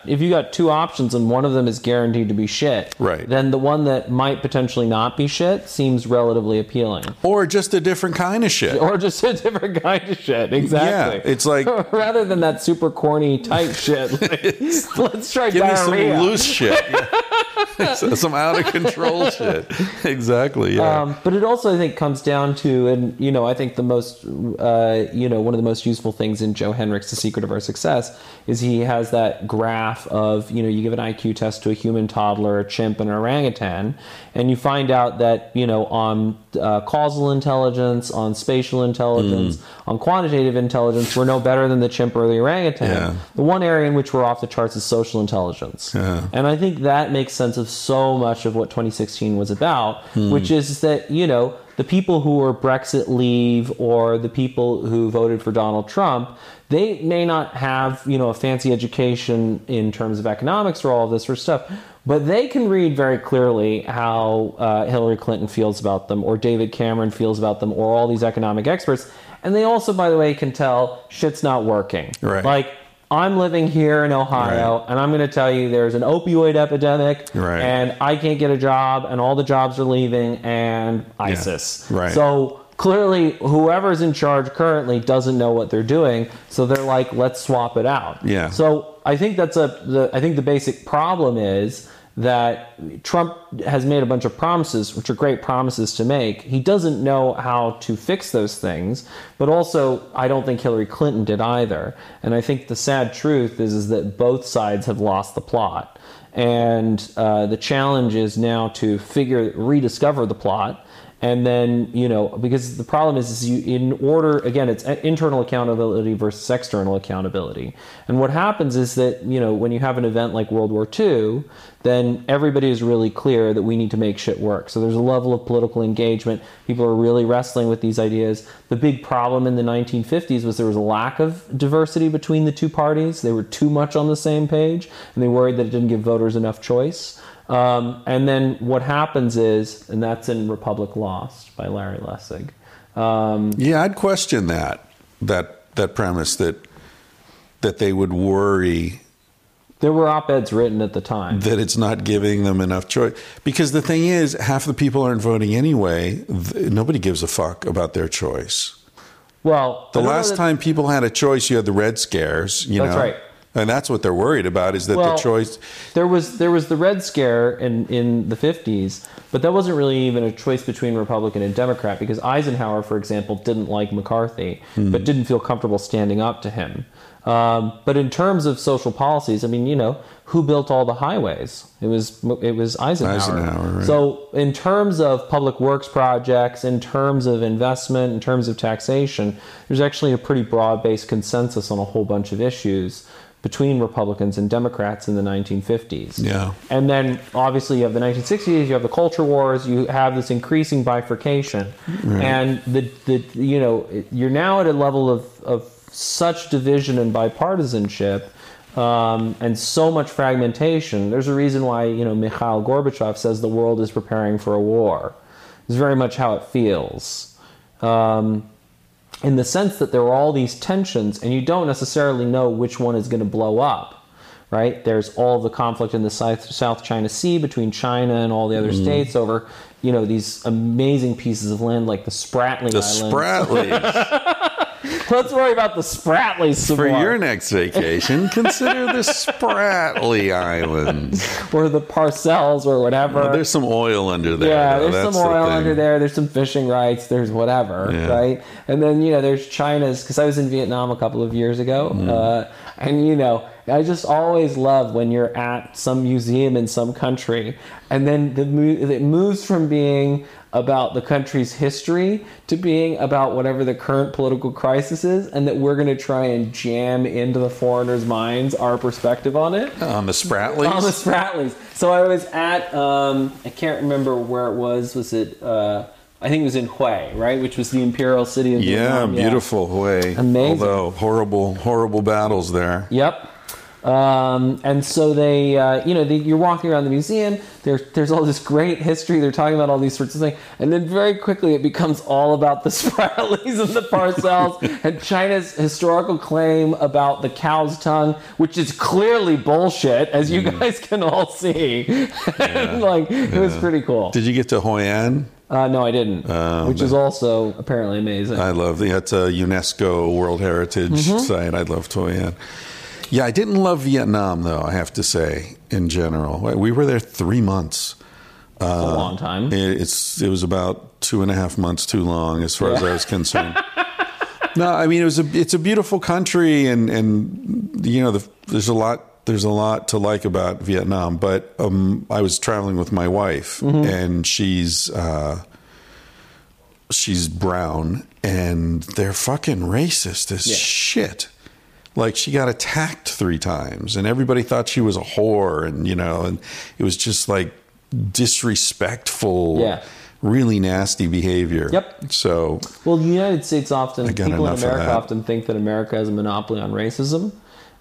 If you've got two options and one of them is guaranteed to be shit, right, then the one that might potentially not be shit seems relatively appealing. Or just a different kind of shit. Or just a different kind of shit. Exactly. Yeah, it's like rather than that super corny type shit. Like, let's try give diarrhea. Me some loose shit. Yeah. Some out of control shit. Exactly. Yeah. But it also, I think, comes down to, and you know, I think the most, one of the most useful things in Joe Henrich's The Secret of Our Success is he has that graph of, you know, you give an IQ test to a human toddler, a chimp, and an orangutan, and you find out that, you know, on causal intelligence, on spatial intelligence, on quantitative intelligence, we're no better than the chimp or the orangutan. Yeah. The one area in which we're off the charts is social intelligence. Yeah. And I think that makes sense of so much of what 2016 was about, which is that, you know, the people who were Brexit leave or the people who voted for Donald Trump, they may not have, you know, a fancy education in terms of economics or all of this sort of stuff, but they can read very clearly how Hillary Clinton feels about them or David Cameron feels about them or all these economic experts. And they also, by the way, can tell shit's not working. Right. Like, I'm living here in Ohio, right, and I'm going to tell you there's an opioid epidemic, right, and I can't get a job, and all the jobs are leaving, and ISIS. Yeah. Right. So clearly, whoever's in charge currently doesn't know what they're doing, so they're like, let's swap it out. Yeah. So I think that's the basic problem is that Trump has made a bunch of promises, which are great promises to make. He doesn't know how to fix those things, but also I don't think Hillary Clinton did either. And I think the sad truth is that both sides have lost the plot. And the challenge is now to rediscover the plot. And then, you know, because the problem is you, in order, again, it's internal accountability versus external accountability. And what happens is that, you know, when you have an event like World War II, then everybody is really clear that we need to make shit work. So there's a level of political engagement. People are really wrestling with these ideas. The big problem in the 1950s was there was a lack of diversity between the two parties. They were too much on the same page, and they worried that it didn't give voters enough choice. And then what happens is, and that's in Republic Lost by Larry Lessig. Yeah, I'd question that premise that they would worry. There were op-eds written at the time that it's not giving them enough choice. Because the thing is, half the people aren't voting anyway. Nobody gives a fuck about their choice. Well, the last time people had a choice, you had the Red Scares. You know, that's right. And that's what they're worried about is that the choice. There was the Red Scare in the 50s, but that wasn't really even a choice between Republican and Democrat because Eisenhower, for example, didn't like McCarthy, but didn't feel comfortable standing up to him. But in terms of social policies, I mean, you know, who built all the highways? It was Eisenhower. Right. So in terms of public works projects, in terms of investment, in terms of taxation, there's actually a pretty broad-based consensus on a whole bunch of issues between Republicans and Democrats in the 1950s. Yeah. And then, obviously, you have the 1960s, you have the culture wars, you have this increasing bifurcation. Right. And, you know, you're now at a level of such division and bipartisanship and so much fragmentation. There's a reason why, you know, Mikhail Gorbachev says the world is preparing for a war. It's very much how it feels. In the sense that there are all these tensions and you don't necessarily know which one is going to blow up, right? There's all the conflict in the South China Sea between China and all the other states over, you know, these amazing pieces of land like the Spratly Islands. The Spratleys. Let's worry about the Spratleys some more. For your next vacation, consider the Spratly Islands. Or the Parcells or whatever. Well, there's some oil under there. Yeah, though. There's some oil under there. There's some fishing rights. There's whatever, yeah, right? And then, you know, there's China's, because I was in Vietnam a couple of years ago. And, you know, I just always love when you're at some museum in some country and then it moves from being about the country's history to being about whatever the current political crisis is, and that we're going to try and jam into the foreigners' minds our perspective on it. On the Spratleys? On the Spratleys. So I was at, I can't remember where it was. Was it, I think it was in Hue, right? Which was the imperial city of Vietnam. Yeah, beautiful Hue. Amazing. Although horrible battles there. Yep. And so they, you're walking around the museum, there's all this great history, they're talking about all these sorts of things, and then very quickly it becomes all about the Sproutleys and the Parcells and China's historical claim about the cow's tongue, which is clearly bullshit, as you guys can all see. Yeah. It was pretty cool. Did you get to Hoi An? No, I didn't, which is also apparently amazing. I love that's a UNESCO World Heritage site. I love Hoi An. Yeah, I didn't love Vietnam, though, I have to say, in general. We were there 3 months. That's a long time. It was about 2.5 months too long, as far as I was concerned. No, I mean, it's a beautiful country, and there's a lot to like about Vietnam. But I was traveling with my wife, and she's brown, and they're fucking racist as shit. Like, she got attacked 3 times, and everybody thought she was a whore, and, and it was just, disrespectful, really nasty behavior. Yep. So... Well, the United States people in America often think that America has a monopoly on racism,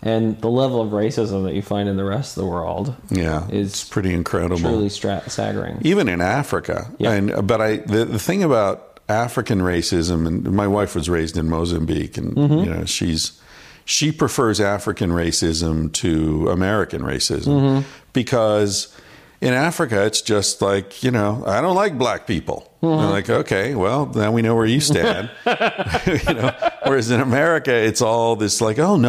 and the level of racism that you find in the rest of the world is pretty incredible. Truly staggering. Even in Africa. Yep. But the thing about African racism, and my wife was raised in Mozambique, and, she prefers African racism to American racism because in Africa, it's just I don't like black people. Mm-hmm. They're like, okay, well, now we know where you stand. Whereas in America, it's all this black people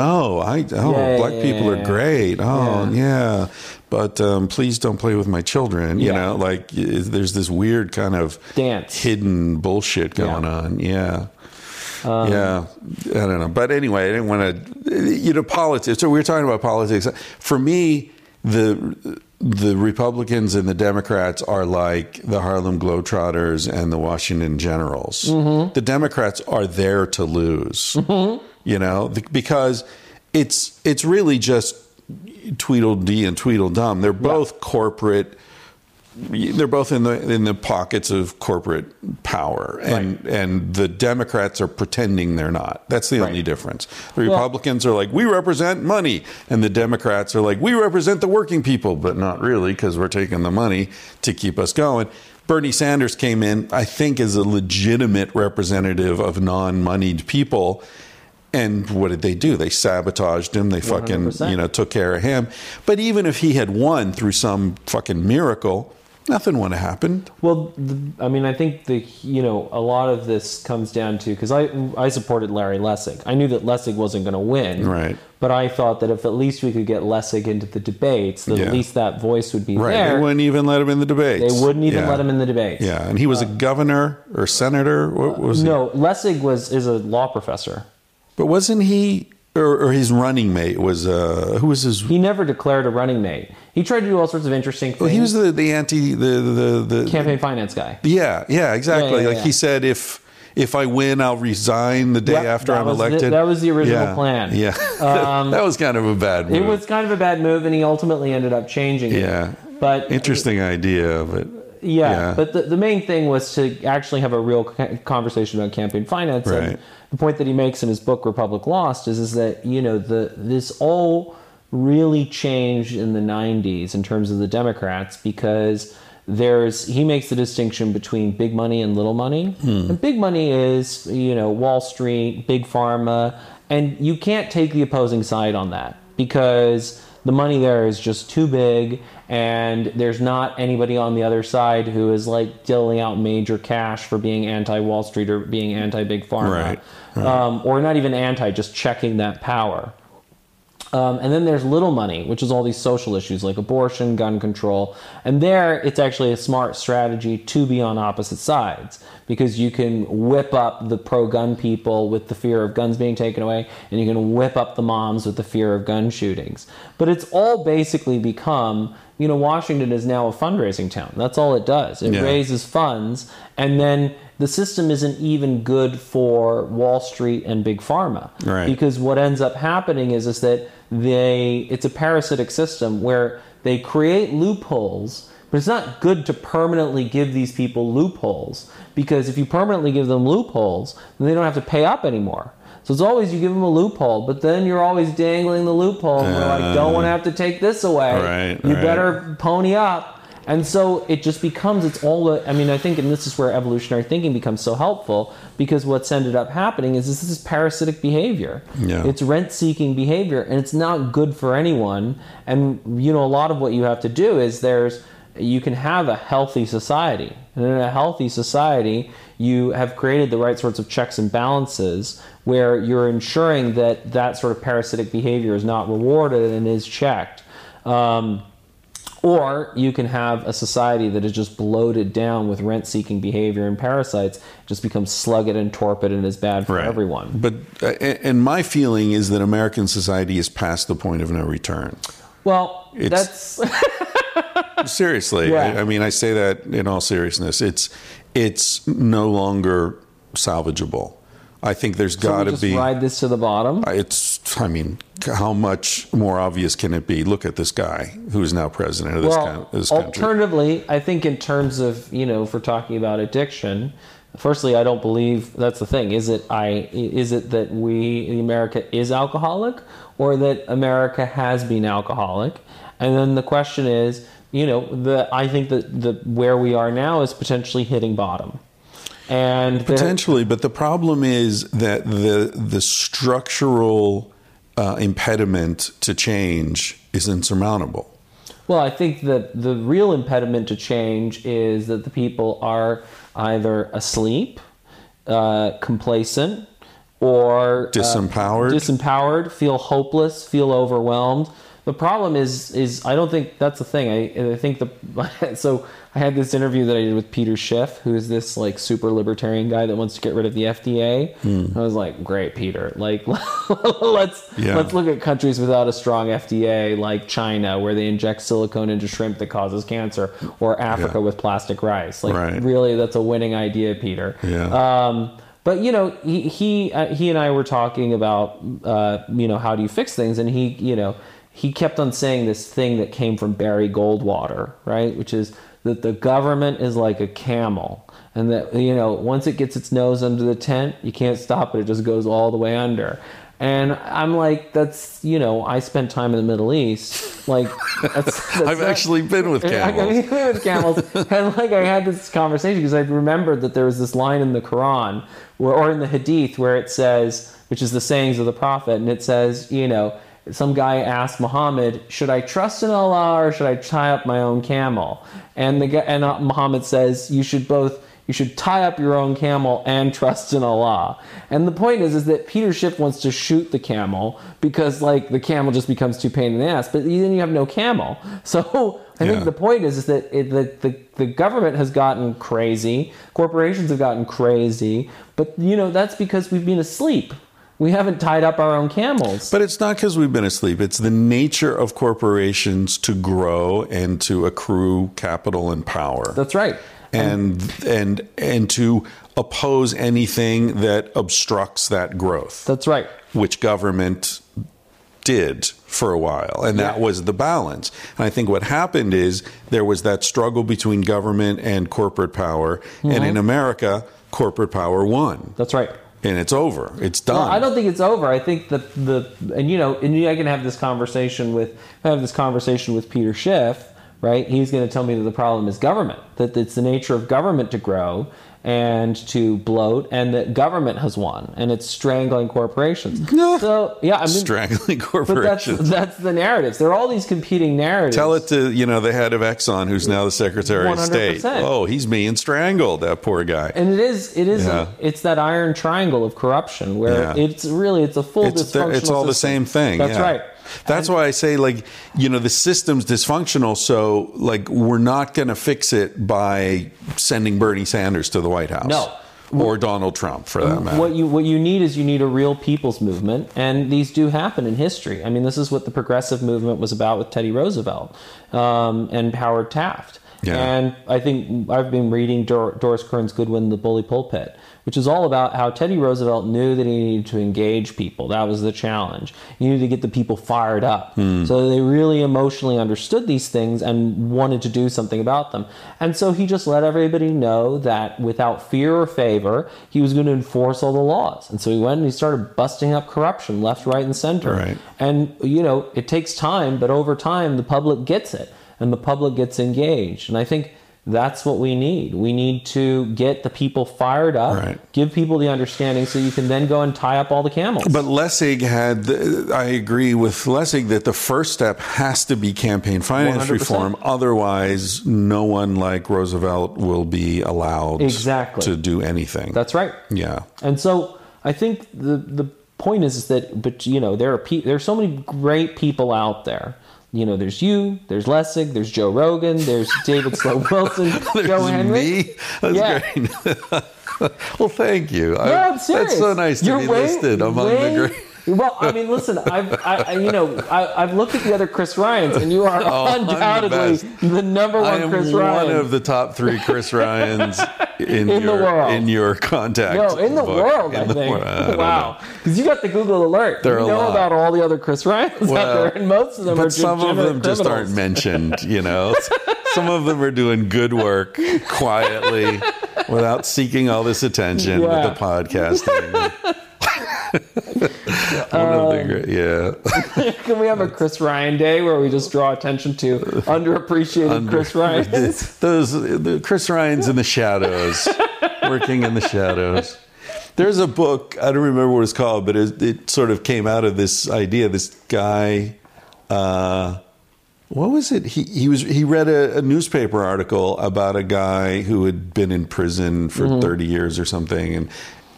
are great. Oh, yeah. But please don't play with my children. There's this weird kind of dance, hidden bullshit going on. Yeah. I don't know. But anyway, I didn't want to, politics. So we were talking about politics. For me, the Republicans and the Democrats are like the Harlem Globetrotters and the Washington Generals. Mm-hmm. The Democrats are there to lose, because it's really just Tweedledee and Tweedledum. They're both corporate. They're both in the pockets of corporate power, and the Democrats are pretending they're not. That's the only difference. The Republicans are like, we represent money, and the Democrats are like, we represent the working people, but not really, because we're taking the money to keep us going. Bernie Sanders came in, I think, as a legitimate representative of non-moneyed people. And what did they do? They sabotaged him. They 100%. Fucking, took care of him. But even if he had won through some fucking miracle, nothing would have happened. Well, I think a lot of this comes down to, because I supported Larry Lessig. I knew that Lessig wasn't going to win. Right. But I thought that if at least we could get Lessig into the debates, that at least that voice would be there. They wouldn't even let him in the debates. They wouldn't even let him in the debates. Yeah, and he was a governor or senator. What was he? Lessig is a law professor. But wasn't he, or his running mate was, who was his? He never declared a running mate. He tried to do all sorts of interesting things. Well, he was the campaign finance guy. Yeah, exactly. He said, if I win, I'll resign the day after I'm elected. That was the original plan. Yeah, that was kind of a bad move. It was kind of a bad move, and he ultimately ended up changing it. But interesting idea, but. Yeah, but the main thing was to actually have a real conversation about campaign finance. Right. And the point that he makes in his book Republic Lost is that this all really changed in the 90s in terms of the Democrats, because he makes the distinction between big money and little money. And big money is Wall Street, big pharma, and you can't take the opposing side on that because the money there is just too big, and there's not anybody on the other side who is dealing out major cash for being anti-Wall Street or being anti-Big Pharma. Right. Or not even anti, just checking that power. And then there's little money, which is all these social issues like abortion, gun control. And there, it's actually a smart strategy to be on opposite sides, because you can whip up the pro-gun people with the fear of guns being taken away, and you can whip up the moms with the fear of gun shootings. But it's all basically become... Washington is now a fundraising town. That's all it does. It raises funds, and then the system isn't even good for Wall Street and Big Pharma. Right. Because what ends up happening is that it's a parasitic system where they create loopholes But it's not good to permanently give these people loopholes, because if you permanently give them loopholes, then they don't have to pay up anymore. So it's always you give them a loophole, but then you're always dangling the loophole. And we're like, don't want to have to take this away. Right, better pony up. And so it just becomes, it's all the, I mean, I think, and this is where evolutionary thinking becomes so helpful, because what's ended up happening is this is parasitic behavior. Yeah. It's rent-seeking behavior, and it's not good for anyone. And, you know, a lot of what you have to do is there's, you can have a healthy society. And in a healthy society, you have created the right sorts of checks and balances where you're ensuring that that sort of parasitic behavior is not rewarded and is checked. Or you can have a society that is just bloated down with rent-seeking behavior and parasites, just becomes sluggard and torpid and is bad for everyone. But and my feeling is that American society is past the point of no return. Well, that's... Seriously. Yeah. I mean, I say that in all seriousness. It's no longer salvageable. I think there's got to be... just ride this to the bottom? I mean, how much more obvious can it be? Look at this guy who is now president of this country. Alternatively, I think in terms of, you know, if we're talking about addiction, firstly, I don't believe that's the thing. Is it that we in America is alcoholic, or that America has been alcoholic? And then the question is, you know, I think that where we are now is potentially hitting bottom. And potentially, but the problem is that the structural impediment to change is insurmountable. Well, I think that the real impediment to change is that the people are either asleep, complacent, or disempowered, feel hopeless, feel overwhelmed. The problem is I don't think that's the thing. I think so I had this interview that I did with Peter Schiff, who is this like super libertarian guy that wants to get rid of the FDA. I was like, great, Peter. Like, let's look at countries without a strong FDA, like China, where they inject silicone into shrimp that causes cancer, or Africa with plastic rice. Like, really, that's a winning idea, Peter. Yeah. But, you know, he and I were talking about, you know, how do you fix things? And he kept on saying this thing that came from Barry Goldwater, right? Which is that the government is like a camel, and that, you know, once it gets its nose under the tent, you can't stop it. It just goes all the way under. And I'm like, that's, you know, I spent time in the Middle East. Like, I've actually been with camels. I've been with camels. And like, I had this conversation because I remembered that there was this line in the Quran or in the Hadith where it says, which is the sayings of the Prophet, and it says, you know, some guy asked Muhammad, should I trust in Allah or should I tie up my own camel? And Muhammad says, you should tie up your own camel and trust in Allah. And the point is that Peter Schiff wants to shoot the camel because, like, the camel just becomes too pain in the ass, but then you have no camel. So I think the point is that the government has gotten crazy, corporations have gotten crazy, but, you know, that's because we've been asleep. We haven't tied up our own camels. But it's not because we've been asleep. It's the nature of corporations to grow and to accrue capital and power. That's right. And to oppose anything that obstructs that growth. That's right. Which government did for a while. And that was the balance. And I think what happened is there was that struggle between government and corporate power. Mm-hmm. And in America, corporate power won. That's right. And it's over. It's done. Well, I don't think it's over. I think I can have this conversation with Peter Schiff, right? He's going to tell me that the problem is government, that it's the nature of government to grow and to bloat, and that government has won, and it's strangling corporations. No. So, yeah, I mean, strangling corporations. But that's the narratives. There are all these competing narratives. Tell it to, you know, the head of Exxon, who's now the Secretary 100%. Of State. Oh, he's being strangled, that poor guy. And it's that iron triangle of corruption where it's a full dysfunctional system. It's all the same thing. That's right. That's why I say, like, you know, the system's dysfunctional, so, like, we're not going to fix it by sending Bernie Sanders to the White House. No. Or Donald Trump, for that matter. What you need is a real people's movement, and these do happen in history. I mean, this is what the progressive movement was about with Teddy Roosevelt and Howard Taft. Yeah. And I think I've been reading Doris Kearns Goodwin, The Bully Pulpit, which is all about how Teddy Roosevelt knew that he needed to engage people. That was the challenge. You needed to get the people fired up. So they really emotionally understood these things and wanted to do something about them. And so he just let everybody know that without fear or favor, he was going to enforce all the laws. And so he went and he started busting up corruption left, right, and center. Right. And, you know, it takes time, but over time, the public gets it. And the public gets engaged. And I think that's what we need. We need to get the people fired up, right. Give people the understanding so you can then go and tie up all the camels. But Lessig had, I agree with Lessig that the first step has to be campaign finance 100%. Reform. Otherwise, no one like Roosevelt will be allowed to do anything. That's right. Yeah. And so I think the point is that, but you know, there are so many great people out there. You know, there's you, there's Lessig, there's Joe Rogan, there's David Sloan Wilson, Joe Henrich. That's great. Well, thank you. I'm serious. That's so nice to be listed among the great. Well, I mean, listen, I've looked at the other Chris Ryans, and you are undoubtedly the number one Chris Ryan. I am one of the top three Chris Ryans in your contact. No, in the world, I think. Wow. Because you got the Google alert. You know about all the other Chris Ryans out there, and most of them are some of them criminals. Just aren't mentioned, you know. Some of them are doing good work quietly without seeking all this attention with the podcasting. Can we have a Chris Ryan day where we just draw attention to underappreciated Chris Ryans? The Chris Ryans in the shadows, working in the shadows. There's a book, I don't remember what it's called, but it sort of came out of this idea. This guy, what was it? He read a newspaper article about a guy who had been in prison for 30 years or something,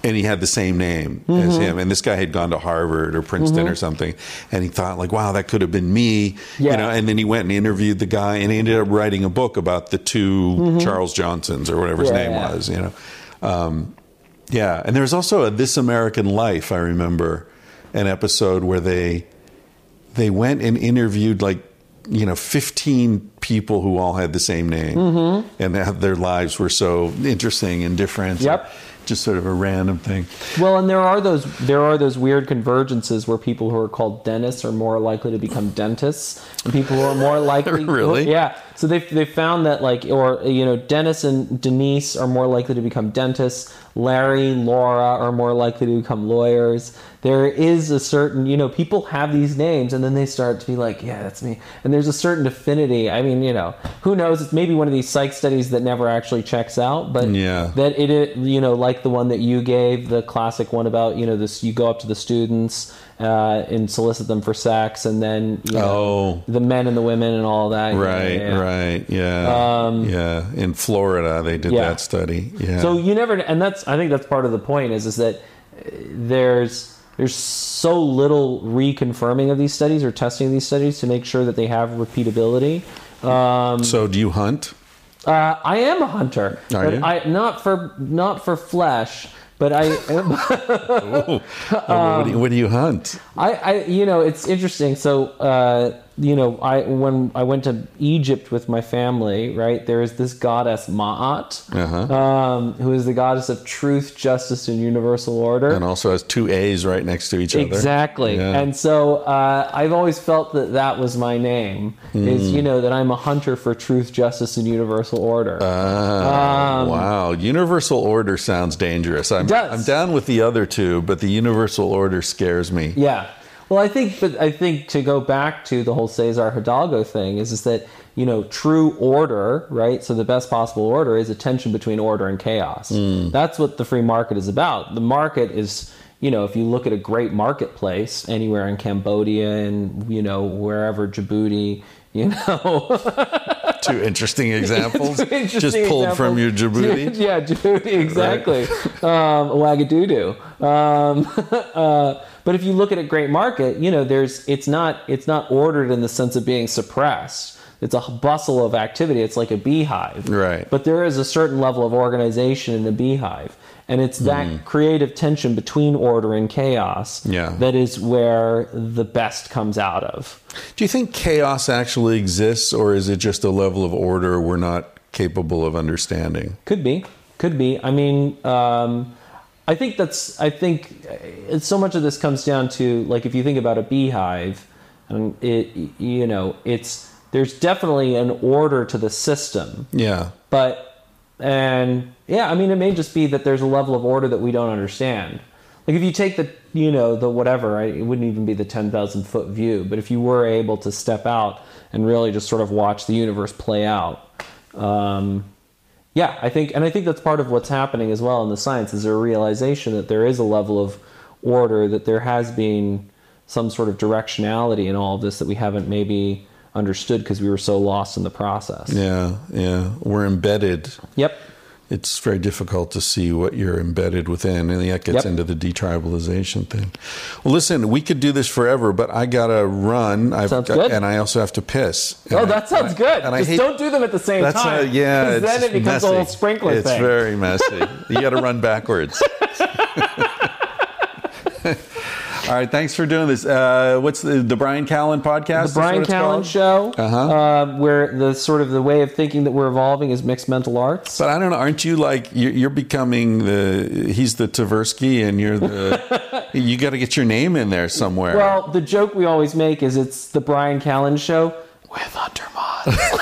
and he had the same name as him. And this guy had gone to Harvard or Princeton or something. And he thought, like, wow, that could have been me. Yeah. You know. And then he went and interviewed the guy. And he ended up writing a book about the two Charles Johnsons or whatever his name was. You know, And there was also a This American Life, I remember, an episode where they went and interviewed, like, you know, 15 people who all had the same name. And their lives were so interesting and different. Yep. Just sort of a random thing. Well, and there are those weird convergences where people who are called dentists are more likely to become dentists, and people who are more likely So they found that, like, or, you know, Dennis and Denise are more likely to become dentists. Larry, Laura are more likely to become lawyers. There is a certain, you know, people have these names and then they start to be like, yeah, that's me. And there's a certain affinity. I mean, you know, who knows? It's maybe one of these psych studies that never actually checks out, but that it, you know, like the one that you gave, the classic one about, you know, this, you go up to the students and solicit them for sex, and then, you know, the men and the women and all that. In Florida, they did that study. Yeah. So you never, and that's, I think that's part of the point is that there's so little reconfirming of these studies or testing of these studies to make sure that they have repeatability. So do you hunt? I am a hunter. Are you? Not for flesh. But I, what do you hunt? I, you know, it's interesting. So, you know, when I went to Egypt with my family, right, there is this goddess Maat, who is the goddess of truth, justice, and universal order. And also has two A's right next to each other. Exactly. Yeah. And so I've always felt that was my name, is, you know, that I'm a hunter for truth, justice, and universal order. Wow. Universal order sounds dangerous. I'm down with the other two, but the universal order scares me. Yeah. Well, I think to go back to the whole Cesar Hidalgo thing is that, you know, true order, right? So the best possible order is a tension between order and chaos. That's what the free market is about. The market is, you know, if you look at a great marketplace anywhere in Cambodia and, you know, wherever, Djibouti, you know. Two interesting examples. From your Djibouti. Yeah, Djibouti, exactly. Wagadudu. But if you look at a great market, you know, it's not ordered in the sense of being suppressed. It's a bustle of activity. It's like a beehive. Right. But there is a certain level of organization in the beehive. And it's that creative tension between order and chaos that is where the best comes out of. Do you think chaos actually exists, or is it just a level of order we're not capable of understanding? Could be. I mean, I think so much of this comes down to, like, if you think about a beehive, and there's definitely an order to the system. Yeah. But it may just be that there's a level of order that we don't understand. Like, if you take it wouldn't even be the 10,000 foot view, but if you were able to step out and really just sort of watch the universe play out, I think that's part of what's happening as well in the science, is a realization that there is a level of order, that there has been some sort of directionality in all of this that we haven't maybe understood because we were so lost in the process. Yeah. We're embedded. Yep. It's very difficult to see what you're embedded within, and that gets into the detribalization thing. Well, listen, we could do this forever, but I gotta run. Sounds good. And I also have to piss. That sounds good. And just don't do them at the same time. Then it becomes messy. A whole sprinkler thing. It's very messy. You gotta run backwards. All right, thanks for doing this. What's the Brian Callen podcast? The Brian Callen Show, where the way of thinking that we're evolving is mixed mental arts. But I don't know, aren't you you're becoming he's the Tversky and you're the, you got to get your name in there somewhere. Well, the joke we always make is it's the Brian Callen Show with Hunter Maats.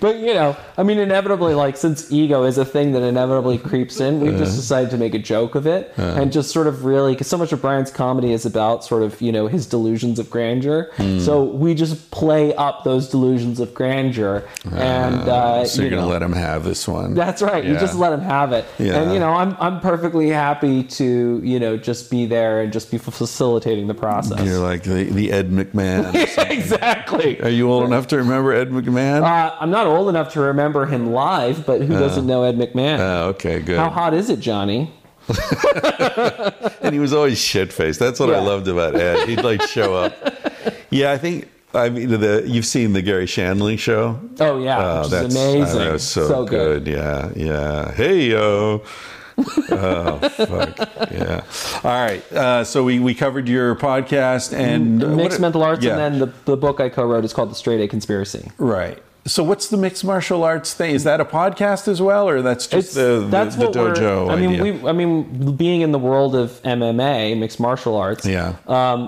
But inevitably, since ego is a thing that inevitably creeps in, we've just decided to make a joke of it and just sort of really, because so much of Brian's comedy is about sort of his delusions of grandeur. So we just play up those delusions of grandeur, and so you're gonna let him have this one. That's right. Yeah. You just let him have it, and I'm perfectly happy to just be there and just be facilitating the process. You're like the Ed McMahon. Exactly. Are you old enough to remember Ed McMahon? I'm not old enough to remember him live, but who doesn't know Ed McMahon? Oh, okay, good. How hot is it, Johnny? And he was always shit-faced. That's what I loved about Ed. He'd show up. Yeah, you've seen the Gary Shandling show. Oh yeah, that's amazing. Know, so good. Yeah. Hey yo. Oh, fuck. Yeah. All right. So we covered your podcast and Mixed Mental Arts, and then the book I co-wrote is called The Straight A Conspiracy. Right. So what's the mixed martial arts thing? Is that a podcast as well, or that's just the dojo idea? Being in the world of MMA, mixed martial arts. Yeah.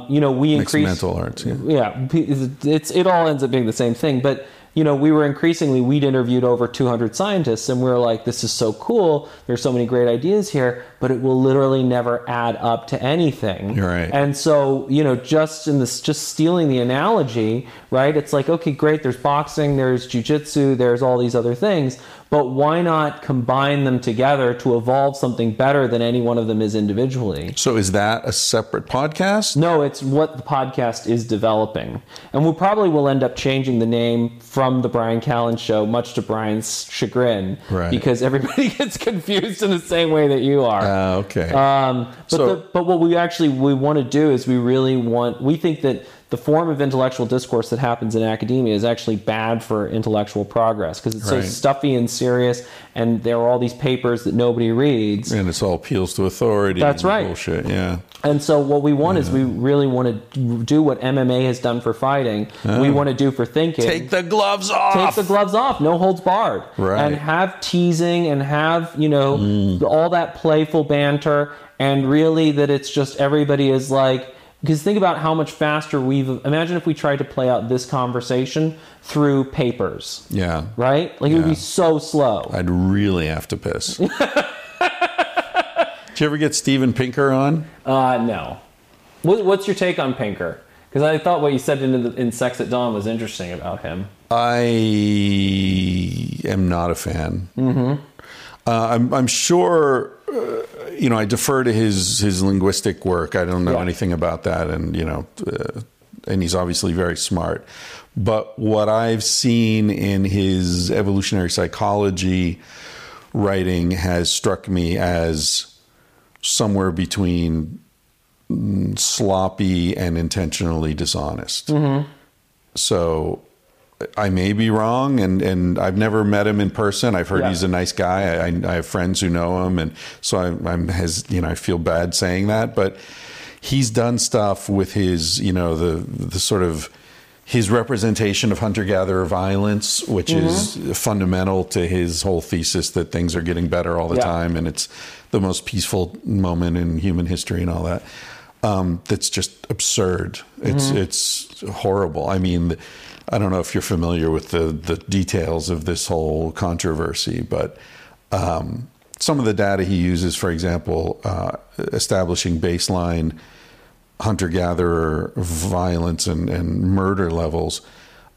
We increase mixed mental arts. Yeah. It all ends up being the same thing, but. We'd interviewed over 200 scientists, and we were like, this is so cool. There's so many great ideas here, but it will literally never add up to anything. You're right. And so, just stealing the analogy, right? It's like, okay, great. There's boxing, there's jujitsu, there's all these other things, but why not combine them together to evolve something better than any one of them is individually? So is that a separate podcast? No, it's what the podcast is developing. And we probably will end up changing the name from The Brian Callen Show, much to Brian's chagrin, right? Because everybody gets confused in the same way that you are. Okay. But what we want to do is we think that the form of intellectual discourse that happens in academia is actually bad for intellectual progress because it's so stuffy and serious, and there are all these papers that nobody reads. And it's all appeals to authority. That's right. Bullshit, yeah. And so what we want is we really want to do what MMA has done for fighting. We want to do for thinking. Take the gloves off. No holds barred. Right. And have teasing and have, all that playful banter, and really that it's just everybody is like, because think about how much faster imagine if we tried to play out this conversation through papers. Yeah. Right? It would be so slow. I'd really have to piss. Did you ever get Steven Pinker on? No. What's your take on Pinker? Because I thought what you said in Sex at Dawn was interesting about him. I am not a fan. Mm-hmm. I'm sure... I defer to his linguistic work. I don't know anything about that, and and he's obviously very smart. But what I've seen in his evolutionary psychology writing has struck me as somewhere between sloppy and intentionally dishonest. Mm-hmm. So. I may be wrong, and I've never met him in person. I've heard he's a nice guy. I have friends who know him, and so I feel bad saying that, but he's done stuff with his the sort of his representation of hunter-gatherer violence, which is fundamental to his whole thesis that things are getting better all the time, and it's the most peaceful moment in human history and all that. That's just absurd. It's horrible. I mean, I don't know if you're familiar with the details of this whole controversy, but some of the data he uses, for example, establishing baseline hunter-gatherer violence and murder levels,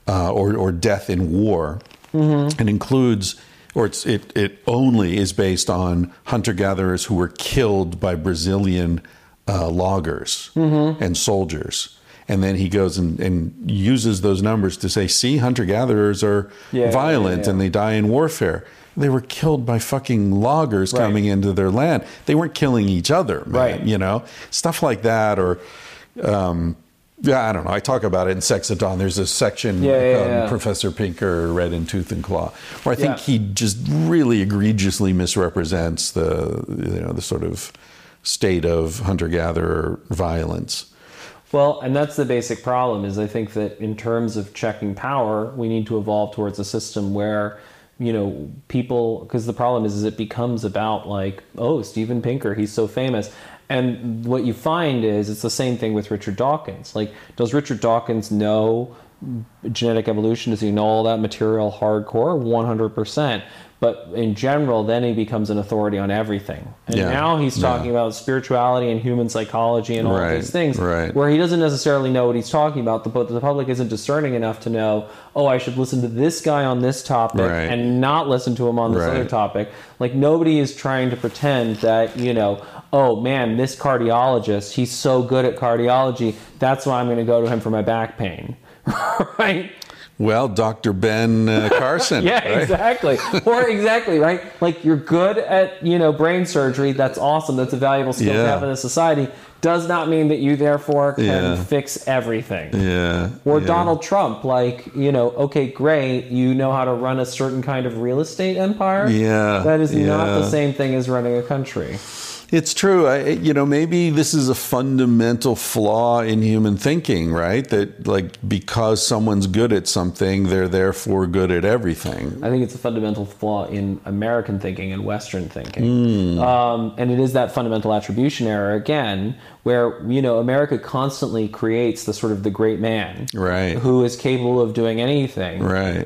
or death in war, and includes, or it only is based on hunter-gatherers who were killed by Brazilian loggers and soldiers. And then he goes and uses those numbers to say, see, hunter-gatherers are violent and they die in warfare. They were killed by fucking loggers coming into their land. They weren't killing each other, man, you know? Stuff like that, or, I don't know. I talk about it in Sex at Dawn. There's a section Professor Pinker read in Tooth and Claw, where I think he just really egregiously misrepresents the sort of state of hunter-gatherer violence. Well, and that's the basic problem, is I think that in terms of checking power, we need to evolve towards a system where, people, because the problem is it becomes about like, oh, Steven Pinker, he's so famous. And what you find is it's the same thing with Richard Dawkins. Like, does Richard Dawkins know genetic evolution? Does he know all that material hardcore? 100%. But in general, then he becomes an authority on everything. And now he's talking about spirituality and human psychology and all of these things where he doesn't necessarily know what he's talking about. The public isn't discerning enough to know, oh, I should listen to this guy on this topic and not listen to him on this other topic. Like, nobody is trying to pretend that, oh, man, this cardiologist, he's so good at cardiology. That's why I'm going to go to him for my back pain. Right? Well, Dr. Ben Carson. Exactly. Or exactly, right? Like, you're good at, brain surgery. That's awesome. That's a valuable skill to have in a society. Does not mean that you, therefore, can fix everything. Donald Trump, like, okay, great. You know how to run a certain kind of real estate empire. That is not the same thing as running a country. It's true. Maybe this is a fundamental flaw in human thinking, right? That, like, because someone's good at something, they're therefore good at everything. I think it's a fundamental flaw in American thinking and Western thinking. And it is that fundamental attribution error again, where, America constantly creates the sort of the great man who is capable of doing anything.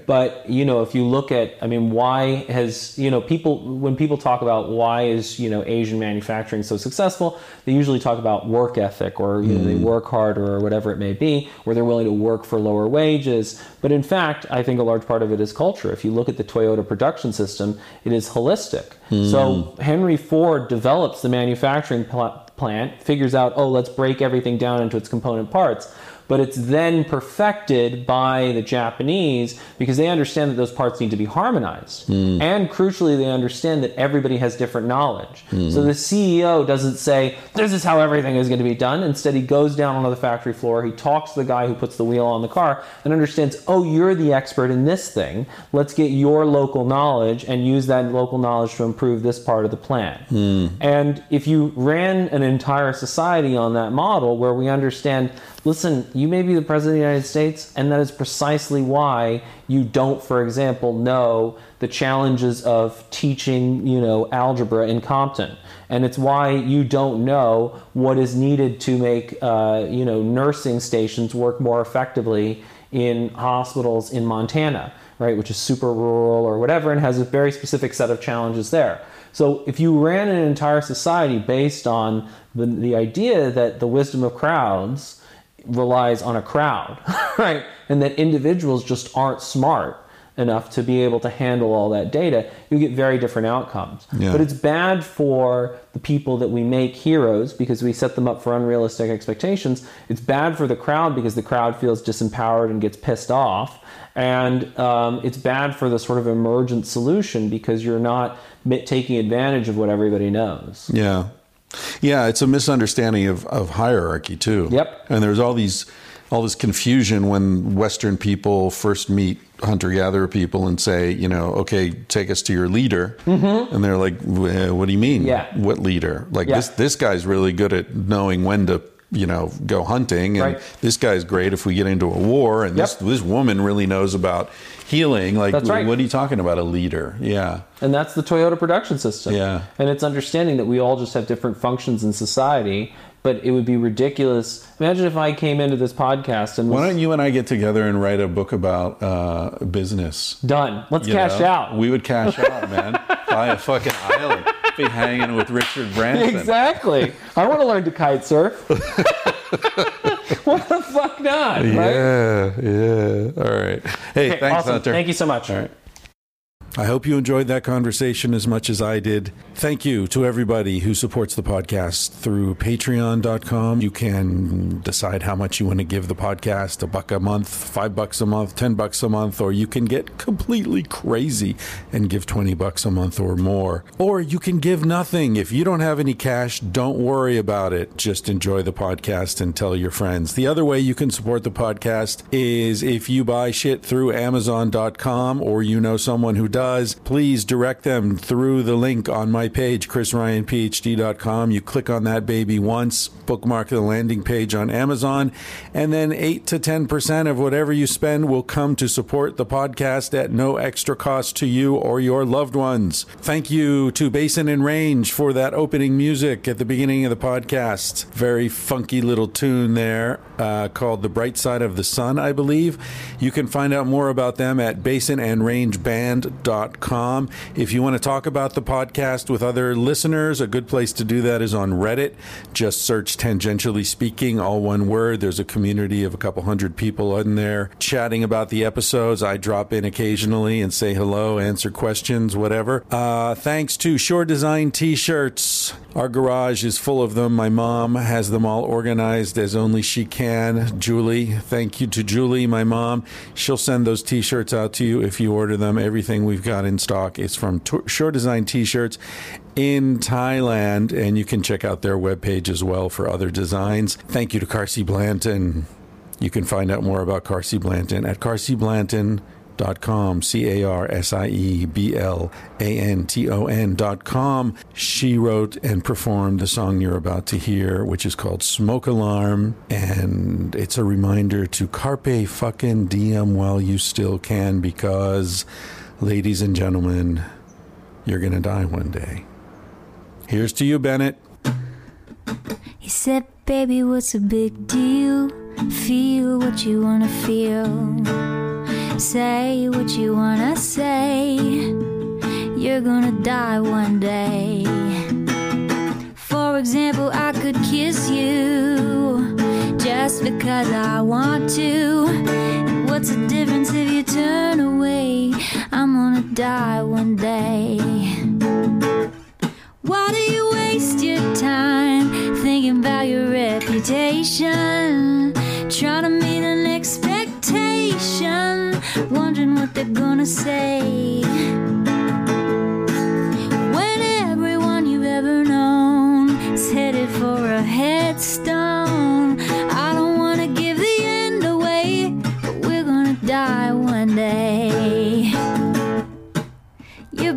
But, if you look at, why has, when people talk about why is, Asian manufacturing so successful, they usually talk about work ethic, or they work harder or whatever it may be, or they're willing to work for lower wages. But in fact, I think a large part of it is culture. If you look at the Toyota production system, it is holistic. So Henry Ford develops the manufacturing plant, figures out, oh, let's break everything down into its component parts. But it's then perfected by the Japanese because they understand that those parts need to be harmonized. And crucially, they understand that everybody has different knowledge. So the CEO doesn't say, this is how everything is going to be done. Instead, he goes down onto the factory floor. He talks to the guy who puts the wheel on the car and understands, oh, you're the expert in this thing. Let's get your local knowledge and use that local knowledge to improve this part of the plan. And if you ran an entire society on that model where we understand, listen, you may be the president of the United States, and that is precisely why you don't, for example, know the challenges of teaching, algebra in Compton. And it's why you don't know what is needed to make, nursing stations work more effectively in hospitals in Montana, right, which is super rural or whatever, and has a very specific set of challenges there. So if you ran an entire society based on the idea that the wisdom of crowds relies on a crowd, right? And that individuals just aren't smart enough to be able to handle all that data, you get very different outcomes. But it's bad for the people that we make heroes because we set them up for unrealistic expectations. It's bad for the crowd because the crowd feels disempowered and gets pissed off. And it's bad for the sort of emergent solution because you're not taking advantage of what everybody knows. Yeah, it's a misunderstanding of hierarchy too. And there's all this confusion when Western people first meet hunter-gatherer people and say, okay, take us to your leader. And they're like, what do you mean? What leader? Like this guy's really good at knowing when to go hunting, and this guy's great if we get into a war, and this woman really knows about healing. Like, what are you talking about? A leader. Yeah. And that's the Toyota production system. Yeah. And it's understanding that we all just have different functions in society, but it would be ridiculous. Imagine if I came into this podcast and... Why don't you and I get together and write a book about business? Done. Let's cash out. We would cash out, man. Buy a fucking island. Be hanging with Richard Branson. Exactly. I want to learn to kite surf. What the fuck not? Yeah. All right. Hey, thanks, awesome. Hunter. Thank you so much. All right. I hope you enjoyed that conversation as much as I did. Thank you to everybody who supports the podcast through patreon.com. You can decide how much you want to give the podcast, $1 a month, $5 a month, $10 a month, or you can get completely crazy and give $20 a month or more. Or you can give nothing. If you don't have any cash, don't worry about it. Just enjoy the podcast and tell your friends. The other way you can support the podcast is if you buy shit through amazon.com, or you know someone who does. Please direct them through the link on my page, chrisryanphd.com. You click on that baby once, bookmark the landing page on Amazon, and then 8 to 10% of whatever you spend will come to support the podcast at no extra cost to you or your loved ones. Thank you to Basin and Range for that opening music at the beginning of the podcast. Very funky little tune there called The Bright Side of the Sun, I believe. You can find out more about them at basinandrangeband.com. If you want to talk about the podcast with other listeners, a good place to do that is on Reddit. Just search Tangentially Speaking, all one word. There's a community of a couple hundred people in there chatting about the episodes. I drop in occasionally and say hello, answer questions, whatever. Thanks to Shore Design T-shirts. Our garage is full of them. My mom has them all organized as only she can. Julie, thank you to Julie, my mom. She'll send those T-shirts out to you if you order them. Everything we've got in stock is from Shore Design T-shirts in Thailand, and you can check out their webpage as well for other designs. Thank you to Carsey Blanton. You can find out more about Carsey Blanton at carseyblanton.com, CARSIEBLANTON.com. She wrote and performed the song you're about to hear, which is called Smoke Alarm, and it's a reminder to carpe fucking diem while you still can, because, ladies and gentlemen, you're gonna die one day. Here's to you, Bennett. He said, baby, what's a big deal? Feel what you wanna feel. Say what you wanna say. You're gonna die one day. For example, I could kiss you just because I want to. And what's the difference if you turn away? I'm gonna die one day. Why do you waste your time thinking about your reputation? Trying to meet an expectation, wondering what they're gonna say. When everyone you've ever known is headed for a headstone. I don't wanna give the end away, but we're gonna die one day. Your